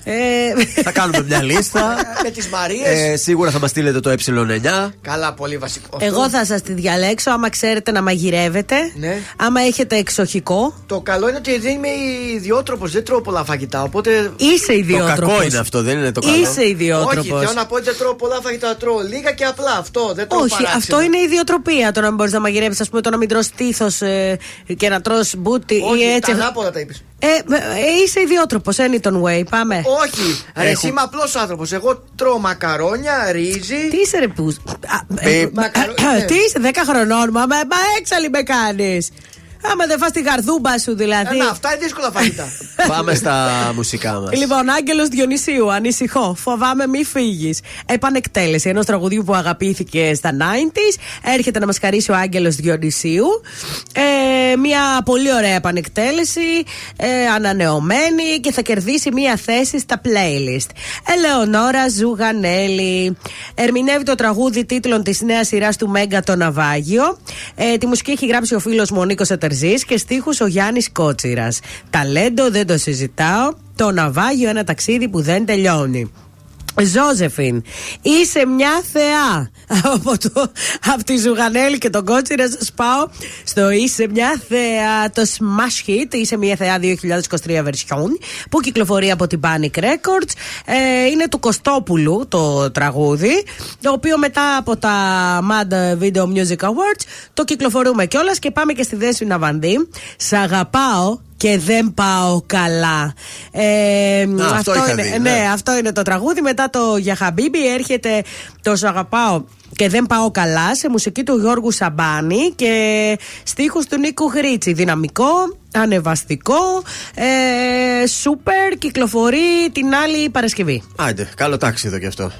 Ε... θα κάνουμε μια λίστα. Με τις Μαρίες. Ε, σίγουρα θα μας στείλετε το ε εννιά. Καλά, πολύ βασικό. Εγώ θα σας τη διαλέξω άμα ξέρετε να μαγειρεύετε. Ναι. Άμα έχετε εξοχικό. Το καλό είναι ότι δεν είμαι ιδιότροπος, δεν τρώω πολλά φαγητά. Οπότε... Είσαι ιδιότροπος. Το κακό είναι αυτό, δεν είναι το καλό. Είσαι ιδιότροπος. Όχι, θέλω να πω ότι δεν τρώω πολλά φαγητά, τρώω λίγα και απλά αυτό. Δεν τρώω. Όχι, παράξενο. Αυτό είναι ιδιοτροπία, το να μην μπορείς να μαγειρεύεις. Ας πούμε, το να μην τρως τύθος ε, και να τρως μπούτι. Όχι, ή έτσι. Ανάποδα τα είπες. Ε, ε, ε, είσαι ιδιότροπος, Anyton Way, πάμε. Όχι, ρε, εσύ είμαι απλός άνθρωπος. Εγώ τρώω μακαρόνια, ρύζι. Τι είσαι ρε πούς. Τι είσαι, δέκα χρονών, μα έξαλλη με κάνεις. Άμα δεν φας την καρδούμπα σου δηλαδή. Να, αυτά είναι δύσκολα φαγητά. Πάμε στα μουσικά μας. Λοιπόν, Άγγελος Διονυσίου, ανησυχώ. Φοβάμαι μη φύγεις. Επανεκτέλεση ενός τραγουδιού που αγαπήθηκε στα ενενήντα. Έρχεται να μας χαρίσει ο Άγγελος Διονυσίου. Ε, μια πολύ ωραία επανεκτέλεση, ε, ανανεωμένη και θα κερδίσει μια θέση στα playlist. Ελεονόρα Ζουγανέλη. Ερμηνεύει το τραγούδι τίτλων της νέας σειράς του Μέγκα το Ναυάγιο. Ε, τη μουσική έχει γράψει ο φίλος μου ο Νίκος Τερζής και στίχους ο Γιάννης Κότσιρας. Ταλέντο δεν το συζητάω. Το ναυάγιο ένα ταξίδι που δεν τελειώνει. Ζόζεφιν, είσαι μια θεά. από, το, από τη Ζουγανέλη και τον Κότσιρα σας πάω στο είσαι μια θεά, το smash hit είσαι μια θεά δύο χιλιάδες είκοσι τρία version που κυκλοφορεί από την Panic Records. ε, είναι του Κωστόπουλου το τραγούδι, το οποίο μετά από τα Mad Video Music Awards το κυκλοφορούμε κιόλας. Και πάμε και στη Δέσποινα Βανδή, σ' αγαπάω και δεν πάω καλά. Ε, Α, αυτό, αυτό, είναι, δει, ναι. Ναι, αυτό είναι το τραγούδι. Μετά το Για Χαμπίμπι έρχεται το Σ' αγαπάω και δεν πάω καλά, σε μουσική του Γιώργου Σαμπάνη και στίχους του Νίκου Χρίτση. Δυναμικό, ανεβαστικό, ε, σούπερ, κυκλοφορεί την άλλη Παρασκευή. Άντε, καλό ταξίδι κι αυτό.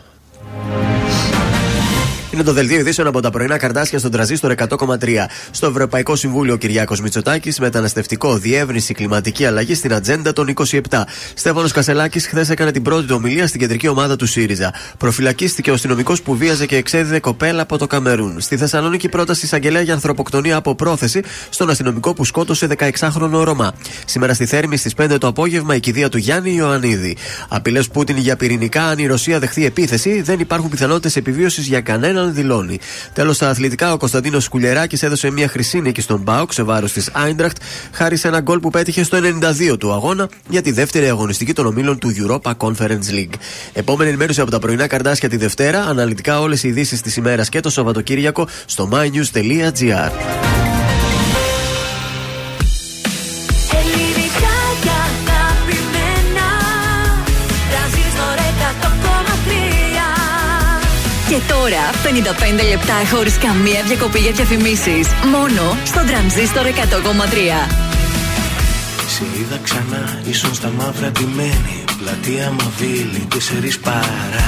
Είναι το δελτίο ειδήσεων από τα πρωινά καρτάσια στον Τρανζίστορ εκατό κόμμα τρία. Στο Ευρωπαϊκό Συμβούλιο, ο Κυριάκος Μητσοτάκης, μεταναστευτικό, διεύρυνση, κλιματική αλλαγή στην ατζέντα των είκοσι επτά. Στέφανος Κασελάκης χθες έκανε την πρώτη του ομιλία στην κεντρική ομάδα του ΣΥΡΙΖΑ. Προφυλακίστηκε ο αστυνομικός που βίαζε και εξέδιδε κοπέλα από το Καμερούν. Στη Θεσσαλονίκη, πρόταση εισαγγελέα για ανθρωποκτονία από πρόθεση στον αστυνομικό που σκότωσε δεκαεξάχρονο Ρωμά. Σήμερα στη Θέρμη στις πέντε το απόγευμα η κηδεία του Γιάννη Ιωαννίδη. Απειλές Πούτιν για πυρηνικά, αν η Ρωσία δεχθεί επίθεση, δεν υπάρχουν πιθανότητες επιβίωσης για κανέναν. Δηλώνει. Τέλος, στα αθλητικά, ο Κωνσταντίνος Κουλιεράκης έδωσε μια χρυσή νίκη στον ΠΑΟΚ σε βάρος της Άιντραχτ χάρη σε ένα γκολ που πέτυχε στο ενενήντα δύο του αγώνα για τη δεύτερη αγωνιστική των ομίλων του Europa Conference League. Επόμενη ενημέρωση από τα πρωινά καρτάσια τη Δευτέρα, αναλυτικά όλες οι ειδήσεις της ημέρας και το Σαββατοκύριακο στο mynews τελεία gr. Και τώρα πενήντα πέντε λεπτά χωρίς καμία διακοπή για διαφημίσεις. Μόνο στο Τρανζίστορ εκατό κόμμα τρία. Σε είδα ξανά, ήσουν στα μαύρα ντυμένη. Πλατεία Μαβίλη, τέσσερις παρά.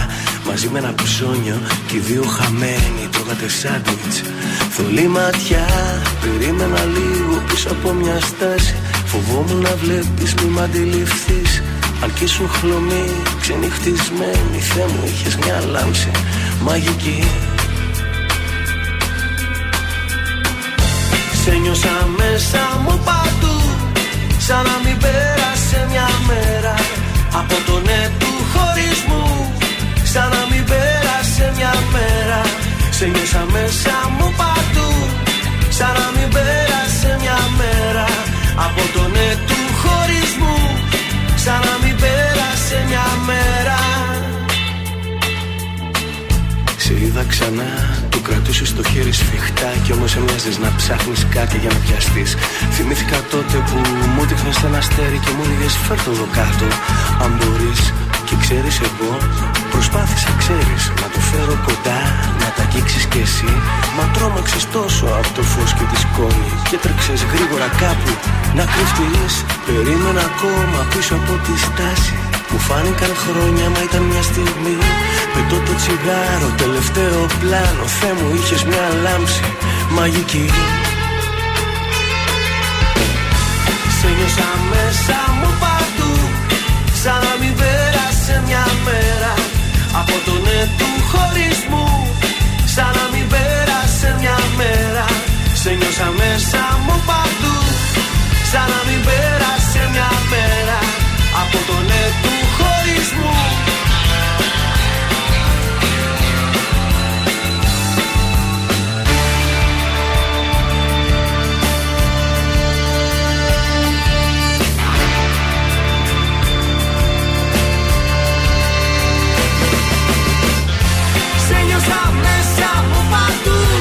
Μαζί με ένα πισόνιο και οι δύο χαμένοι. Τρώγατε σάντουιτς, θολή ματιά. Περίμενα λίγο πίσω από μια στάση. Φοβόμουν να βλέπεις, μη μ' αντιληφθείς. Αρκεί σου χλωμή, ξενυχτισμένη. Θεέ μου, είχες μια λάμψη μαγική. Σε νιώσα μέσα μου παντού, σαν να μην πέρασε μια μέρα. Από το ναι του χωρισμού, σαν να μην πέρασε μια μέρα. Σε νιώσα μέσα μου παντού, σαν να μην πέρασε μια μέρα. Από το ναι του χωρισμού, σαν να μην πέρασε μια μέρα. Σε είδα ξανά, του κρατούσες το χέρι σφιχτά κι όμως έμοιαζες να ψάχνεις κάτι για να πιαστείς. Θυμήθηκα τότε που μου δείχνες ένα αστέρι και μου έλεγες φέρ' το εδώ κάτω αν μπορείς. Και ξέρεις εγώ, προσπάθησα ξέρεις να το φέρω κοντά, να τα αγγίξεις κι εσύ. Μα τρόμαξες τόσο από το φως και τη σκόνη και τρέξες γρήγορα κάπου να κρυφτείς. Περίμενα ακόμα πίσω από τη στάση. Μου φάνηκαν χρόνια μα ήταν μια στιγμή. Πετώ το τσιγάρο, τελευταίο πλάνο. Θεέ μου, είχες μια λάμψη μαγική. Σε νιώσα μέσα μου παντού, σαν να μην μια μέρα από τον έτου χωρισμού. Σαν να μην πέρασε μια μέρα, σε νιώσα μέσα μου παντού. Σαν να μην πέρασε μια μέρα από τον έτου χωρισμού.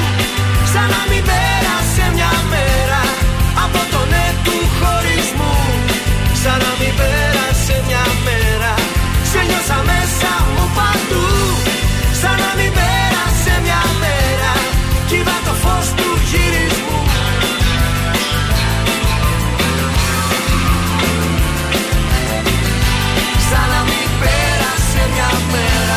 Σαν να μην πέρασε μια μέρα από τον έτου χωρισμού. Σαν να μην πέρασε μια μέρα, σε νιώσα μέσα μου παντού. Σαν να μην πέρασε μια μέρα, κύβα το φως του χειρισμού. Σαν να μην πέρασε μια μέρα.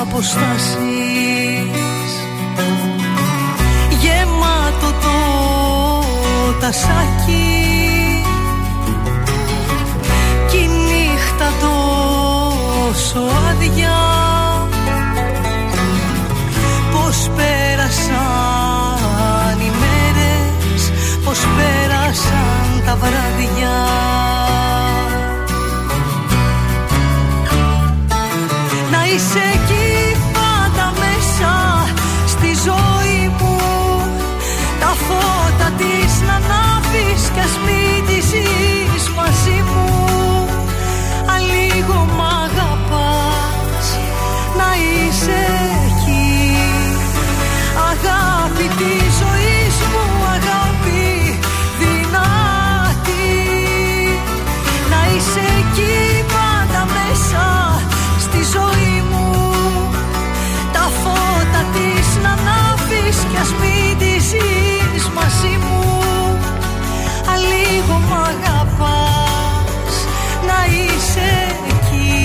Αποστάσεις γεμάτο το τασάκι κι η νύχτα τόσο άδεια. Πως πέρασαν οι μέρες, πως πέρασαν τα βράδια. Να είσαι εκεί ζωή μου, τα φώτα της να ανάβεις κι ας μην τη ζεις μαζί μου. Αν λίγο μ' αγαπάς, να είσαι εκεί. Αγάπη της ζωής μου, αγάπη δυνατή. Να είσαι εκεί πάντα μέσα στη ζωή μου. Τα φώτα της να ανάβεις κι ας μην τη ζεις μαζί μου. Αν λίγο μ' αγαπάς, να είσαι εκεί.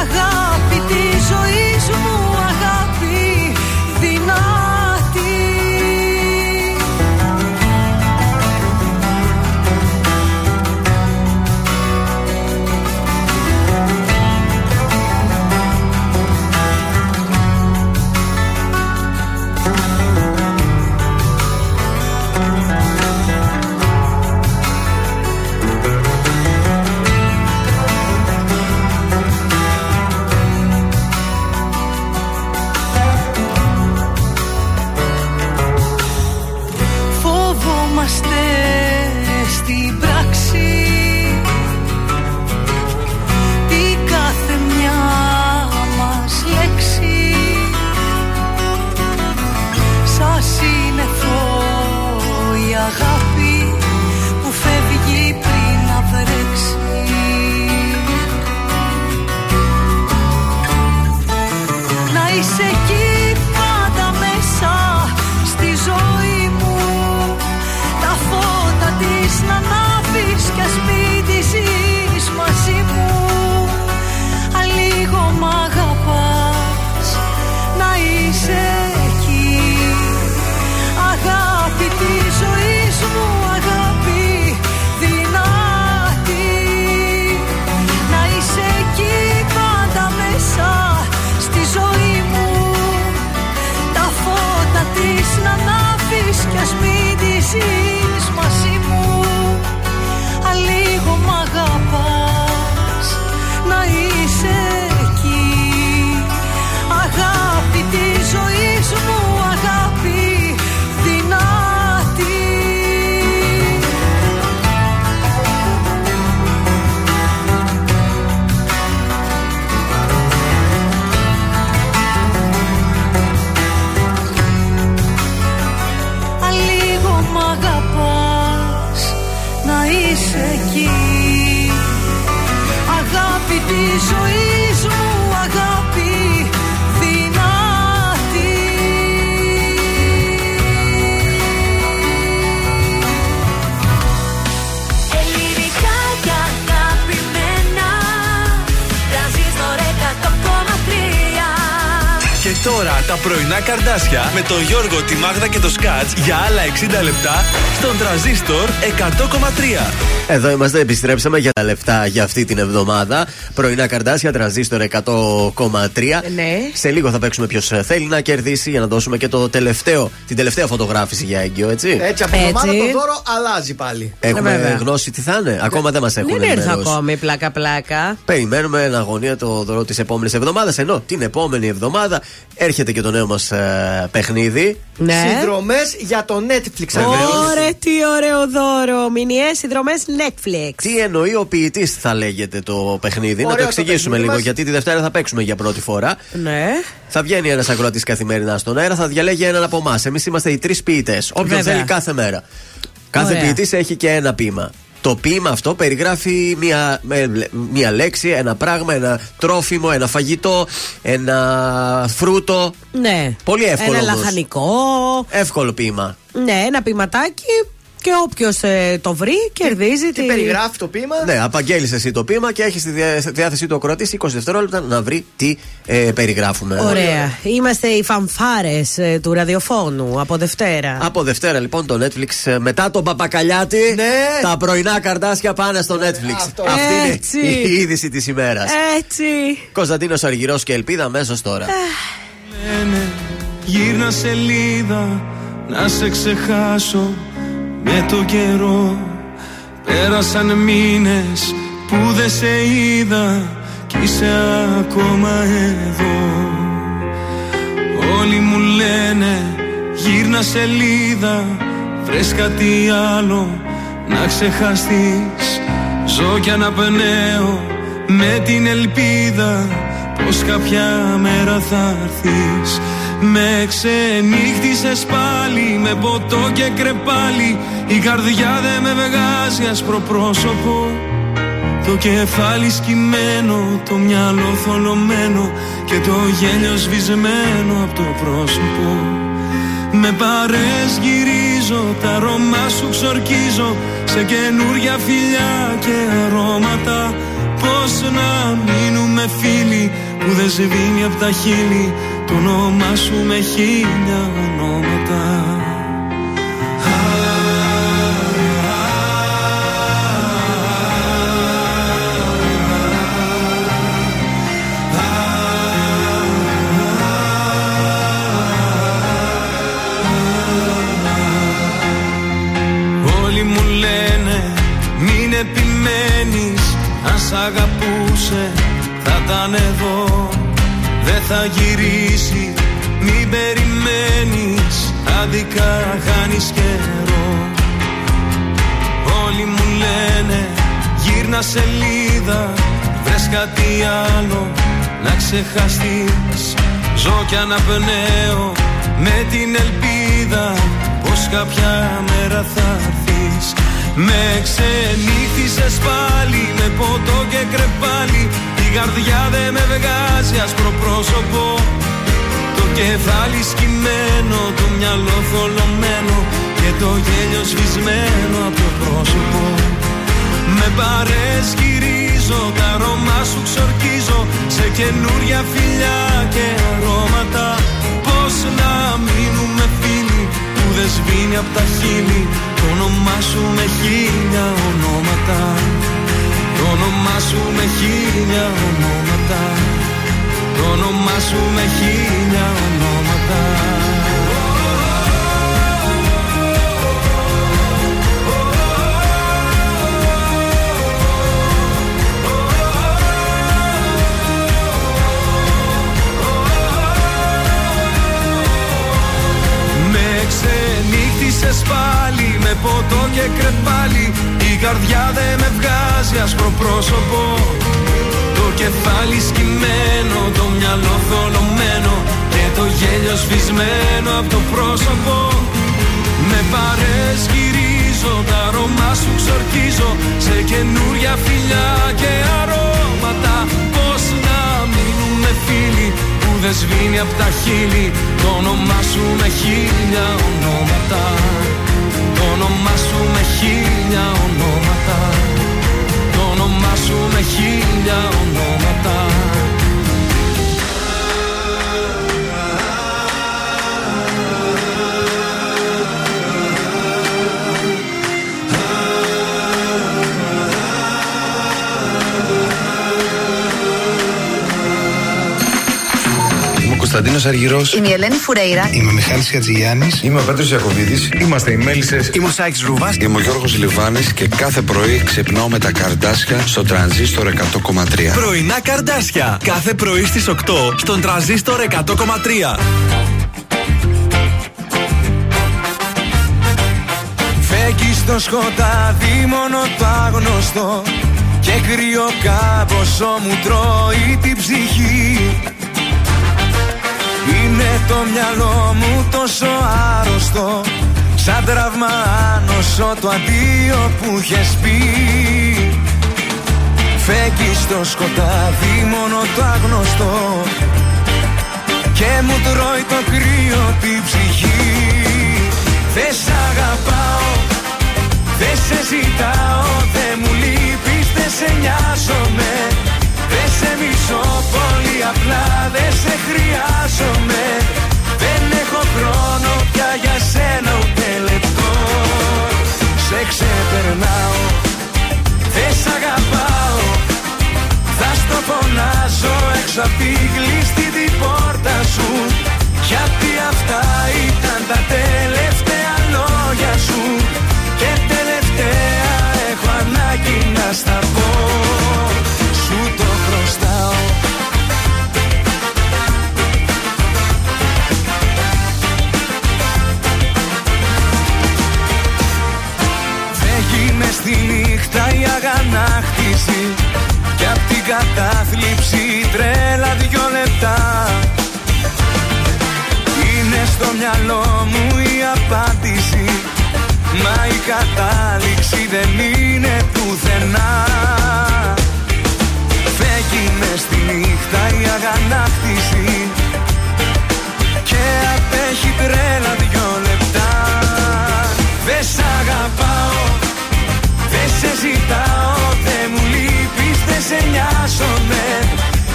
Αγάπη της ζωής μου, αγάπη δυνατή. Στην πράξη την κάθε μια μας λέξη σαν σύννεφο η αγάπη που φεύγει πριν να βρέξει. Να είσαι εκεί πάντα μέσα στη ζωή μου. Τα φώτα της να ανάβεις κι ας μην τη ζεις μαζί μου. Αν λίγο μ' αγαπάς, να είσαι εκεί. Αγάπη της ζωής μου, αγάπη δυνατή. Να είσαι εκεί πάντα μέσα στη ζωή μου. Τα φώτα της να ανάβεις κι ας μην τη ζεις μαζί μου. Αν λίγο μ' αγαπάς, να είσαι έχεις εκεί. Αγάπη της ζωής μου, αγάπη δυνατή. Ελληνικά και αγαπημένα, Τρανζίστορ εκατό κόμμα τρία. Και τώρα τα πρωινά καρδάσια με τον Γιώργο, τη Μάγδα και το Σκάτς για άλλα εξήντα λεπτά στον Τρανζίστορ εκατό κόμμα τρία. Εδώ είμαστε, επιστρέψαμε για τα λεφτά για αυτή την εβδομάδα. Πρωινά καρδάσια, Τρανζίστορ εκατό κόμμα τρία. Ναι. Σε λίγο θα παίξουμε ποιος θέλει να κερδίσει για να δώσουμε και το τελευταίο, την τελευταία φωτογράφηση για έγκυο, έτσι. Έτσι, από την εβδομάδα το δώρο αλλάζει πάλι. Έχουμε ναι, γνώση τι θα είναι. Ακόμα ναι, δεν μας έχουν ενημερώσει. Δεν ήρθε ακόμη, πλάκα-πλάκα. Περιμένουμε εν αγωνία το δώρο της επόμενης εβδομάδας. Ενώ την επόμενη εβδομάδα έρχεται και το νέο μας ε, παιχνίδι. Ναι. Συνδρομές για το Netflix. Ωραία, τι ωραίο δώρο. Μηνιαίες συνδρομές Netflix. Τι εννοεί ο ποιητής, θα λέγεται το παιχνίδι. Ωραίο, να το εξηγήσουμε το λίγο μας, γιατί τη Δευτέρα θα παίξουμε για πρώτη φορά. Ναι. Θα βγαίνει ένας ακροατής καθημερινά στον αέρα, θα διαλέγει έναν από εμάς. Εμείς είμαστε οι τρεις ποιητές. Όποιον θέλει κάθε μέρα. Κάθε ποιητής έχει και ένα ποίημα. Το ποίημα αυτό περιγράφει μία, μία λέξη, ένα πράγμα, ένα τρόφιμο, ένα φαγητό, ένα φρούτο. Ναι. Πολύ εύκολο. Ένα όμως λαχανικό. Εύκολο ποίημα. Ναι, ένα ποιηματάκι. Και όποιος ε, το βρει κερδίζει. Τι, τη... τι περιγράφει το ποίημα. Ναι, απαγγέλεις εσύ το ποίημα και έχεις στη, διά, στη διάθεσή του ακροατή είκοσι δευτερόλεπτα να βρει τι ε, περιγράφουμε. Ωραία. Είμαστε οι φανφάρες ε, του ραδιοφώνου από Δευτέρα. Από Δευτέρα λοιπόν το Netflix. Ε, μετά τον Παπακαλιάτη, ναι, τα πρωινά καρδάσια πάνε στο Netflix. Αυτό. Αυτή έτσι είναι η είδηση της ημέρας. Έτσι. Κωνσταντίνος Αργυρός και Ελπίδα αμέσως τώρα. Λένε, γύρνα σελίδα, να σε ξεχάσω. Με το καιρό πέρασαν μήνες που δεν σε είδα κι είσαι ακόμα εδώ. Όλοι μου λένε γύρνα σελίδα, βρες κάτι άλλο να ξεχαστείς. Ζω κι αναπνέω με την ελπίδα πως κάποια μέρα θα έρθεις. Με ξενύχτησες πάλι με ποτό και κρεπάλι. Η καρδιά δε με βγάζει ασπροπρόσωπο. Το κεφάλι σκυμμένο, το μυαλό θολωμένο και το γέλιο σβησμένο από το πρόσωπο. Με παρές γυρίζω, τα αρώμα σου ξορκίζω σε καινούρια φιλιά και αρώματα. Πώς να μείνουμε φίλοι που δεν σβήνει απ' τα χείλη το όνομά σου με χίλια ονόματα. Όλοι μου λένε μην επιμένεις, αν σ' αγαπούσε θα ήταν εδώ. Δεν θα γυρίσει, μην περιμένεις, άδικα χάνεις καιρό. Όλοι μου λένε γύρνα σελίδα, βρες κάτι άλλο να ξεχαστείς. Ζω κι αναπνέω με την ελπίδα πως κάποια μέρα θα έρθεις. Με ξενύχτησες πάλι με ποτό και κρεπάλι. Η καρδιά δε με βγάζει ασπροπρόσωπο. Το κεφάλι σκυμμένο, το μυαλό θολωμένο και το γέλιο σβησμένο από το πρόσωπο. Με παρέσκυρίζω, τα αρώμα σου ξορκίζω σε καινούρια φιλιά και αρώματα. Πώς να μείνουμε φίλοι που δεν σβήνει απ' τα χείλη το όνομά σου με χίλια ονόματα. Το όνομά σου με χίλια ονόματα. Το όνομά σου με χίλια ονόματα. Με ξενύχτησες πάλι με ποτό και κρεπάλι. Η καρδιά δε με βγάζει ασπροπρόσωπο. Το κεφάλι σκυμμένο, το μυαλό θολωμένο και το γέλιο σβησμένο από το πρόσωπο. Με παρέσκυρίζω, τα αρώμα σου ξορκίζω καινούρια φιλιά και αρώματα. Πώς να μείνουμε φίλοι που δεν σβήνει απ' τα χείλη το όνομά σου με χίλια ονόματα. Το όνομά σου με χίλια ονόματα. Το όνομά σου με χίλια ονόματα. Κωνσταντίνος Αργυρός. Είμαι η Ελένη Φουρέιρα. Είμαι ο Μιχάλης Χατζηγιάννης. Είμαι ο Πέτρος Ιακωβίδης. Είμαστε οι Μέλισσες. Είμαι ο Σάιξ Ρουβάς. Είμαι ο Γιώργος Λιβάνης και κάθε πρωί ξυπνάω με τα καρδάσια στο Τρανζίστορ εκατό κόμμα τρία. Πρωινά καρδάσια. Κάθε πρωί στις οκτώ στον Τρανζίστορ εκατό κόμμα τρία. Φέγγει στο σκοτάδι μόνο το άγνωστο και κρύο κάμποσο μου τρώει την ψυχή. Είναι το μυαλό μου τόσο άρρωστο, σαν τραύμα άνοσο το αντίο που είχες πει. Φέγγει στο σκοτάδι μόνο το άγνωστο και μου τρώει το κρύο την ψυχή. Δε σ' αγαπάω, δε σε ζητάω, δε μου λείπεις, δε σε νοιάζομαι. Δεν σε μισώ πολύ απλά, δεν σε χρειάζομαι. Δεν έχω χρόνο πια για σένα ούτε λεπτό. Σε ξεπερνάω, δεν σ' αγαπάω. Θα στο φωνάζω έξω απ' τη κλειστή την πόρτα σου. Γιατί αυτά ήταν τα τελευταία λόγια σου. Και τελευταία έχω ανάγκη να στα πω. Σου το χρωστάω. Φέγγει μες στη νύχτα η αγανάκτηση και απ' την κατάθλιψη τρέλα δυο λεπτά. Είναι στο μυαλό μου η απάντηση, μα η κατάληξη δεν είναι πουθενά. Φέγγει μες στη νύχτα η αγανάκτηση και απέχει τρέλα δυο λεπτά. Δε σ' αγαπάω, δε σε ζητάω, δε μου λείπεις, δε σε νοιάζομαι.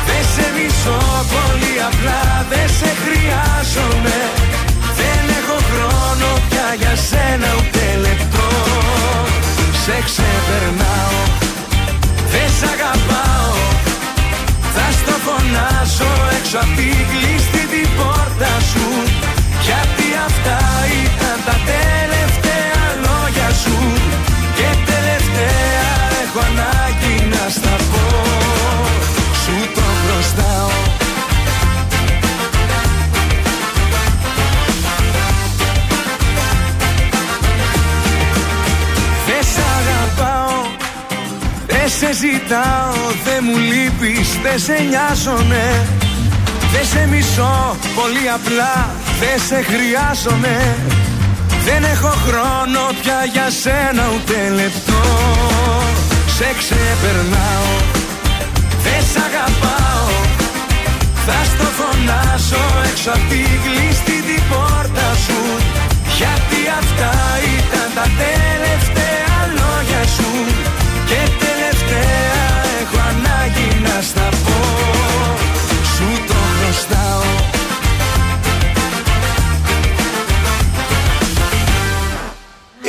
Δε σε μισώ πολύ απλά, δε σε χρειάζομαι. Δεν έχω χρόνο πια για σένα ούτε λεπτό. Σε ξεπερνάω, δε σ' αγαπάω. Θα στο φωνάζω έξω απ' τη κλειστή την πόρτα σου. Γιατί αυτά ήταν τα τελευταία λόγια σου. Και τελευταία έχω ανάγκη να στα πω. Σου το χρωστάω. Δεν σ' αγαπάω, δεν σε ζητάω, δεν μου λείπεις, δεν σε νοιάζομαι. Δεν σε μισώ, πολύ απλά, δεν σε χρειάζομαι. Δεν έχω χρόνο πια για σένα ούτε λεπτό. Σε ξεπερνάω, δεν σ' αγαπάω. Θα στο φωνάζω έξω απ' τη κλειστή την πόρτα σου. Γιατί αυτά ήταν τα τελευταία λόγια σου. Και τελευταία έχω ανάγκη να στα πω. Σου το χρωστάω.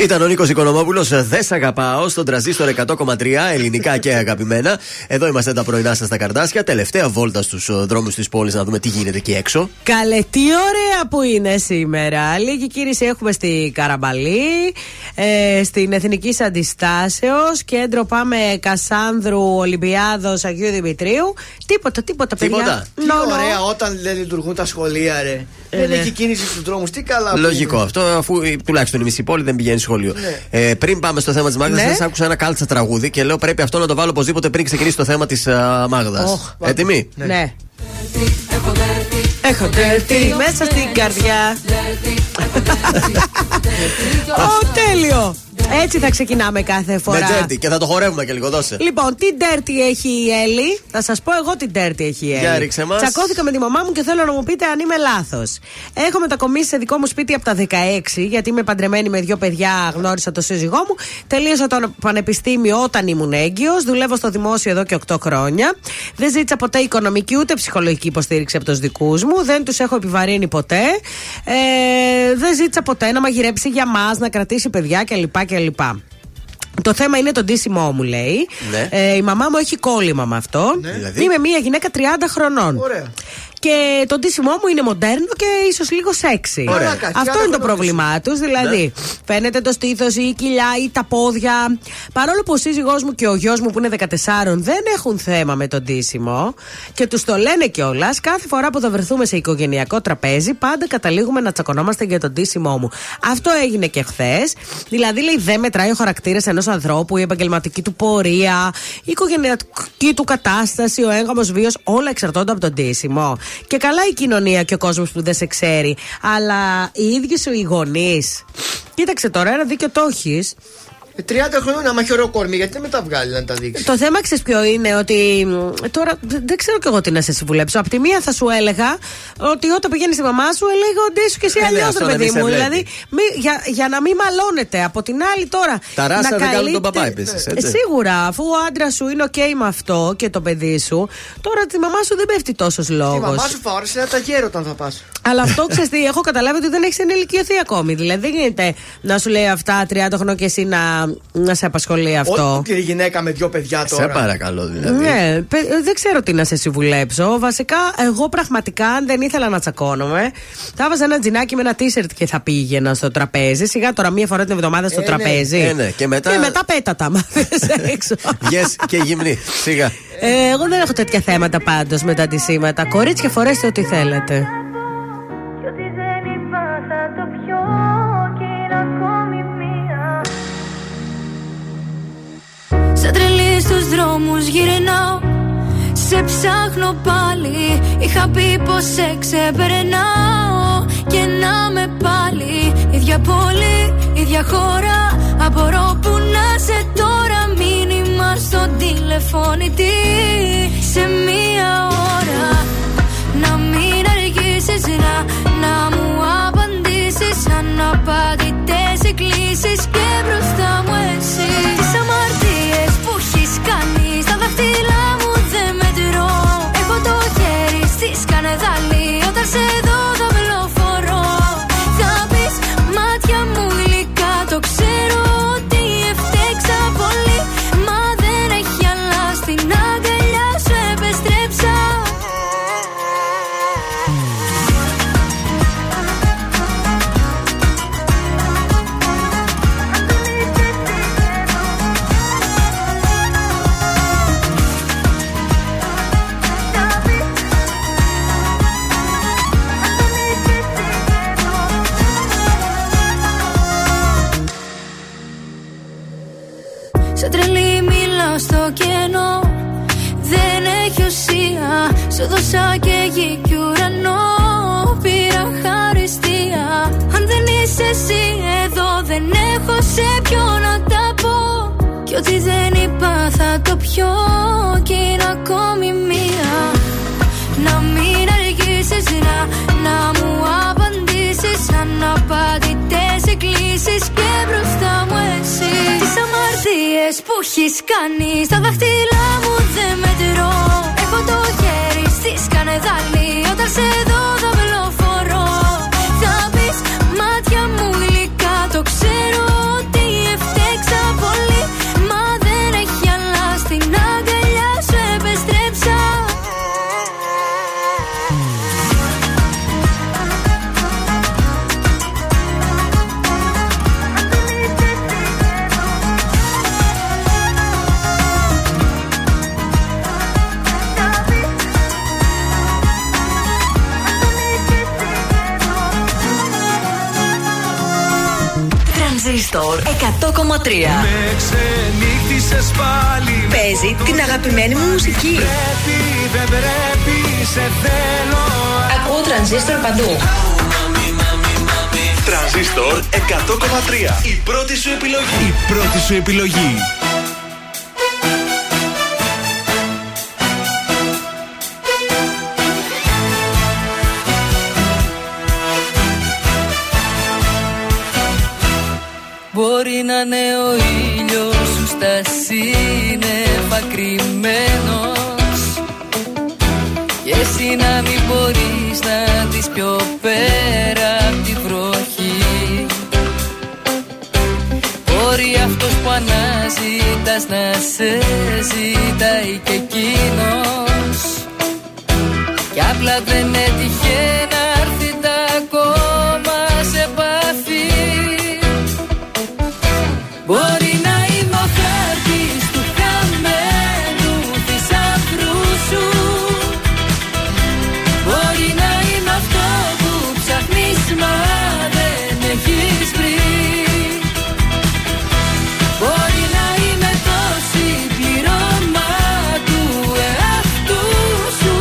Ήταν ο Νίκος Οικονομόπουλος. Δε σ' αγαπάω στον Τρανζίστορ εκατό κόμμα τρία, ελληνικά και αγαπημένα. Εδώ είμαστε τα πρωινά σας στα Καρδάσια. Τελευταία βόλτα στους δρόμους της πόλης να δούμε τι γίνεται εκεί έξω. Καλέ, τι ωραία που είναι σήμερα. Λίγη κίνηση έχουμε στη Καραμπαλή, ε, στην Εθνικής Αντιστάσεως, κέντρο πάμε Κασάνδρου, Ολυμπιάδος, Αγίου Δημητρίου. Τίποτα, τίποτα, παιδιά. Τίποτα. Τι no, ωραία no. Όταν δεν λειτουργούν τα σχολεία, ρε. Ε, δεν ναι. Έχει κίνηση στους δρόμους. Τι καλά. Λογικό αυτό, αφού τουλάχιστον η μισή πόλη δεν πηγαίνει σχολείο. Ναι. Ε, πριν πάμε στο θέμα της Μάγδας, ναι. Σας άκουσα ένα κάλτσα τραγούδι και λέω πρέπει αυτό να το βάλω οπωσδήποτε πριν ξεκινήσει το θέμα της uh, Μάγδας. Oh, έτοιμοι? Ναι. ναι. Έχω τερτί μέσα στην καρδιά. Ω, τέλειο! Έτσι θα ξεκινάμε κάθε φορά. Με dirty και θα το χορεύουμε και λίγο, δώσε. Λοιπόν, τι dirty έχει η Έλλη. Θα σας πω εγώ τι dirty έχει η Έλλη. Για ρίξε μας. Τσακώθηκα με τη μαμά μου και θέλω να μου πείτε αν είμαι λάθος. Έχω μετακομίσει σε δικό μου σπίτι από τα δεκαέξι, γιατί είμαι παντρεμένη με δύο παιδιά, γνώρισα το σύζυγό μου. Τελείωσα το πανεπιστήμιο όταν ήμουν έγκυος. Δουλεύω στο δημόσιο εδώ και οκτώ χρόνια. Δεν ζήτησα ποτέ οικονομική ούτε ψυχολογική υποστήριξη από τους δικούς μου. Δεν τους έχω επιβαρύνει ποτέ. Ε, δεν ζήτησα ποτέ να μαγειρέψει για μας, να κρατήσει παιδιά κλπ. κλπ. Το θέμα είναι το ντύσιμό μου, λέει. Ναι. Ε, η μαμά μου έχει κόλλημα με αυτό. Ναι. Δηλαδή... Είμαι μια γυναίκα τριάντα χρονών. Ωραία. Και το ντύσιμό μου είναι μοντέρνο και ίσως λίγο σεξι. Ωραία. Αυτό είναι το πρόβλημά τους. Δηλαδή, ναι, φαίνεται το στήθος, η κοιλιά ή τα πόδια. Παρόλο που ο σύζυγός μου και ο γιος μου που είναι δεκατεσσάρων δεν έχουν θέμα με το ντύσιμο και τους το λένε κιόλας, κάθε φορά που θα βρεθούμε σε οικογενειακό τραπέζι, πάντα καταλήγουμε να τσακωνόμαστε για το ντύσιμό μου. Αυτό έγινε και χθες. Δηλαδή, λέει, δεν μετράει ο χαρακτήρας ενός ανθρώπου, η επαγγελματική του πορεία, η οικογενειακή του κατάσταση, ο έγγαμος βίος, όλα εξαρτώνται από το ντύσιμο. Και καλά η κοινωνία και ο κόσμος που δεν σε ξέρει, αλλά οι ίδιοι σου οι γονείς. Κοίταξε τώρα, ένα δίκιο το έχεις. τριάντα χρόνια άμα έχει ωραίο κορμί, γιατί δεν με τα βγάλει να τα δείξει. Το θέμα ξέρεις ποιο είναι, ότι τώρα δεν ξέρω κι εγώ τι να σε συμβουλέψω. Απ' τη μία θα σου έλεγα ότι όταν πηγαίνεις στη μαμά σου, έλεγα ότι σου και εσύ αλλιώς, ρε παιδί μου. Δηλαδή μη, για, για να μην μαλώνεται. Από την άλλη τώρα. Τα ράσα δεν κάνουν τον παπά, επίσης. Σίγουρα, αφού ο άντρας σου είναι OK με αυτό και το παιδί σου, τώρα τη μαμά σου δεν πέφτει τόσος λόγος. Τη μαμά σου θα όρεσε να τα γέρω όταν θα πας. Αλλά αυτό ξέρεις τι, έχω καταλάβει ότι δεν έχεις ενηλικιωθεί ακόμη. Δηλαδή δεν γίνεται να σου λέει αυτά τριάντα χρονών και εσύ να. Να σε απασχολεί αυτό. Όχι, γυναίκα με δύο παιδιά τώρα. Σε παρακαλώ, δηλαδή. Ναι, δεν ξέρω τι να σε συμβουλέψω. Βασικά, εγώ πραγματικά, αν δεν ήθελα να τσακώνομαι, θα βάζα ένα τζινάκι με ένα t-shirt και θα πήγαινα στο τραπέζι. Σιγά τώρα, μία φορά την εβδομάδα στο ε, τραπέζι. Ναι, ε, ναι. Και μετά, και μετά πέτατα, μάθες έξω. Yes, και γυμνή. Σιγά. Ε, εγώ δεν έχω τέτοια θέματα πάντως με τα ντυσίματα. Κορίτσια, φορέστε ό,τι θέλετε. Σαν τρελή στους δρόμους γυρνάω, σε ψάχνω πάλι. Είχα πει πως σε ξεπερνάω και να με πάλι. Ίδια πόλη, ίδια χώρα, απορώ που να σε τώρα. Μήνυμα στον τηλεφωνητή σε μία ώρα. Να μην αργήσεις, να, να μου απαντήσεις. Αναπαντητές εκκλήσεις και μπροστά μου εσύ. Τις αμαρτίες που έχεις κάνει στα δάχτυλά μου δεν μετρώ. Έχω το χέρι στη σκανεδάλη, όταν σε δω θα μελοφορώ. Θα πεις μάτια μου γλυκά, το ξέρω ότι έφτεξα πολύ. Μα δεν έχει άλλα, στην αγκαλιά σου επέστρεψα. Σαν τρελή μιλάω στο κενό, δεν έχει ουσία. Σου δώσα και γη κι ουρανό, πήρα χαριστία. Αν δεν είσαι εσύ εδώ, δεν έχω σε ποιο να τα πω. Κι ό,τι δεν είπα θα το πιω και είναι ακόμη μία. Να μην αργήσεις, να, να μου απαντήσεις. Αναπαντητές εκκλήσεις και μπροστά μου εσύ. Τις αμαρτίες που έχεις κάνει στα δάχτυλά μου δεν μετρώ. Έχω το χέρι στη σκανεδάλη, όταν σε δω θα μελοφορώ. Θα πεις μάτια μου γλυκά, το ξέρω ότι έφτεξα πολύ. Μα δεν έχει άλλα, στην αγκαλιά σου επέστρεψα. Τρανζίστορ εκατό κόμμα τρία. Με ξενύχτησες πάλι. Παίζει την αγαπημένη μου μουσική. Πρέπει, δεν πρέπει, σε θέλω. Ακούω Τρανζίστορ παντού. Τρανζίστορ εκατό κόμμα τρία. Η πρώτη σου επιλογή. Η πρώτη σου επιλογή. Μπορεί να είναι ο ήλιος σου στα σύννεφα κρυμμένος και εσύ να μην μπορείς να δεις πιο πέρα απ' τη βροχή. Μπορεί αυτός που αναζητάς να σε ζητάει και εκείνος κι απλά δεν έτυχε να έρθει τα ακόμα σε επαφή. Μπορεί να είμαι ο χάρτης του χαμένου θησαυρού σου. Μπορεί να είμαι αυτό που ψάχνεις μα δεν έχεις βρει. Μπορεί να είμαι το συμπληρώμα του εαυτού σου.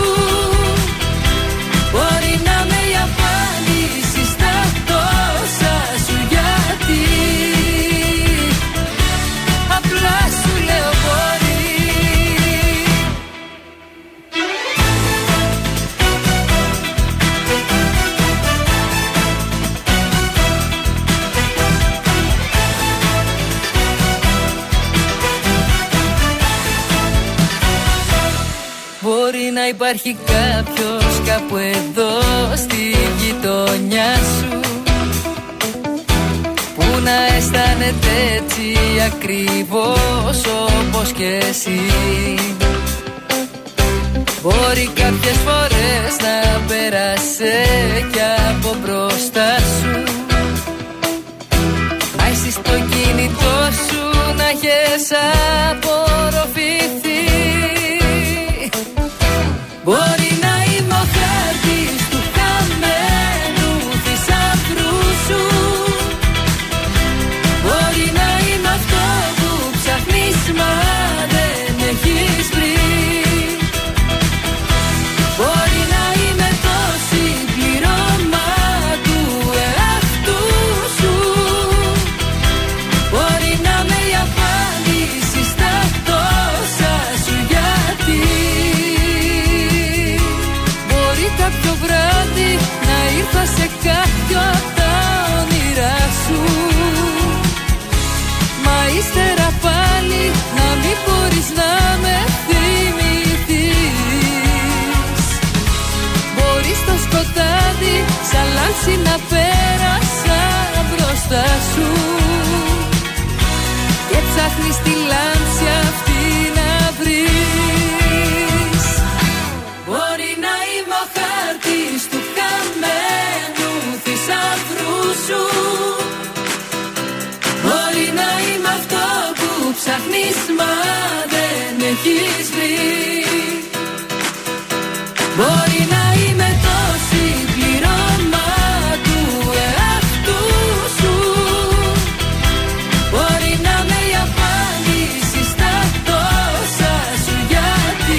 Μπορεί να είμαι η απάντηση στα τόσα σου γιατί. Μπορεί να υπάρχει κάποιος κάπου εδώ στη γειτονιά σου που να αισθάνεται έτσι ακριβώς όπως και εσύ. Μπορεί κάποιες φορές να πέρασε κι από μπροστά σου να είσαι στο κινητό σου να έχεις απορροφηθεί. Μπορεί να είμαι ο χάρτης του χαμένου θησαυρού σου. Μπορεί να είμαι αυτό που ψάχνεις μα δεν έχεις βρει. Μπορεί να είμαι το συμπληρώμα του εαυτού σου. Μπορεί να είμαι η απάντηση στα τόσα σου γιατί. Κάποιο βράδυ να ήρθα σε κάποιο απ' τα όνειρά σου. Μα ύστερα πάλι να μην μπορείς να με θυμηθείς. Μπορείς το σκοτάδι σαν λάμψη να πέρασα μπροστά σου και ψάχνεις τη λάμψη αυτή να βρεις. Μπορεί να είμαι ο χάρτης του χαμένου θησαυρού σου. Μπορεί να είμαι αυτό που ψάχνεις μα δεν έχεις βρει. Μπορεί να είμαι το συμπληρώμα του εαυτού σου. Μπορεί να είμαι η απάντηση στα τόσα σου γιατί.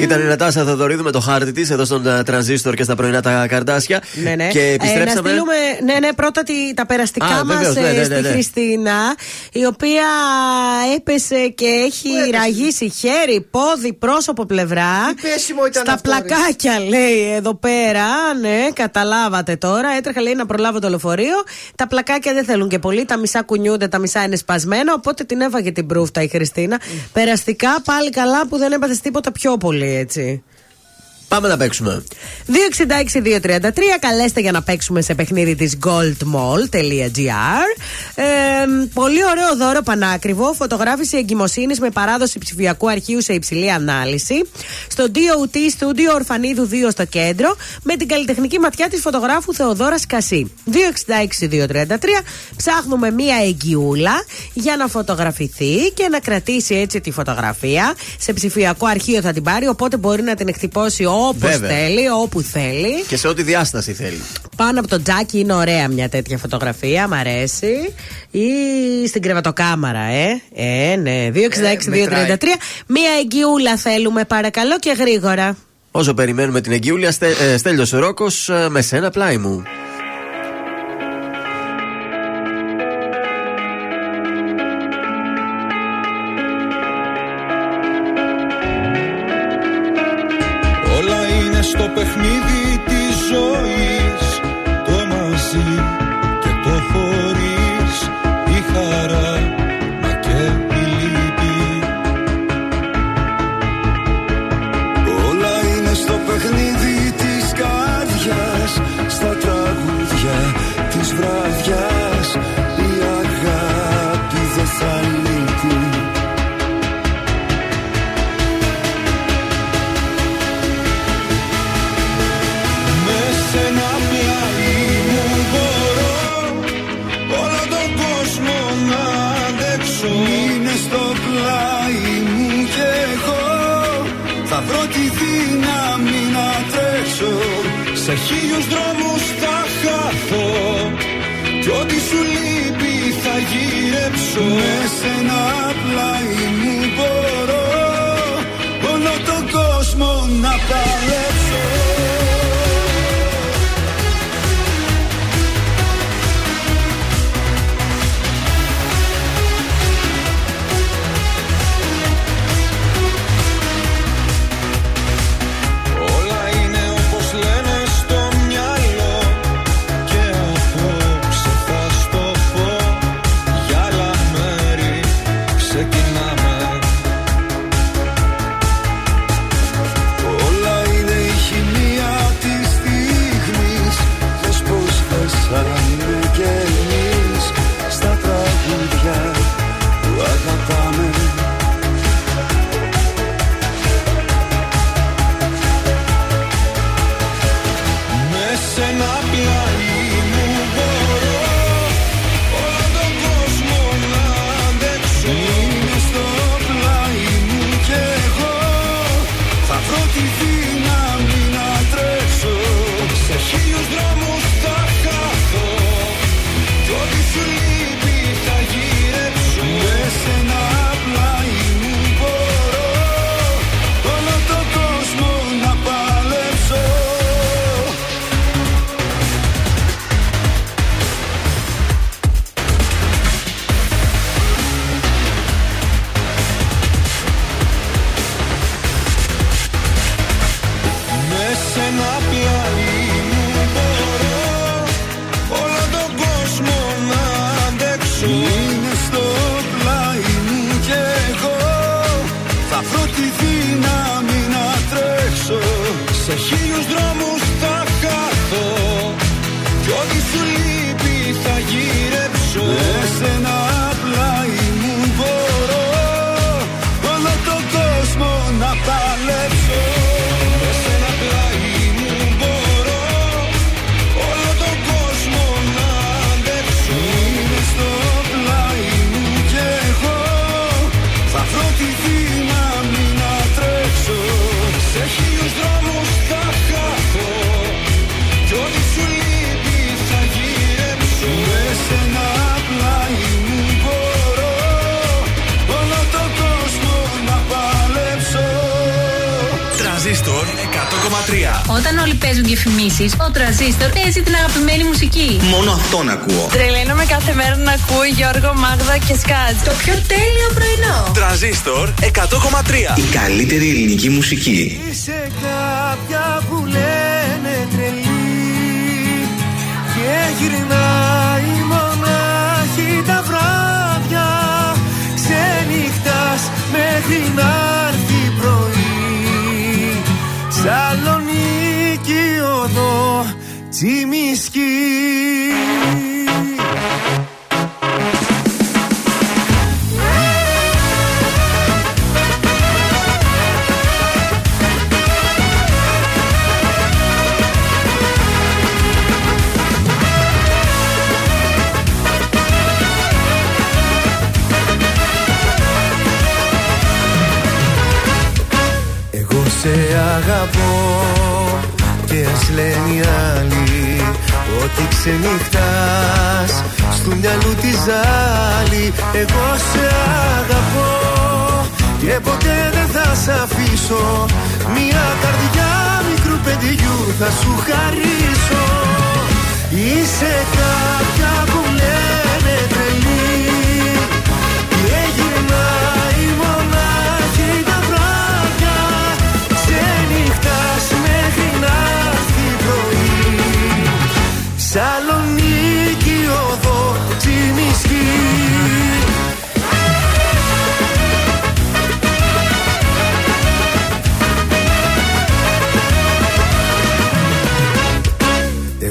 Ήταν η Νατάσα Θεοδωρίδου με το χάρτη της εδώ στον Τρανζίστορ και στα πρωινά τα Καρντάσια. Ναι, ναι. Και επιστρέψαμε. Ε, να στείλουμε ναι, ναι, πρώτα τη, τα περαστικά μας ναι, ναι, ναι, στη ναι. Χριστίνα, η οποία έπεσε και έχει ραγίσει χέρι, πόδι, πρόσωπο, πλευρά. Πέσιμο ήταν στα αυτό, πλακάκια, λέει εδώ πέρα. Ναι, καταλάβατε τώρα. Έτρεχα, λέει, να προλάβω το λεωφορείο. Τα πλακάκια δεν θέλουν και πολύ. Τα μισά κουνιούνται, τα μισά είναι σπασμένα. Οπότε την έφαγε την προύφτα η Χριστίνα. Mm. Περαστικά πάλι καλά που δεν έπαθε τίποτα πιο πολύ. Έτσι. Πάμε να παίξουμε. δύο έξι έξι δύο τρία τρία. Καλέστε για να παίξουμε σε παιχνίδι της goldmall.gr. Ε, πολύ ωραίο δώρο, πανάκριβο. Φωτογράφηση εγκυμοσύνης με παράδοση ψηφιακού αρχείου σε υψηλή ανάλυση. Στο ντι ο τι Studio Ορφανίδου δύο στο κέντρο. Με την καλλιτεχνική ματιά της φωτογράφου Θεοδόρα Κασί. δύο έξι έξι δύο τρία τρία. Ψάχνουμε μία εγγυούλα για να φωτογραφηθεί και να κρατήσει έτσι τη φωτογραφία. Σε ψηφιακό αρχείο θα την πάρει, οπότε μπορεί να την εκτυπώσει όπως θέλει, όπου θέλει. Και σε ό,τι διάσταση θέλει. Πάνω από το τζάκι είναι ωραία μια τέτοια φωτογραφία, μ' αρέσει. Ή στην κρεβατοκάμαρα, ε. Ε, ναι. δύο έξι έξι δύο τρία τρία. Μία εγγυούλα θέλουμε, παρακαλώ, και γρήγορα. Όσο περιμένουμε την Εγγιούλια, στε, ε, Στέλιος ο Ρόκος, ε, με σένα πλάι μου. Όλα είναι στο παιχνίδι της ζωής, το μαζί και το χωρίς, η χαρά μα και η λύπη. Όλα είναι στο παιχνίδι της καρδιάς, στα τραγούδια της βραδιάς, η αγάπη δεν θα λείπει. Θα βρω τη δύναμη να τρέξω, σε χίλιους δρόμους θα χαθώ, κι ό,τι σου λείπει θα γυρέψω. Με σένα πλάι μου μπορώ όλο τον κόσμο να παλέψω. Όταν όλοι παίζουν και φημίσεις, ο Τρανζίστορ παίζει την αγαπημένη μουσική. Μόνο αυτόν ακούω. Τρελαίνομαι κάθε μέρα να ακούω Γιώργο, Μάγδα και Σκάτζ. Το πιο τέλειο πρωινό. Τρανζίστορ εκατό κόμμα τρία. Η καλύτερη ελληνική μουσική. Είσαι κάποια που λένε τρελή και γυρνάει μονάχη τα βράδια. Ξενυχτάς μέχρι να έρθει πρωί. Σαλονίκη οδό Τσιμισκή. Σε αγαπώ και ας λένε οι άλλοι ότι ξενυχτάς στου μυαλού τη ζάλη. Εγώ σε αγαπώ και ποτέ δεν θα σ' αφήσω. Μια καρδιά μικρού παιδιού θα σου χαρίσω. Είσαι κάποια που λένε τρελή και γυρνάει μονάχη τα βράδια. Ξενυχτάς μέχρι να έρθει πρωί. Σαλονίκη οδό τσιμισκή.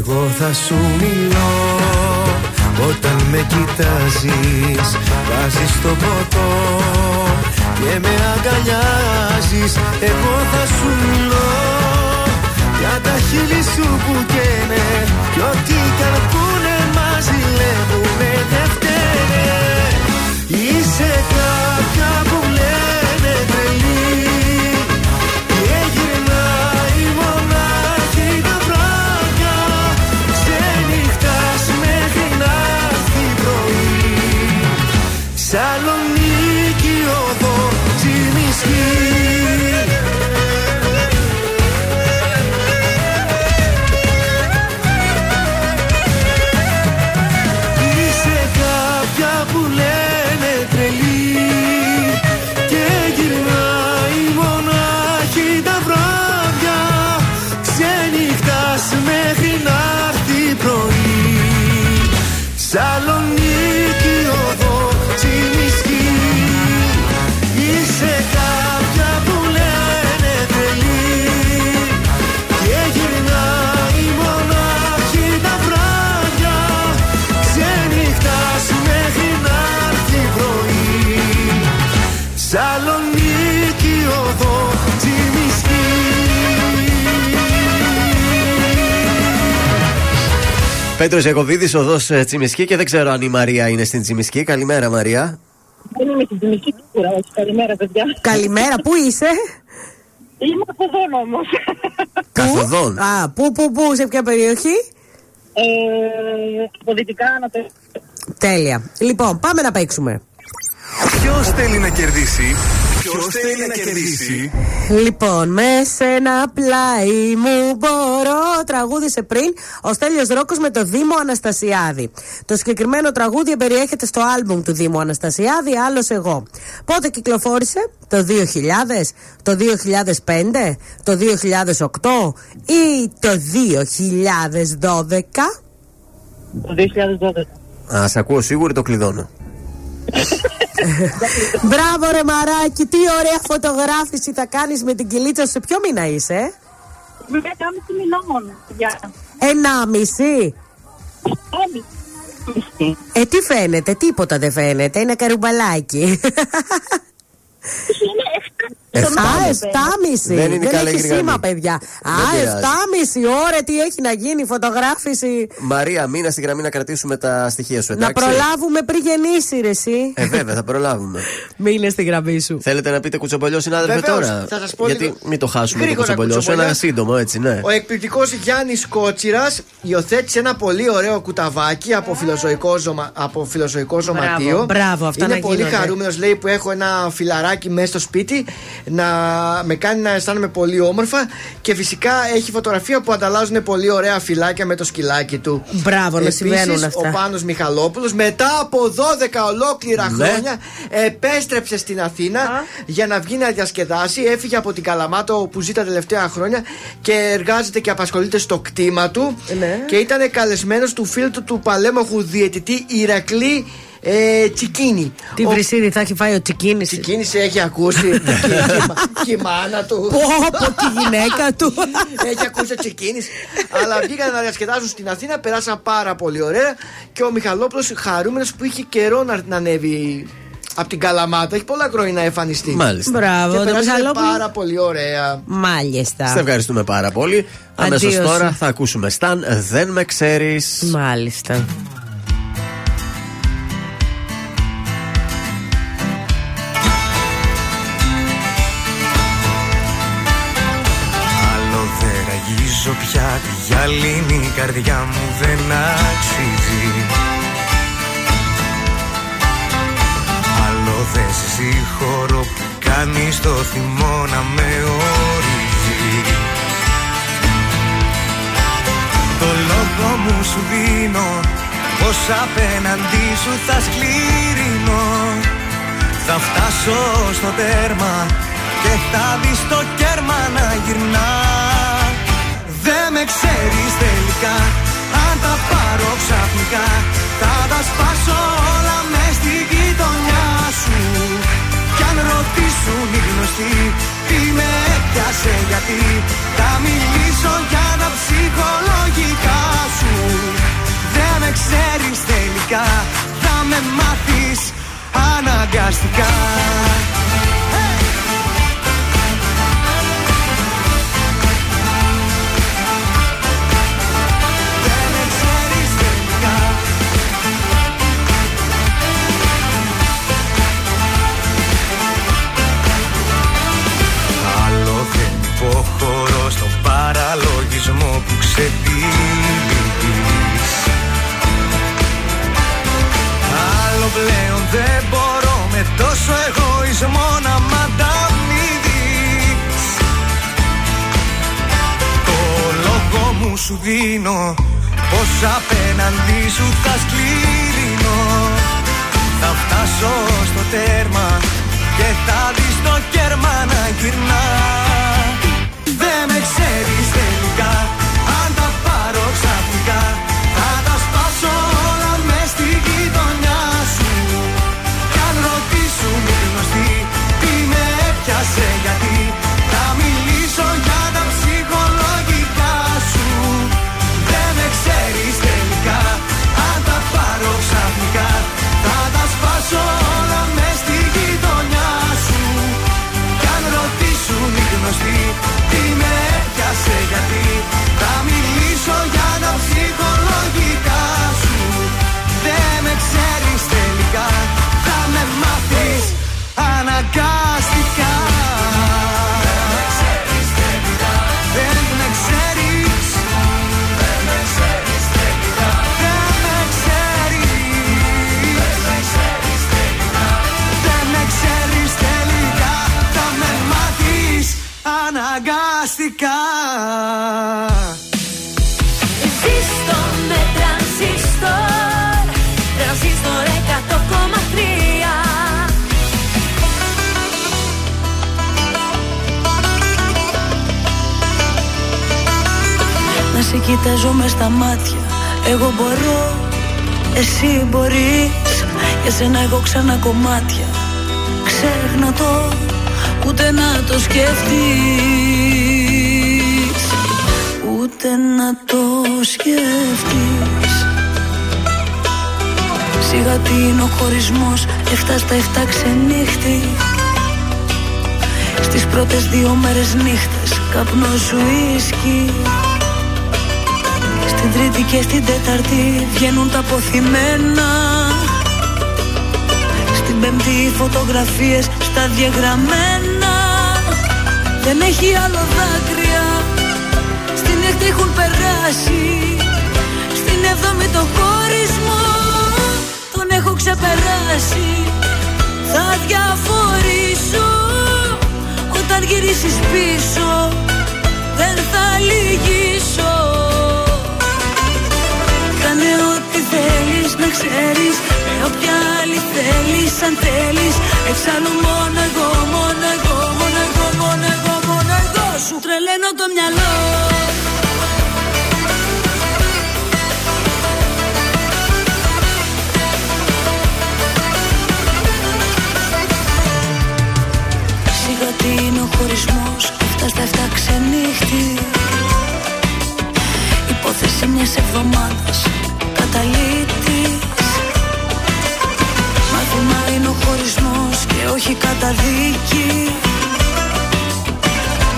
Εγώ θα σου μιλώ όταν με κοιτάζεις. Βάζεις το ποτό και με αγκαλιάζεις. Εγώ θα σου μιλώ για τα χείλη σου που καίνε κι ό,τι καρπούνε μας ζηλεύουνε δεν φταίνε. Είσαι κάποια που λένε τρελή και γυρνάει μονάχη τα βράδια. Ξενυχτάς μέχρι να έρθει πρωί. Σαλονίκη οδό τσιμισκή. Πέτρος Ιακωβίδης, οδός Τσιμισκή, και δεν ξέρω αν η Μαρία είναι στην Τσιμισκή. Καλημέρα, Μαρία. Δεν είμαι στην Τσιμισκή, σίγουρα. Καλημέρα, παιδιά. Καλημέρα, πού είσαι? Είμαι Καθοδόν όμως. Καθοδόν. Α, πού, πού, πού, σε ποια περιοχή? Ε, πολιτικά, ανατολικά. Τέλεια. Λοιπόν, πάμε να παίξουμε. Ποιος θέλει να κερδίσει? Ποιος θέλει να κερδίσει? Λοιπόν, με σένα πλάι μου μπορώ, τραγούδισε πριν ο Στέλιος Ρόκος με το Δήμο Αναστασιάδη. Το συγκεκριμένο τραγούδι περιέχεται στο άλμπουμ του Δήμου Αναστασιάδη, Άλλος Εγώ. Πότε κυκλοφόρησε? Το δύο χιλιάδες, το δύο χιλιάδες πέντε, το δύο χιλιάδες οκτώ ή το δύο χιλιάδες δώδεκα? Το δύο χιλιάδες δώδεκα. Α, σ' ακούω σίγουρα, το κλειδώνω. Μπράβο ρε μαράκι, τι ωραία φωτογράφηση θα κάνεις με την κυλίτσα σου. Σε ποιο μήνα είσαι? Με ενάμιση μηνό μόνο. Ενάμιση. Ε, τι φαίνεται? Τίποτα δεν φαίνεται, είναι καρουμπαλάκι. Είναι εφτά και μισή. Δεν είναι καλή σήμα, παιδιά. Α, εφτά και μισή ώρα, τι έχει να γίνει, φωτογράφηση. Μαρία, μήνα στη γραμμή να κρατήσουμε τα στοιχεία σου, εντάξει. Να προλάβουμε πριν γεννήσει, ρε εσύ. Ε, βέβαια, θα προλάβουμε. Μείνε στη γραμμή σου. Θέλετε να πείτε κουτσομπολιό, συνάδελφε, τώρα? Θα σας πω. Γιατί λίγο... μην το χάσουμε το κουτσομπολιό σου. Ένα σύντομο, έτσι, ναι. Ο εκπληκτικός Γιάννης Κότσιρας υιοθέτησε ένα πολύ ωραίο κουταβάκι από φιλοσοφικό, ζωμα... από φιλοσοφικό ζωματείο. Μπράβο, αυτά είναι πολύ χαρούμενος, λέει, που έχω ένα φιλαράκι μέσα στο σπίτι. Να με κάνει να αισθάνομαι πολύ όμορφα. Και φυσικά έχει φωτογραφία που ανταλλάζουν πολύ ωραία φυλάκια με το σκυλάκι του. Μπράβο, να συμβαίνουν αυτά. Ο Πάνος Μιχαλόπουλος μετά από δώδεκα ολόκληρα ναι. χρόνια επέστρεψε στην Αθήνα Α. για να βγει να διασκεδάσει. Έφυγε από την Καλαμάτα όπου ζει τα τελευταία χρόνια και εργάζεται και απασχολείται στο κτήμα του. Ναι. Και ήταν καλεσμένος του φίλου του, του παλέμαχου διαιτητή Ηρακλή. Ε, τσικίνι. Τι βρυσίδι ο... θα έχει φάει ο Τσικίνης. Τσικίνης έχει ακούσει. Και, και, και η μάνα του. Πω, τη γυναίκα του. Έχει ακούσει ο Τσικίνης. Αλλά βγήκαν να διασκεδάσουν στην Αθήνα, περάσαν πάρα πολύ ωραία. Και ο Μιχαλόπουλος χαρούμενος που είχε καιρό να, να ανέβει από την Καλαμάτα. Έχει πολλά χρόνια να εμφανιστεί. Μάλιστα. Μπράβο, και περάσανε Μιχαλόπουλο... πάρα πολύ ωραία. Μάλιστα. Σε ευχαριστούμε πάρα πολύ. Αμέσως τώρα θα ακούσουμε Σταν, δεν με ξέρεις. Μάλιστα. Πια τη γυαλίνη καρδιά μου δεν αξίζει. Άλλο δεν σε συγχωρώ που κάνει στο θυμό να με ορίζει. Το λόγο μου σου δίνω, πως απέναντί σου θα σκληρινώ. Θα φτάσω στο τέρμα και θα δεις το κέρμα να γυρνά. Δεν με ξέρεις τελικά, αν τα πάρω ξαφνικά θα τα σπάσω όλα μες στη γειτονιά σου. Κι αν ρωτήσουν οι γνωστοί τι με έπιασε γιατί, θα μιλήσω για τα ψυχολογικά σου. Δεν με ξέρεις τελικά, θα με μάθεις αναγκαστικά. Υποχωρώ στον παραλογισμό που ξεπίλεις. Άλλο πλέον δεν μπορώ με τόσο εγωισμό να μ' ανταμείβεις. Το λόγο μου σου δίνω, πως απέναντί σου θα σκληρινώ. Θα φτάσω στο τέρμα και θα δεις το κέρμα να γυρνά. Δεν με ξέρεις τελικά, αν τα πάρω ξαφνικά θα τα σπάσω όλα μες στη γειτονιά σου. Κι αν ρωτήσουν οι γνωστοί τι με έπιασε γιατί, θα μιλήσω για τα ψυχολογικά σου. Δεν με ξέρεις τελικά, αν τα πάρω ξαφνικά θα τα σπάσω όλα μες στη γειτονιά σου. Κι αν ρωτήσουν οι γνωστοί σε γιατί, θα μιλήσω για τα ψυχολογικά σου. Δεν με ξέρεις τελικά, θα με μάθεις αναγκαστικά. Δεν με ξέρεις τελικά, δεν με ξέρεις, δεν με ξέρεις τελικά, δεν με ξέρεις τελικά, δεν με ξέρεις τελικά, θα με μάθεις αναγκαστικά. Ζήστο με τρανζίστορ, τρανζίστορ εκατό κόμμα τρία. Να σε κοιτάζω μες στα μάτια, εγώ μπορώ, εσύ μπορείς. Για σένα έχω ξανά κομμάτια, ξέχνα το, ούτε να το σκεφτείς, ούτε να το σκεφτείς. Σιγά τι είναι ο χωρισμός, εφτά στα εφτά ξενύχτη. Στις πρώτες δύο μέρες νύχτες καπνό σου ίσκι. Στην τρίτη και στην τέταρτη βγαίνουν τα αποθυμένα. Στην πέμπτη οι φωτογραφίες στα διαγραμμένα. Δεν έχει άλλο δάκρυα, στην έκτη έχουν περάσει. Στην έβδομη το χωρισμό τον έχω ξεπεράσει. Θα διαφορήσω όταν γυρίσεις πίσω. Δεν θα λυγίσω. Κάνε ό,τι θέλεις, να ξέρεις, με όποια άλλη θέλεις, αν θέλεις. Εξάλλου μόνο εγώ, μόνο εγώ, μόνο εγώ, μόνο εγώ, μόνο εγώ σου τρελαίνω το μυαλό. Τι είναι ο χωρισμός, αυτά στα εφτά ξενύχτη. Υπόθεση μιας εβδομάδας, καταλήτης. Μάθημα είναι ο χωρισμός και όχι καταδίκη.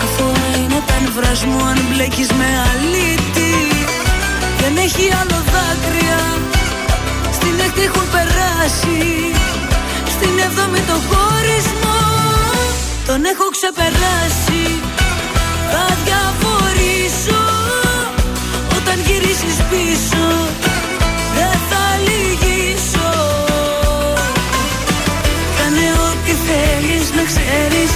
Αθώα είναι τα νευράς μου αν μπλέκεις με αλήτη. Δεν έχει άλλο δάκρυα, στην έκτη έχουν περάσει. Στην έβδομη το χωρισμό τον έχω ξεπεράσει. Θα διαφορήσω όταν γυρίσεις πίσω. Δεν θα λυγίσω. Κάνε ό,τι θέλεις, να ξέρεις,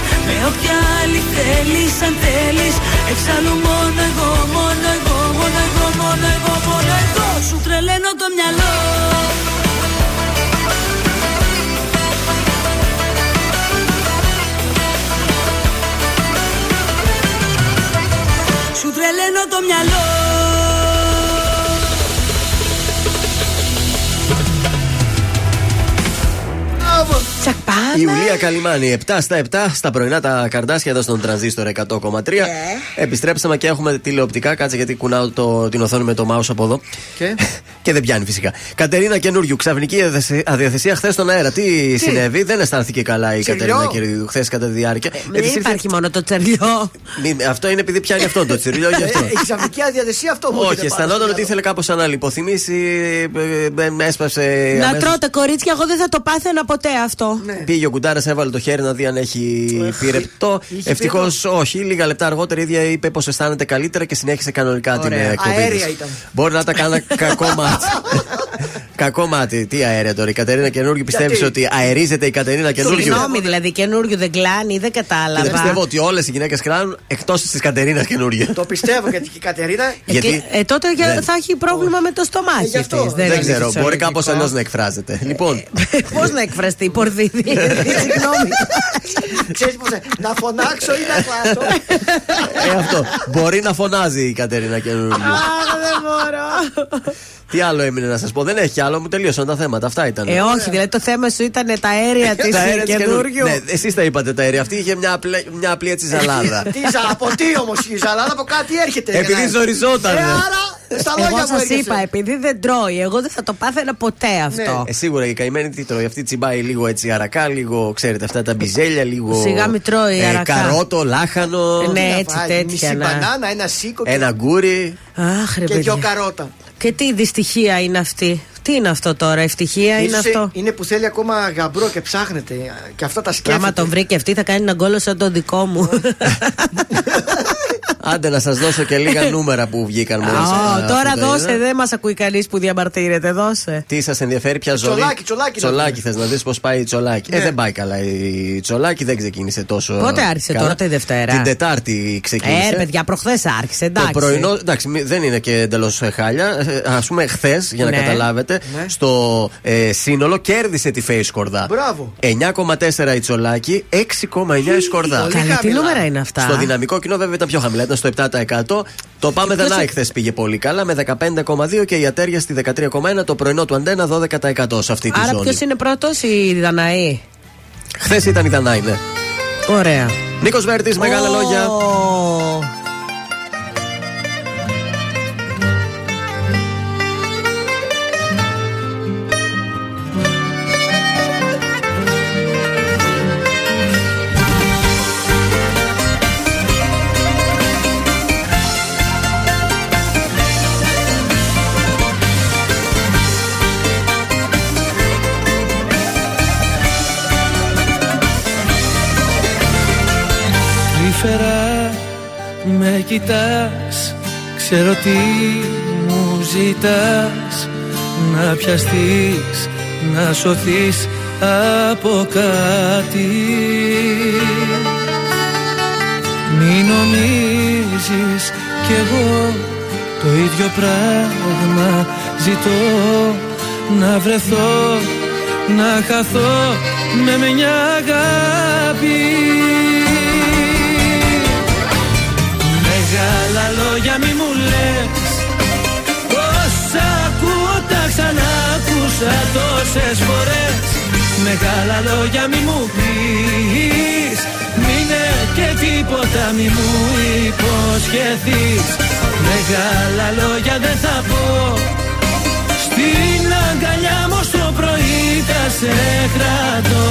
θέλεις, αν θέλεις. Εξάλλου μόνο εγώ, μόνο εγώ, μόνο εγώ, μόνο εγώ, μόνο εγώ σου τρελαίνω το μυαλό. Σου τρελαίνω το μυαλό. Η Ιουλία Καλυμάνη, επτά στα επτά στα πρωινά τα καρδάσια εδώ στον Τρανζίστορ εκατό κόμμα τρία. Yeah. Επιστρέψαμε και έχουμε τηλεοπτικά. Κάτσε γιατί κουνάω το, την οθόνη με το mouse από εδώ. Και, και δεν πιάνει φυσικά. Κατερίνα Καινούριου, ξαφνική αδιαθεσία χθες στον αέρα. Τι, Τι συνέβη, δεν αισθάνθηκε καλά η τσιριό. Κατερίνα Καινούριου χθες κατά τη διάρκεια. Ε, μην υπάρχει ήρθε... μόνο το τσιριό. Αυτό είναι επειδή πιάνει αυτόν το τσιριό. Η ξαφνική αδιαθεσία αυτό μόνο. Όχι, αισθανόταν ότι ήθελε κάπως να λιποθυμήσει. Έσπασε. Να τρώτε κορίτσια, εγώ δεν θα το πάθαινα ποτέ αυτό. Ναι. Πήγε ο Κουντάρας, έβαλε το χέρι να δει αν έχει πυρεπτό. Ευτυχώς όχι. Λίγα λεπτά αργότερα η ίδια είπε πως αισθάνεται καλύτερα και συνέχισε κανονικά. Ωραία. Την εκπομπή. Αέρια ήταν. Μπορεί να τα κάνα κακό μάτι. Κακό μάτι. Τι αέρια τώρα. Η Κατερίνα Καινούργιου πιστεύει ότι αερίζεται η Κατερίνα Καινούργιου. Συγγνώμη, δηλαδή Καινούργιου δεν κλάνει, δεν κατάλαβα. Και δεν πιστεύω ότι όλες οι γυναίκες κλάνουν εκτός της Κατερίνας Καινούργιου. Το πιστεύω γιατί η Κατερίνα. Γιατί τότε θα έχει πρόβλημα με το στομάχι της. Δεν ξέρω. Μπορεί κάπως αλλιώς να εκφράζεται. Λοιπόν. Πώς να εκφραστεί η Πορδίδη. Συγγνώμη. Ξέρεις πώς. Να φωνάξω ή να κλάσω. Ε, αυτό. Μπορεί να φωνάζει η Κατερίνα Καινούργιου. Άρα δεν μπορώ. Τι άλλο έμεινε να σας πω, δεν έχει άλλο, μου τελείωσαν τα θέματα. Αυτά ήταν. Ε, όχι, δηλαδή το θέμα σου ήταν τα αέρια της Καινούργιου. Ναι, εσείς τα είπατε τα αέρια. Αυτή είχε μια, απλέ, μια απλή έτσι ζαλάδα. Τι, από τι όμως η ζαλάδα, από κάτι έρχεται. Επειδή ζοριζόταν. Ε, άρα, στα λόγια μου σας είπα, επειδή δεν τρώει, εγώ δεν θα το πάθαινα ποτέ αυτό. Ναι. Ε, σίγουρα η καημένη τι τρώει. Αυτή τσιμπάει λίγο έτσι αρακά, λίγο ξέρετε αυτά τα μπιζέλια, λίγο. Σιγά μη τρώει αρακά. Καρότο, λάχανο. Ναι, έτσι τέτοια. Ένα γκούρι και δυο καρότα. Και τι δυστυχία είναι αυτή. Τι είναι αυτό τώρα, ευτυχία ίσως είναι αυτό. Είναι που θέλει ακόμα γαμπρό και ψάχνεται. Και αυτά τα σκέφτεται. Άμα τον βρει και αυτή θα κάνει έναν γκόλο σαν τον δικό μου. Άντε να σας δώσω και λίγα νούμερα που βγήκαν μόλις. Oh, τώρα δώσε, δεν μας ακούει κανείς που διαμαρτύρεται, δώσε. Τι σας ενδιαφέρει, ποια ζωή. Τσολάκι, τσολάκι. Τσολάκι, θες να δεις πως πάει η Τσολάκι. Ναι. Ε, δεν πάει καλά η Τσολάκι, δεν ξεκίνησε τόσο. Πότε άρχισε καλά. Τώρα τη Δευτέρα. Την Τετάρτη ξεκίνησε. Ε, παιδιά, προχθές άρχισε, εντάξει. Το πρωινό, εντάξει, δεν είναι και εντελώς χάλια. Ας πούμε, χθες, για να ναι. καταλάβετε, ναι. στο ε, σύνολο κέρδισε τη Φέη Σκορδά. Μπράβο. εννιά κόμμα τέσσερα η Τσολάκι, έξι κόμμα εννιά η Σκορδά. Τι νούμερα είναι αυτά. Στο δυναμικό κοινό, βέβαια, ήταν πιο χαμηλά. Στο επτά τοις εκατό. Το Πάμε Δανάη χθες πήγε πολύ καλά με δεκαπέντε κόμμα δύο και η Ατέρια στη δεκατρία κόμμα ένα. Το πρωινό του Αντένα δώδεκα τοις εκατό σε αυτή τη Άρα ζώνη. Άρα ποιος είναι πρώτος, η Δανάη. Χθες ήταν η Δανάη, ναι. Ωραία. Νίκος Βέρτης, μεγάλα oh. λόγια. Με κοιτάς, ξέρω τι μου ζητάς. Να πιαστείς, να σωθείς από κάτι. Μην νομίζεις κι εγώ το ίδιο πράγμα ζητώ. Να βρεθώ, να χαθώ με μια αγάπη. Μεγάλα λόγια μη μου λες, όσα ακούω τα ξανάκουσα τόσες φορές. Μεγάλα λόγια μη μου πεις, μείνε και τίποτα μη μου υποσχεθείς. Μεγάλα λόγια δεν θα πω, στην αγκαλιά μου στο πρωί θα σε κρατώ.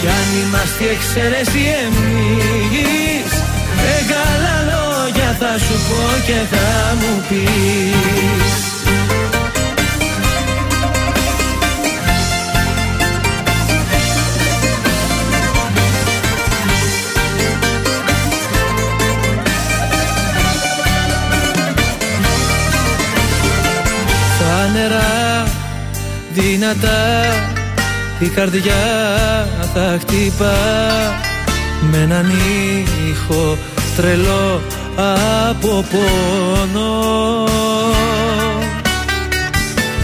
Κι αν είμαστε εξαιρέσει εμείς, μεγάλα λόγια θα σου πω και θα μου πεις. Φανερά, δυνατά, η καρδιά θα χτυπά. με έναν ήχο τρελό από πόνο.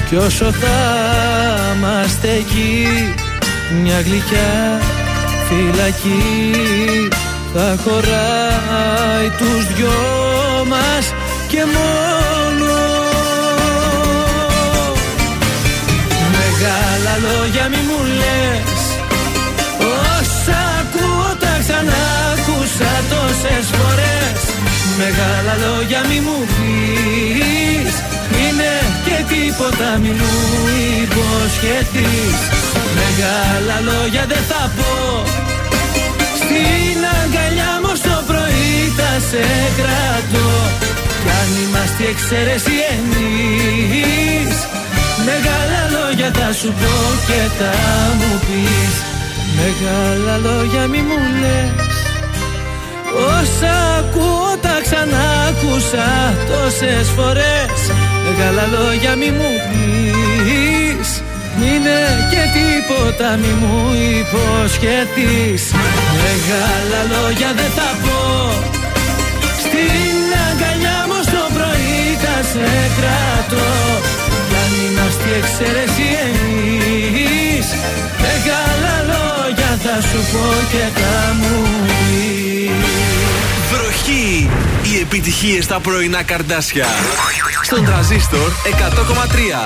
Κι όσο θα είμαστε εκεί, μια γλυκιά φυλακή θα χωράει τους δυο μας και μόνο. Μεγάλα λόγια μη μου λες, όσα ακούω τα ξανάκουσα τόσες φορές. Μεγάλα λόγια μη μου πεις, είναι και τίποτα μη μου υποσχεθείς. Μεγάλα λόγια δεν θα πω, στην αγκαλιά μου στο πρωί θα σε κρατώ. Κι αν είμαστε εξαίρεση εμείς, μεγάλα λόγια θα σου πω και θα μου πεις. Μεγάλα λόγια μη μου λες, όσα ακούω τα ξανάκουσα τόσες φορές. Μεγάλα λόγια μη μου πεις, είναι και τίποτα μη μου υποσχεθείς. Μεγάλα λόγια δεν θα πω, στην αγκαλιά μου στο πρωί θα σε κρατώ. Κι αν είμαστε εξαίρεση εμείς, μεγάλα λόγια θα σου πω και θα μου πεις. Βροχή! Οι επιτυχίες στα πρωινά Καρντάσια στον Τρανζίστορ εκατό κόμμα τρία.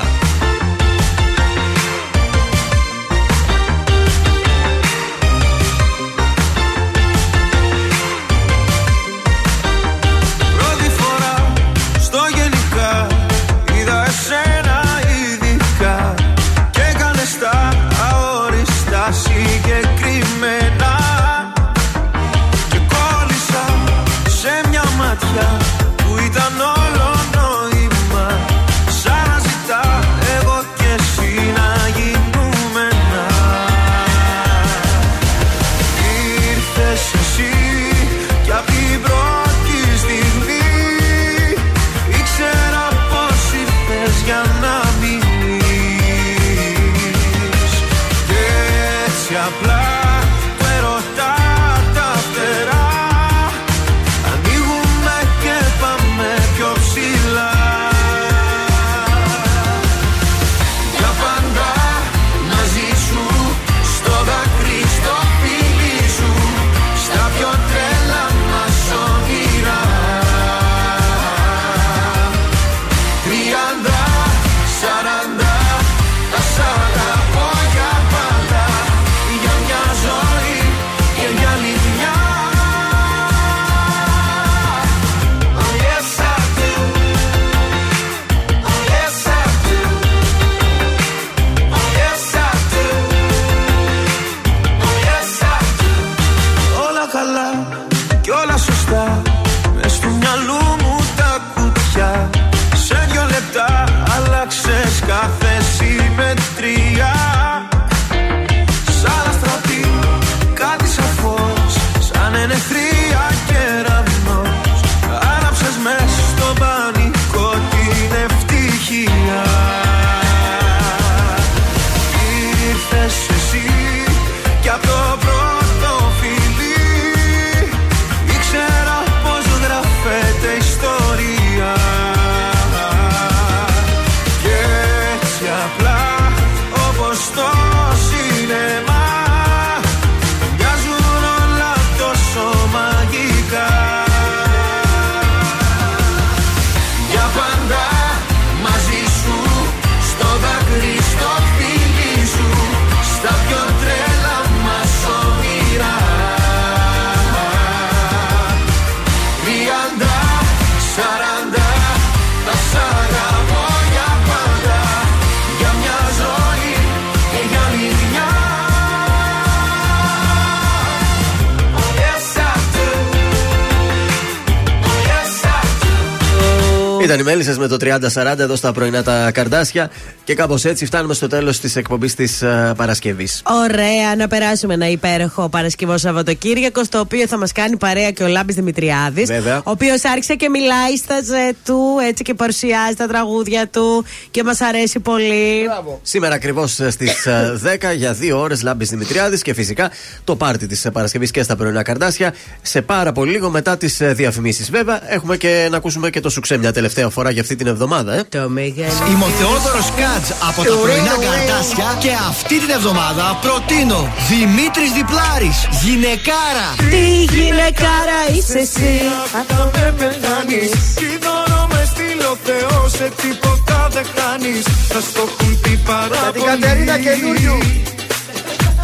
Ήταν η Μέλισσας με το τριάντα σαράντα εδώ στα πρωινά τα Καρντάσια. Και κάπως έτσι φτάνουμε στο τέλος της εκπομπής της uh, Παρασκευής. Ωραία, να περάσουμε ένα υπέροχο Παρασκευό Σαββατοκύριακο, στο οποίο θα μας κάνει παρέα και ο Λάμπης Δημητριάδης. Βέβαια. Ο οποίος άρχισε και μιλάει στα ζε του, έτσι, και παρουσιάζει τα τραγούδια του και μας αρέσει πολύ. Μπράβο. Σήμερα ακριβώς στις uh, δέκα για δύο ώρες Λάμπης Δημητριάδης και φυσικά το πάρτι της Παρασκευής και στα πρωινά Καρντάσια σε πάρα πολύ λίγο μετά τις uh, διαφημίσεις. Βέβαια, έχουμε και να ακούσουμε και το Σουξέ μια τελευταία φορά για αυτή την εβδομάδα. Ε. Είμαι ο Θεόδωρος Κάτζ από τα πρωινά Καρντάσια και αυτή την εβδομάδα προτείνω Δημήτρης Διπλάρης, γυναικάρα. Τι γυναικάρα είσαι εσύ, όταν με πεθάνεις. Τι δώρο με στείλει ο Θεός, σε τίποτα δεν χάνεις. Θα στο έχουν πει παραπονή. Για την Κατερίνα Καινούριου.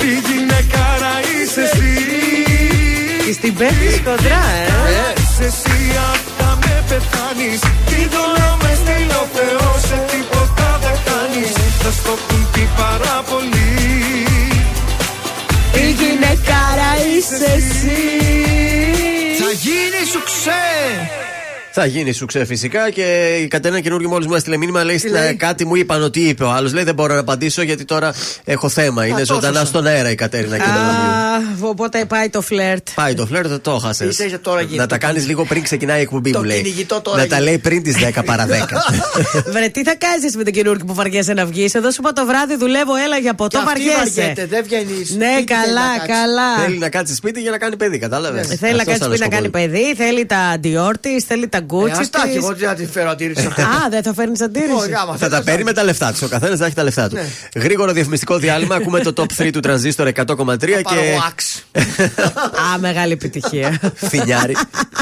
Τι γυναικάρα είσαι εσύ. Και στην πέφτεις κοντρά, ε. Εσύ αυτά με πεθάνεις. Τι δώρο με στείλει ο Θεός, σε τίποτα δεν χάνεις. Θα στο έχουν πει παραπονή. Η γυναικάρα είσαι εσύ. Θα γίνει σου ξέ. Θα γίνει σου ξέ φυσικά. Και η Κατερίνα Καινούργη μόλις μου έστειλε μήνυμα. Λέει, λέει κάτι μου είπαν ότι είπε ο άλλος. Λέει δεν μπορώ να απαντήσω γιατί τώρα έχω θέμα. Είναι ζωντανά στον αέρα η Κατερίνα Καινούργη. Οπότε πάει το φλερτ. Πάει το φλερτ, δεν το χάσες. Να τα κάνεις λίγο πριν ξεκινάει η εκπομπή μου, λέει. Να τα λέει πριν τις δέκα παρά δέκα. Βρε τι θα κάνεις με την Καινούργη που βαριέσαι να βγεις. Εδώ σου είπα το βράδυ δουλεύω, έλα για ποτό, βαριέσαι. Ναι, καλά, καλά. Θέλει να κάτσει σπίτι για να κάνει παιδί, κατάλαβες. Θέλει να κάτσει σπίτι να κάνει παιδί, θέλει τα αντιόρ τη, θέλει τα. Ε, αυτά και εγώ δεν θα τη φέρω αντίρρηση. Α, δεν θα φέρνεις αντίρρηση. Θα τα παίρνει με τα λεφτά του. Ο καθένας θα έχει τα λεφτά του. Γρήγορο διαφημιστικό διάλειμμα. Ακούμε το top τρία του Τρανζίστορ εκατό κόμμα τρία και. Α, μεγάλη επιτυχία. Φινιάρι.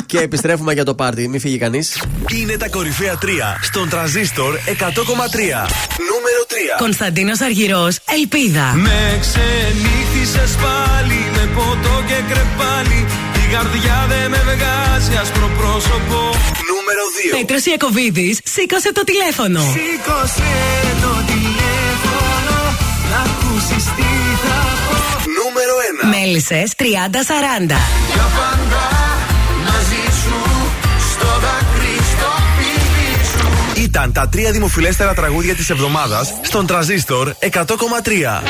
Και επιστρέφουμε για το πάρτι. Μην φύγει κανείς. Είναι τα κορυφαία τρία στον Τρανζίστορ εκατό κόμμα τρία. Νούμερο τρία. Κωνσταντίνος Αργυρός, Ελπίδα. Με ξενύχτησες πάλι με ποτό και κρεπάλι. Η καρδιά δε με βγάζει άσπρο πρόσωπο. Νούμερο δύο. Πέτρος Ιακωβίδης, σήκωσε το τηλέφωνο. Σήκωσε το τηλέφωνο, να ακούσεις τι θα πω. Νούμερο ένα. Μέλισσες τριάντα σαράντα. Για πάντα μαζί σου, στο δάκρυ, στο πίπι σου. Ήταν τα τρία δημοφιλέστερα τραγούδια της εβδομάδας στον Τρανζίστορ εκατό κόμμα τρία.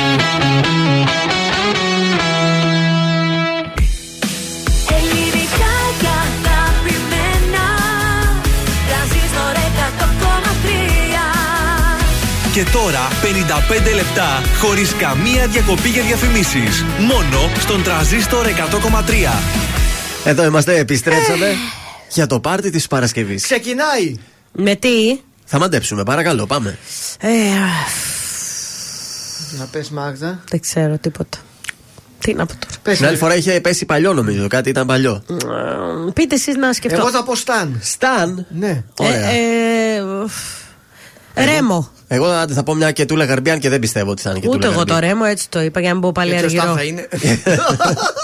Και τώρα πενήντα πέντε λεπτά χωρίς καμία διακοπή για διαφημίσεις. Μόνο στον Τρανζίστορ εκατό κόμμα τρία. Εδώ είμαστε, επιστρέψαμε για το πάρτι της Παρασκευής. Ξεκινάει! Με τι? Θα μαντέψουμε, παρακαλώ, πάμε. Ε, να πες, Μάγδα. Δεν ξέρω τίποτα. Τι να πω τώρα. Την άλλη φορά είχε πέσει παλιό, νομίζω. Κάτι ήταν παλιό. Ε, πείτε εσείς να σκεφτώ. Εγώ θα πω Σταν. Σταν? Ναι. Ωραία. Ε, ε, ε, Ρέμο. Εγώ θα πω μια κετούλα Γαρμπιάν και δεν πιστεύω ότι θα είναι κετούλα. Ούτε εγώ το Ρέμο, έτσι το είπα για να μην πω πάλι Αργυρό.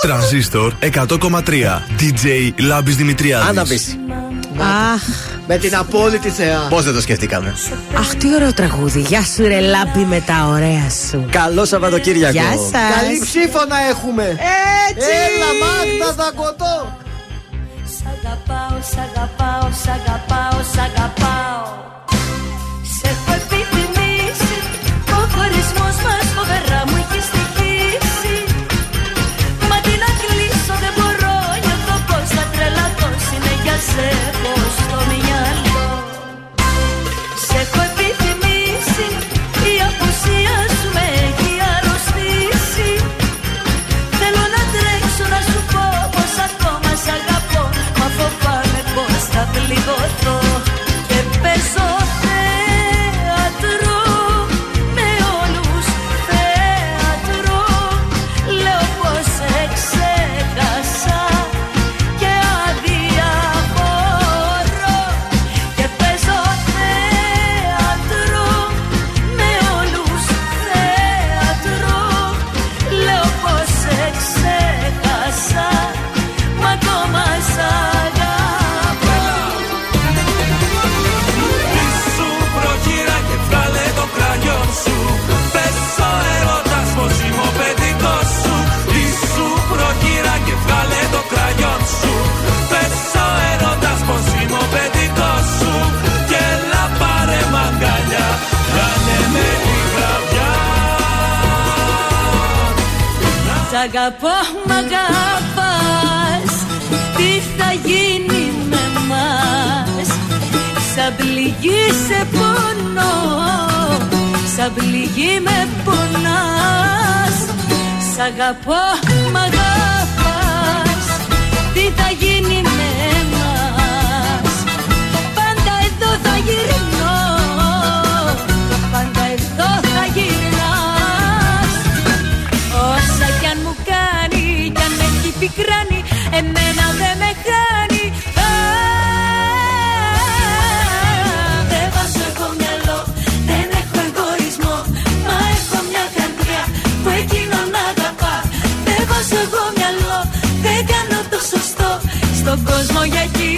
Τρανζίστορ εκατό κόμμα τρία. ντι τζέι Λάμπης Δημητριάδης. Αναβείς. Αχ. Με την απόλυτη θεά. Πώς δεν το σκεφτήκαμε. Αχ, τι ωραίο τραγούδι. Γεια σου ρε Λάμπη με τα ωραία σου. Καλό Σαββατοκύριακο. Γεια σας. Καλή ψήφο να έχουμε. Έτσι. Έλα Μάγδα Δακωτό. Σ' αγαπάω, σ' αγαπάω, σ' αγαπάω, σ' αγαπάω. Σε έχω επιθυμήσει, ο χωρισμός μας φοβερά μου έχει στοιχήσει. Μα τι να κλείσω δεν μπορώ, νιώθω πως θα τρελαθώ, συνέχεια σε έχω στο μυαλό. Σε έχω επιθυμήσει, η απουσία σου με έχει αρρωστήσει. Θέλω να τρέξω να σου πω πως ακόμα σ' αγαπώ, μα φοβάμαι πως θα πληγωθώ. αγαπώ, μ' αγαπάς. Τι θα γίνει με μας? Σαν πληγή σε πονώ, σαν πληγή με πονάς. Σ' αγαπώ, μ' αγαπάς. Τι θα γίνει με μας? Πάντα εδώ θα γυρνώ, πάντα εδώ θα γυρνάς. Όσα κι αν μου κάνει, κι αν με έχει πικράνει, εμένα δεν με χάνει. Δεν βάζω εγώ μυαλό, δεν έχω εγωισμό, μα έχω μια καρδιά που εκείνον αγαπά. Δεν βάζω εγώ μυαλό, δεν κάνω το σωστό στον κόσμο για εκείνον.